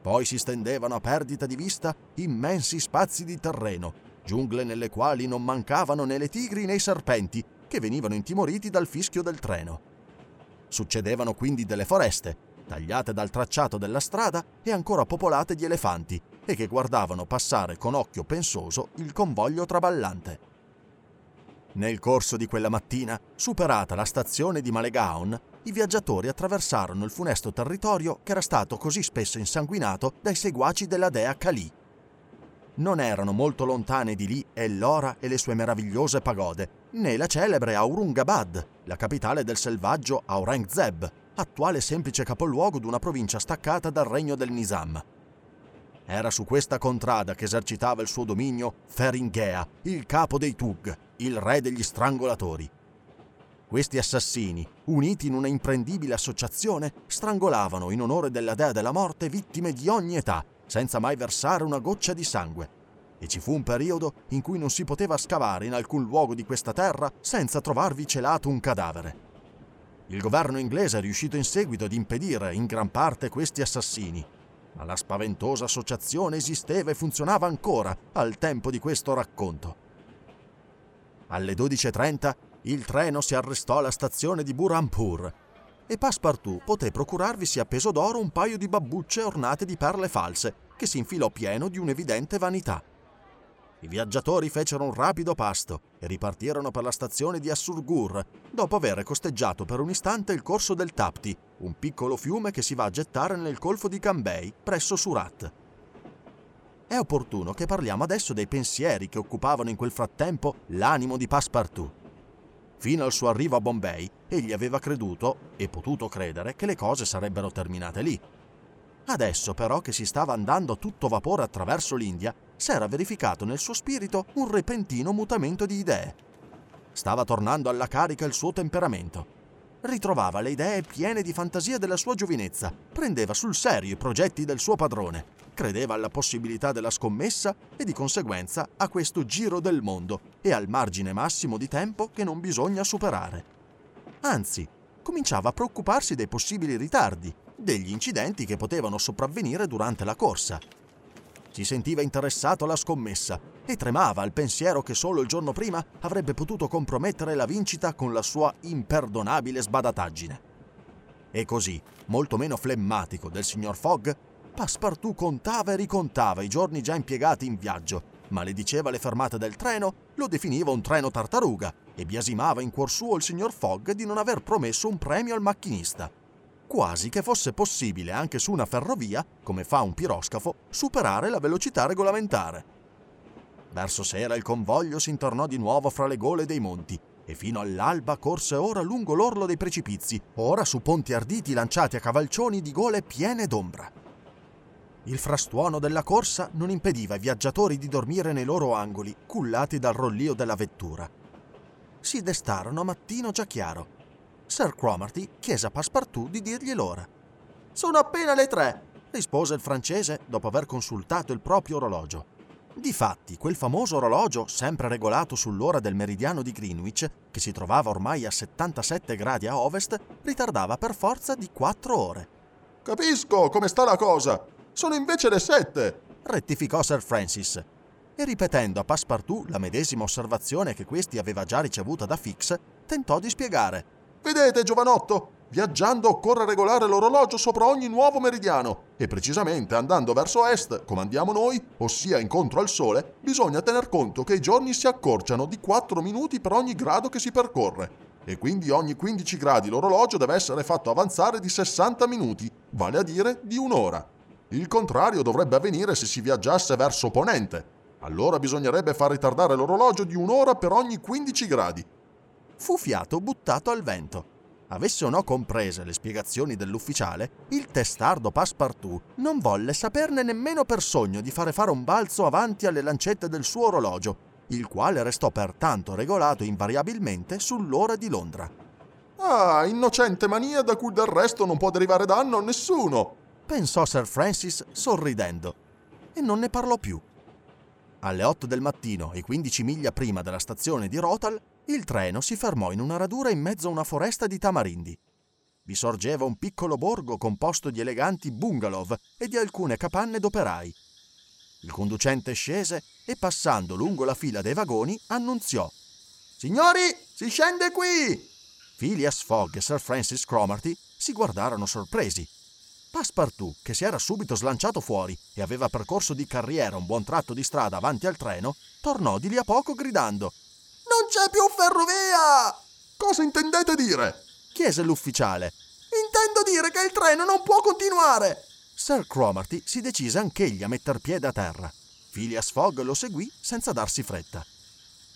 Poi si stendevano a perdita di vista immensi spazi di terreno, giungle nelle quali non mancavano né le tigri né i serpenti, che venivano intimoriti dal fischio del treno. Succedevano quindi delle foreste, tagliate dal tracciato della strada e ancora popolate di elefanti, e che guardavano passare con occhio pensoso il convoglio traballante. Nel corso di quella mattina, superata la stazione di Malegaon, i viaggiatori attraversarono il funesto territorio che era stato così spesso insanguinato dai seguaci della dea Kali. Non erano molto lontane di lì Ellora e le sue meravigliose pagode, né la celebre Aurungabad, la capitale del selvaggio Aurangzeb, attuale semplice capoluogo di una provincia staccata dal regno del Nizam. Era su questa contrada che esercitava il suo dominio Feringhea, il capo dei Tug, il re degli strangolatori. Questi assassini, uniti in una imprendibile associazione, strangolavano in onore della dea della morte vittime di ogni età, senza mai versare una goccia di sangue. E ci fu un periodo in cui non si poteva scavare in alcun luogo di questa terra senza trovarvi celato un cadavere. Il governo inglese è riuscito in seguito ad impedire in gran parte questi assassini, ma la spaventosa associazione esisteva e funzionava ancora al tempo di questo racconto. Alle dodici e trenta il treno si arrestò alla stazione di Burhanpur e Passepartout poté procurarvisi a peso d'oro un paio di babbucce ornate di perle false che si infilò pieno di un'evidente vanità. I viaggiatori fecero un rapido pasto e ripartirono per la stazione di Assurghur dopo aver costeggiato per un istante il corso del Tapti, un piccolo fiume che si va a gettare nel golfo di Cambay presso Surat. È opportuno che parliamo adesso dei pensieri che occupavano in quel frattempo l'animo di Passepartout. Fino al suo arrivo a Bombay egli aveva creduto e potuto credere che le cose sarebbero terminate lì. Adesso però che si stava andando a tutto vapore attraverso l'India, s'era verificato nel suo spirito un repentino mutamento di idee. Stava tornando alla carica il suo temperamento. Ritrovava le idee piene di fantasia della sua giovinezza, prendeva sul serio i progetti del suo padrone, credeva alla possibilità della scommessa e di conseguenza a questo giro del mondo e al margine massimo di tempo che non bisogna superare. Anzi, cominciava a preoccuparsi dei possibili ritardi, degli incidenti che potevano sopravvenire durante la corsa. Si sentiva interessato alla scommessa e tremava al pensiero che solo il giorno prima avrebbe potuto compromettere la vincita con la sua imperdonabile sbadataggine. E così, molto meno flemmatico del signor Fogg, Passepartout contava e ricontava i giorni già impiegati in viaggio, malediceva le fermate del treno, lo definiva un treno tartaruga e biasimava in cuor suo il signor Fogg di non aver promesso un premio al macchinista. Quasi che fosse possibile anche su una ferrovia, come fa un piroscafo, superare la velocità regolamentare. Verso sera il convoglio si intornò di nuovo fra le gole dei monti e fino all'alba corse ora lungo l'orlo dei precipizi, ora su ponti arditi lanciati a cavalcioni di gole piene d'ombra. Il frastuono della corsa non impediva ai viaggiatori di dormire nei loro angoli, cullati dal rollio della vettura. Si destarono a mattino già chiaro. Sir Cromarty chiese a Passepartout di dirgli l'ora. «Sono appena le tre», rispose il francese dopo aver consultato il proprio orologio. Difatti, quel famoso orologio, sempre regolato sull'ora del meridiano di Greenwich, che si trovava ormai a settantasette gradi a ovest, ritardava per forza di quattro ore. «Capisco come sta la cosa! Sono invece le sette!» rettificò Sir Francis. E ripetendo a Passepartout la medesima osservazione che questi aveva già ricevuta da Fix, tentò di spiegare. «Vedete, giovanotto, viaggiando occorre regolare l'orologio sopra ogni nuovo meridiano e precisamente andando verso est, come andiamo noi, ossia incontro al sole, bisogna tener conto che i giorni si accorciano di quattro minuti per ogni grado che si percorre e quindi ogni quindici gradi l'orologio deve essere fatto avanzare di sessanta minuti, vale a dire di un'ora. Il contrario dovrebbe avvenire se si viaggiasse verso ponente. Allora bisognerebbe far ritardare l'orologio di un'ora per ogni quindici gradi. Fu fiato buttato al vento. Avesse o no comprese le spiegazioni dell'ufficiale, il testardo Passepartout non volle saperne nemmeno per sogno di fare fare un balzo avanti alle lancette del suo orologio, il quale restò pertanto regolato invariabilmente sull'ora di Londra. «Ah, innocente mania da cui del resto non può derivare danno a nessuno!» pensò Sir Francis sorridendo, e non ne parlò più. Alle otto del mattino e quindici miglia prima della stazione di Rothal, il treno si fermò in una radura in mezzo a una foresta di tamarindi. Vi sorgeva un piccolo borgo composto di eleganti bungalow e di alcune capanne d'operai. Il conducente scese e, passando lungo la fila dei vagoni, annunziò: «Signori, si scende qui!» Phileas Fogg e Sir Francis Cromarty si guardarono sorpresi. Passepartout, che si era subito slanciato fuori e aveva percorso di carriera un buon tratto di strada avanti al treno, tornò di lì a poco gridando: «Non c'è più ferrovia!» «Cosa intendete dire?» chiese l'ufficiale. «Intendo dire che il treno non può continuare!» Sir Cromarty si decise anch'egli a metter piede a terra. Phileas Fogg lo seguì senza darsi fretta.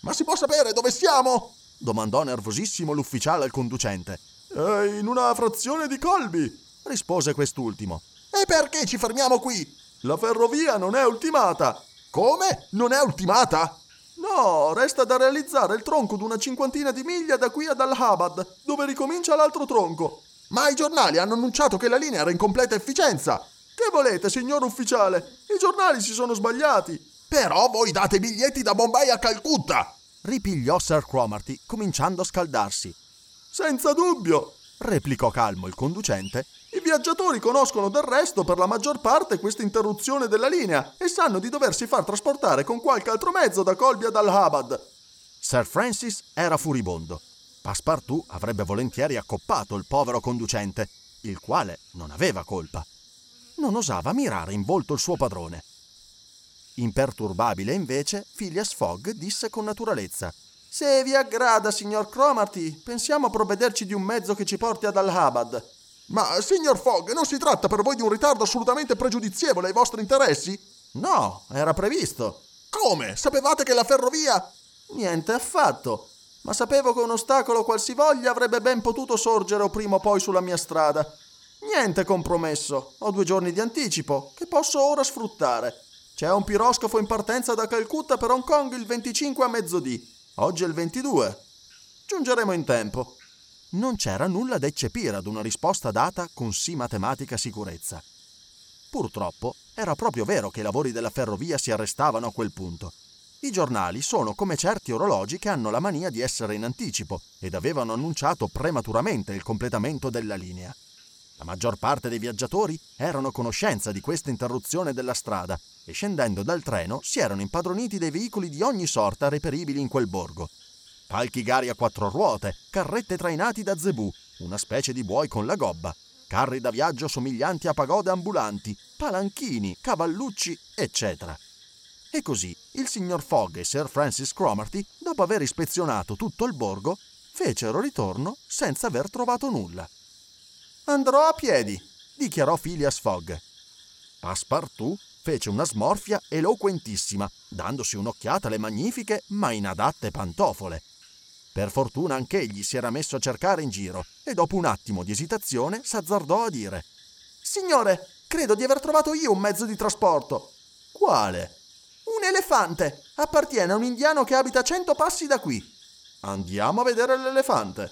«Ma si può sapere dove siamo?» domandò nervosissimo l'ufficiale al conducente. «È in una frazione di colby», rispose quest'ultimo. «E perché ci fermiamo qui?» «La ferrovia non è ultimata». «Come? Non è ultimata?» «No, resta da realizzare il tronco di una cinquantina di miglia da qui ad Allahabad, dove ricomincia l'altro tronco». «Ma i giornali hanno annunciato che la linea era in completa efficienza». «Che volete, signor ufficiale? I giornali si sono sbagliati». «Però voi date biglietti da Bombay a Calcutta», ripigliò Sir Cromarty, cominciando a scaldarsi. «Senza dubbio», replicò calmo il conducente. «I viaggiatori conoscono del resto per la maggior parte questa interruzione della linea e sanno di doversi far trasportare con qualche altro mezzo da Colby ad Allahabad». Sir Francis era furibondo. Passepartout avrebbe volentieri accoppato il povero conducente, il quale non aveva colpa. Non osava mirare in volto il suo padrone. Imperturbabile, invece, Phileas Fogg disse con naturalezza: «Se vi aggrada, signor Cromarty, pensiamo a provvederci di un mezzo che ci porti ad Allahabad». «Ma, signor Fogg, non si tratta per voi di un ritardo assolutamente pregiudizievole ai vostri interessi?» «No, era previsto». «Come? Sapevate che la ferrovia...» «Niente affatto, ma sapevo che un ostacolo qualsivoglia avrebbe ben potuto sorgere o prima o poi sulla mia strada. Niente compromesso, ho due giorni di anticipo, che posso ora sfruttare. C'è un piroscafo in partenza da Calcutta per Hong Kong il venticinque a mezzodì. Oggi è il ventidue. Giungeremo in tempo». Non c'era nulla da eccepire ad una risposta data con sì matematica sicurezza. Purtroppo era proprio vero che i lavori della ferrovia si arrestavano a quel punto. I giornali sono come certi orologi che hanno la mania di essere in anticipo ed avevano annunciato prematuramente il completamento della linea. La maggior parte dei viaggiatori erano a conoscenza di questa interruzione della strada e, scendendo dal treno, si erano impadroniti dei veicoli di ogni sorta reperibili in quel borgo. Palchi gari a quattro ruote, carrette trainati da zebù, una specie di buoi con la gobba, carri da viaggio somiglianti a pagode ambulanti, palanchini, cavallucci, eccetera. E così il signor Fogg e Sir Francis Cromarty, dopo aver ispezionato tutto il borgo, fecero ritorno senza aver trovato nulla. «Andrò a piedi», dichiarò Phileas Fogg. Passepartout fece una smorfia eloquentissima, dandosi un'occhiata alle magnifiche ma inadatte pantofole. Per fortuna anch'egli si era messo a cercare in giro e dopo un attimo di esitazione s'azzardò a dire: «Signore, credo di aver trovato io un mezzo di trasporto». «Quale?» «Un elefante. Appartiene a un indiano che abita a cento passi da qui». «Andiamo a vedere l'elefante».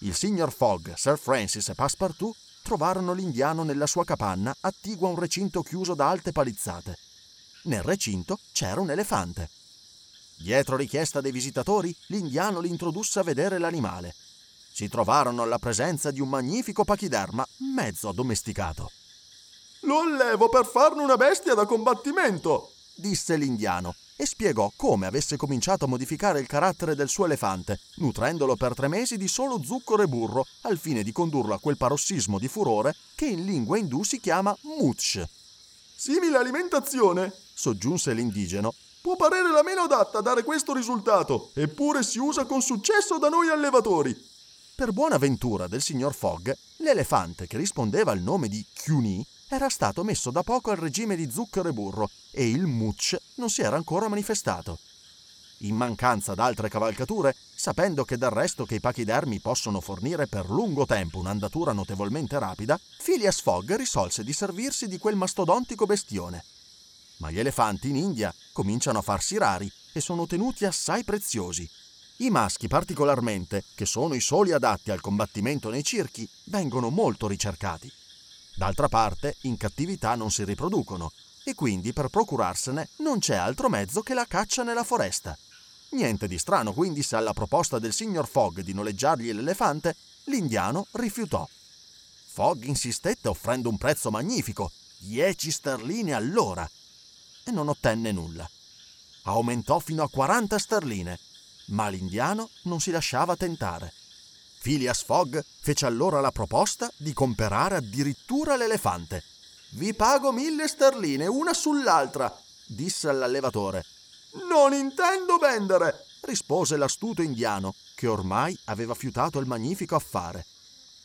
Il signor Fogg, Sir Francis e Passepartout trovarono l'indiano nella sua capanna attigua a un recinto chiuso da alte palizzate. Nel recinto c'era un elefante. Dietro richiesta dei visitatori, l'indiano li introdusse a vedere l'animale. Si trovarono alla presenza di un magnifico pachiderma mezzo addomesticato. «Lo allevo per farne una bestia da combattimento», disse l'indiano, e spiegò come avesse cominciato a modificare il carattere del suo elefante, nutrendolo per tre mesi di solo zucchero e burro, al fine di condurlo a quel parossismo di furore che in lingua indù si chiama mutsh. «Simile alimentazione», soggiunse l'indigeno, «può parere la meno adatta a dare questo risultato, eppure si usa con successo da noi allevatori». Per buona ventura del signor Fogg, l'elefante, che rispondeva al nome di Chiuni, era stato messo da poco al regime di zucchero e burro e il mutsh non si era ancora manifestato. In mancanza d'altre cavalcature, sapendo che dal resto che i pachidermi possono fornire per lungo tempo un'andatura notevolmente rapida, Phileas Fogg risolse di servirsi di quel mastodontico bestione. Ma gli elefanti in India cominciano a farsi rari e sono tenuti assai preziosi. I maschi particolarmente, che sono i soli adatti al combattimento nei circhi, vengono molto ricercati. D'altra parte, in cattività non si riproducono e quindi per procurarsene non c'è altro mezzo che la caccia nella foresta. Niente di strano quindi se alla proposta del signor Fogg di noleggiargli l'elefante, l'indiano rifiutò. Fogg insistette offrendo un prezzo magnifico, dieci sterline all'ora, e non ottenne nulla. Aumentò fino a quaranta sterline. Ma l'indiano non si lasciava tentare. Phileas Fogg fece allora la proposta di comperare addirittura l'elefante. «Vi pago mille sterline, una sull'altra», disse all'allevatore. «Non intendo vendere», rispose l'astuto indiano, che ormai aveva fiutato il magnifico affare.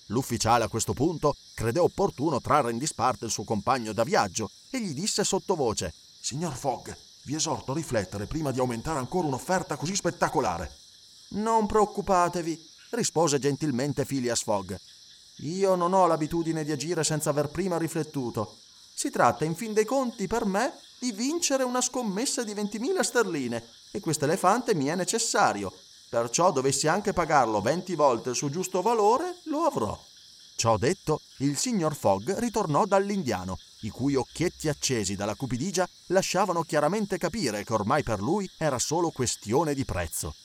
L'ufficiale a questo punto credé opportuno trarre in disparte il suo compagno da viaggio e gli disse sottovoce: «Signor Fogg, vi esorto a riflettere prima di aumentare ancora un'offerta così spettacolare». «Non preoccupatevi», rispose gentilmente Phileas Fogg. «Io non ho l'abitudine di agire senza aver prima riflettuto. Si tratta, in fin dei conti, per me di vincere una scommessa di ventimila sterline e quest'elefante mi è necessario. Perciò, dovessi anche pagarlo venti volte il suo giusto valore, lo avrò». Ciò detto, il signor Fogg ritornò dall'indiano, i cui occhietti accesi dalla cupidigia lasciavano chiaramente capire che ormai per lui era solo questione di prezzo.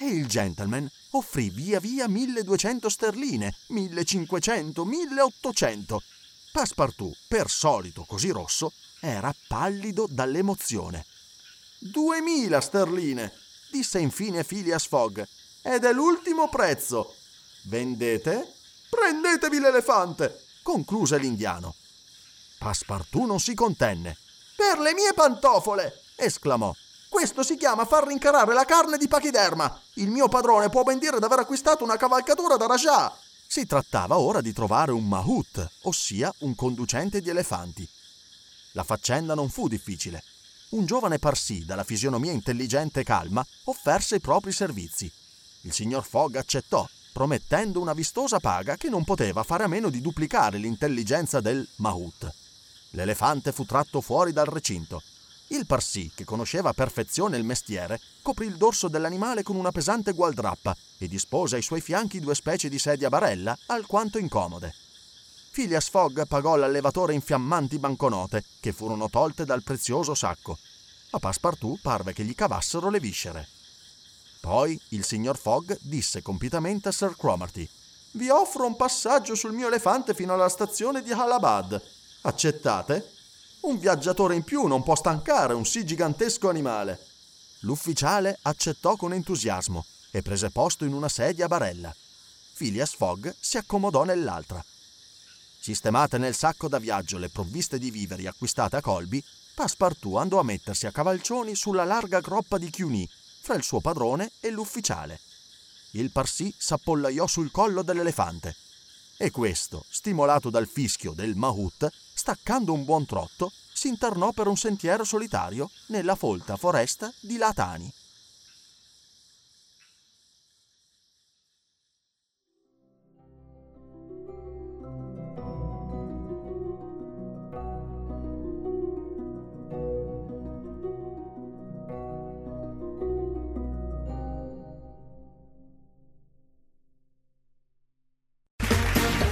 E il gentleman offrì via via milleduecento sterline, millecinquecento, milleottocento. Passepartout, per solito così rosso, era pallido dall'emozione. duemila sterline, disse infine Phileas Fogg, ed è l'ultimo prezzo. Vendete? Prendetevi l'elefante, concluse l'indiano. Passepartout non si contenne. «Per le mie pantofole!» esclamò. «Questo si chiama far rincarare la carne di pachiderma! Il mio padrone può ben dire d'aver acquistato una cavalcatura da Rajah!» Si trattava ora di trovare un mahout, ossia un conducente di elefanti. La faccenda non fu difficile. Un giovane parsi, dalla fisionomia intelligente e calma, offerse i propri servizi. Il signor Fogg accettò, promettendo una vistosa paga che non poteva fare a meno di duplicare l'intelligenza del mahout. L'elefante fu tratto fuori dal recinto. Il Parsi, che conosceva a perfezione il mestiere, coprì il dorso dell'animale con una pesante gualdrappa e dispose ai suoi fianchi due specie di sedie a barella alquanto incomode. Phileas Fogg pagò l'allevatore in fiammanti banconote, che furono tolte dal prezioso sacco. A Passepartout parve che gli cavassero le viscere. Poi il signor Fogg disse compitamente a Sir Cromarty: «Vi offro un passaggio sul mio elefante fino alla stazione di Allahabad. Accettate? Un viaggiatore in più non può stancare un sì gigantesco animale». L'ufficiale accettò con entusiasmo e prese posto in una sedia a barella. Phileas Fogg si accomodò nell'altra. Sistemate nel sacco da viaggio le provviste di viveri acquistate a Colby, Passepartout andò a mettersi a cavalcioni sulla larga groppa di Chiuni, fra il suo padrone e l'ufficiale. Il Parsi s'appollaiò sul collo dell'elefante e questo, stimolato dal fischio del mahout, staccando un buon trotto, si internò per un sentiero solitario nella folta foresta di Latani.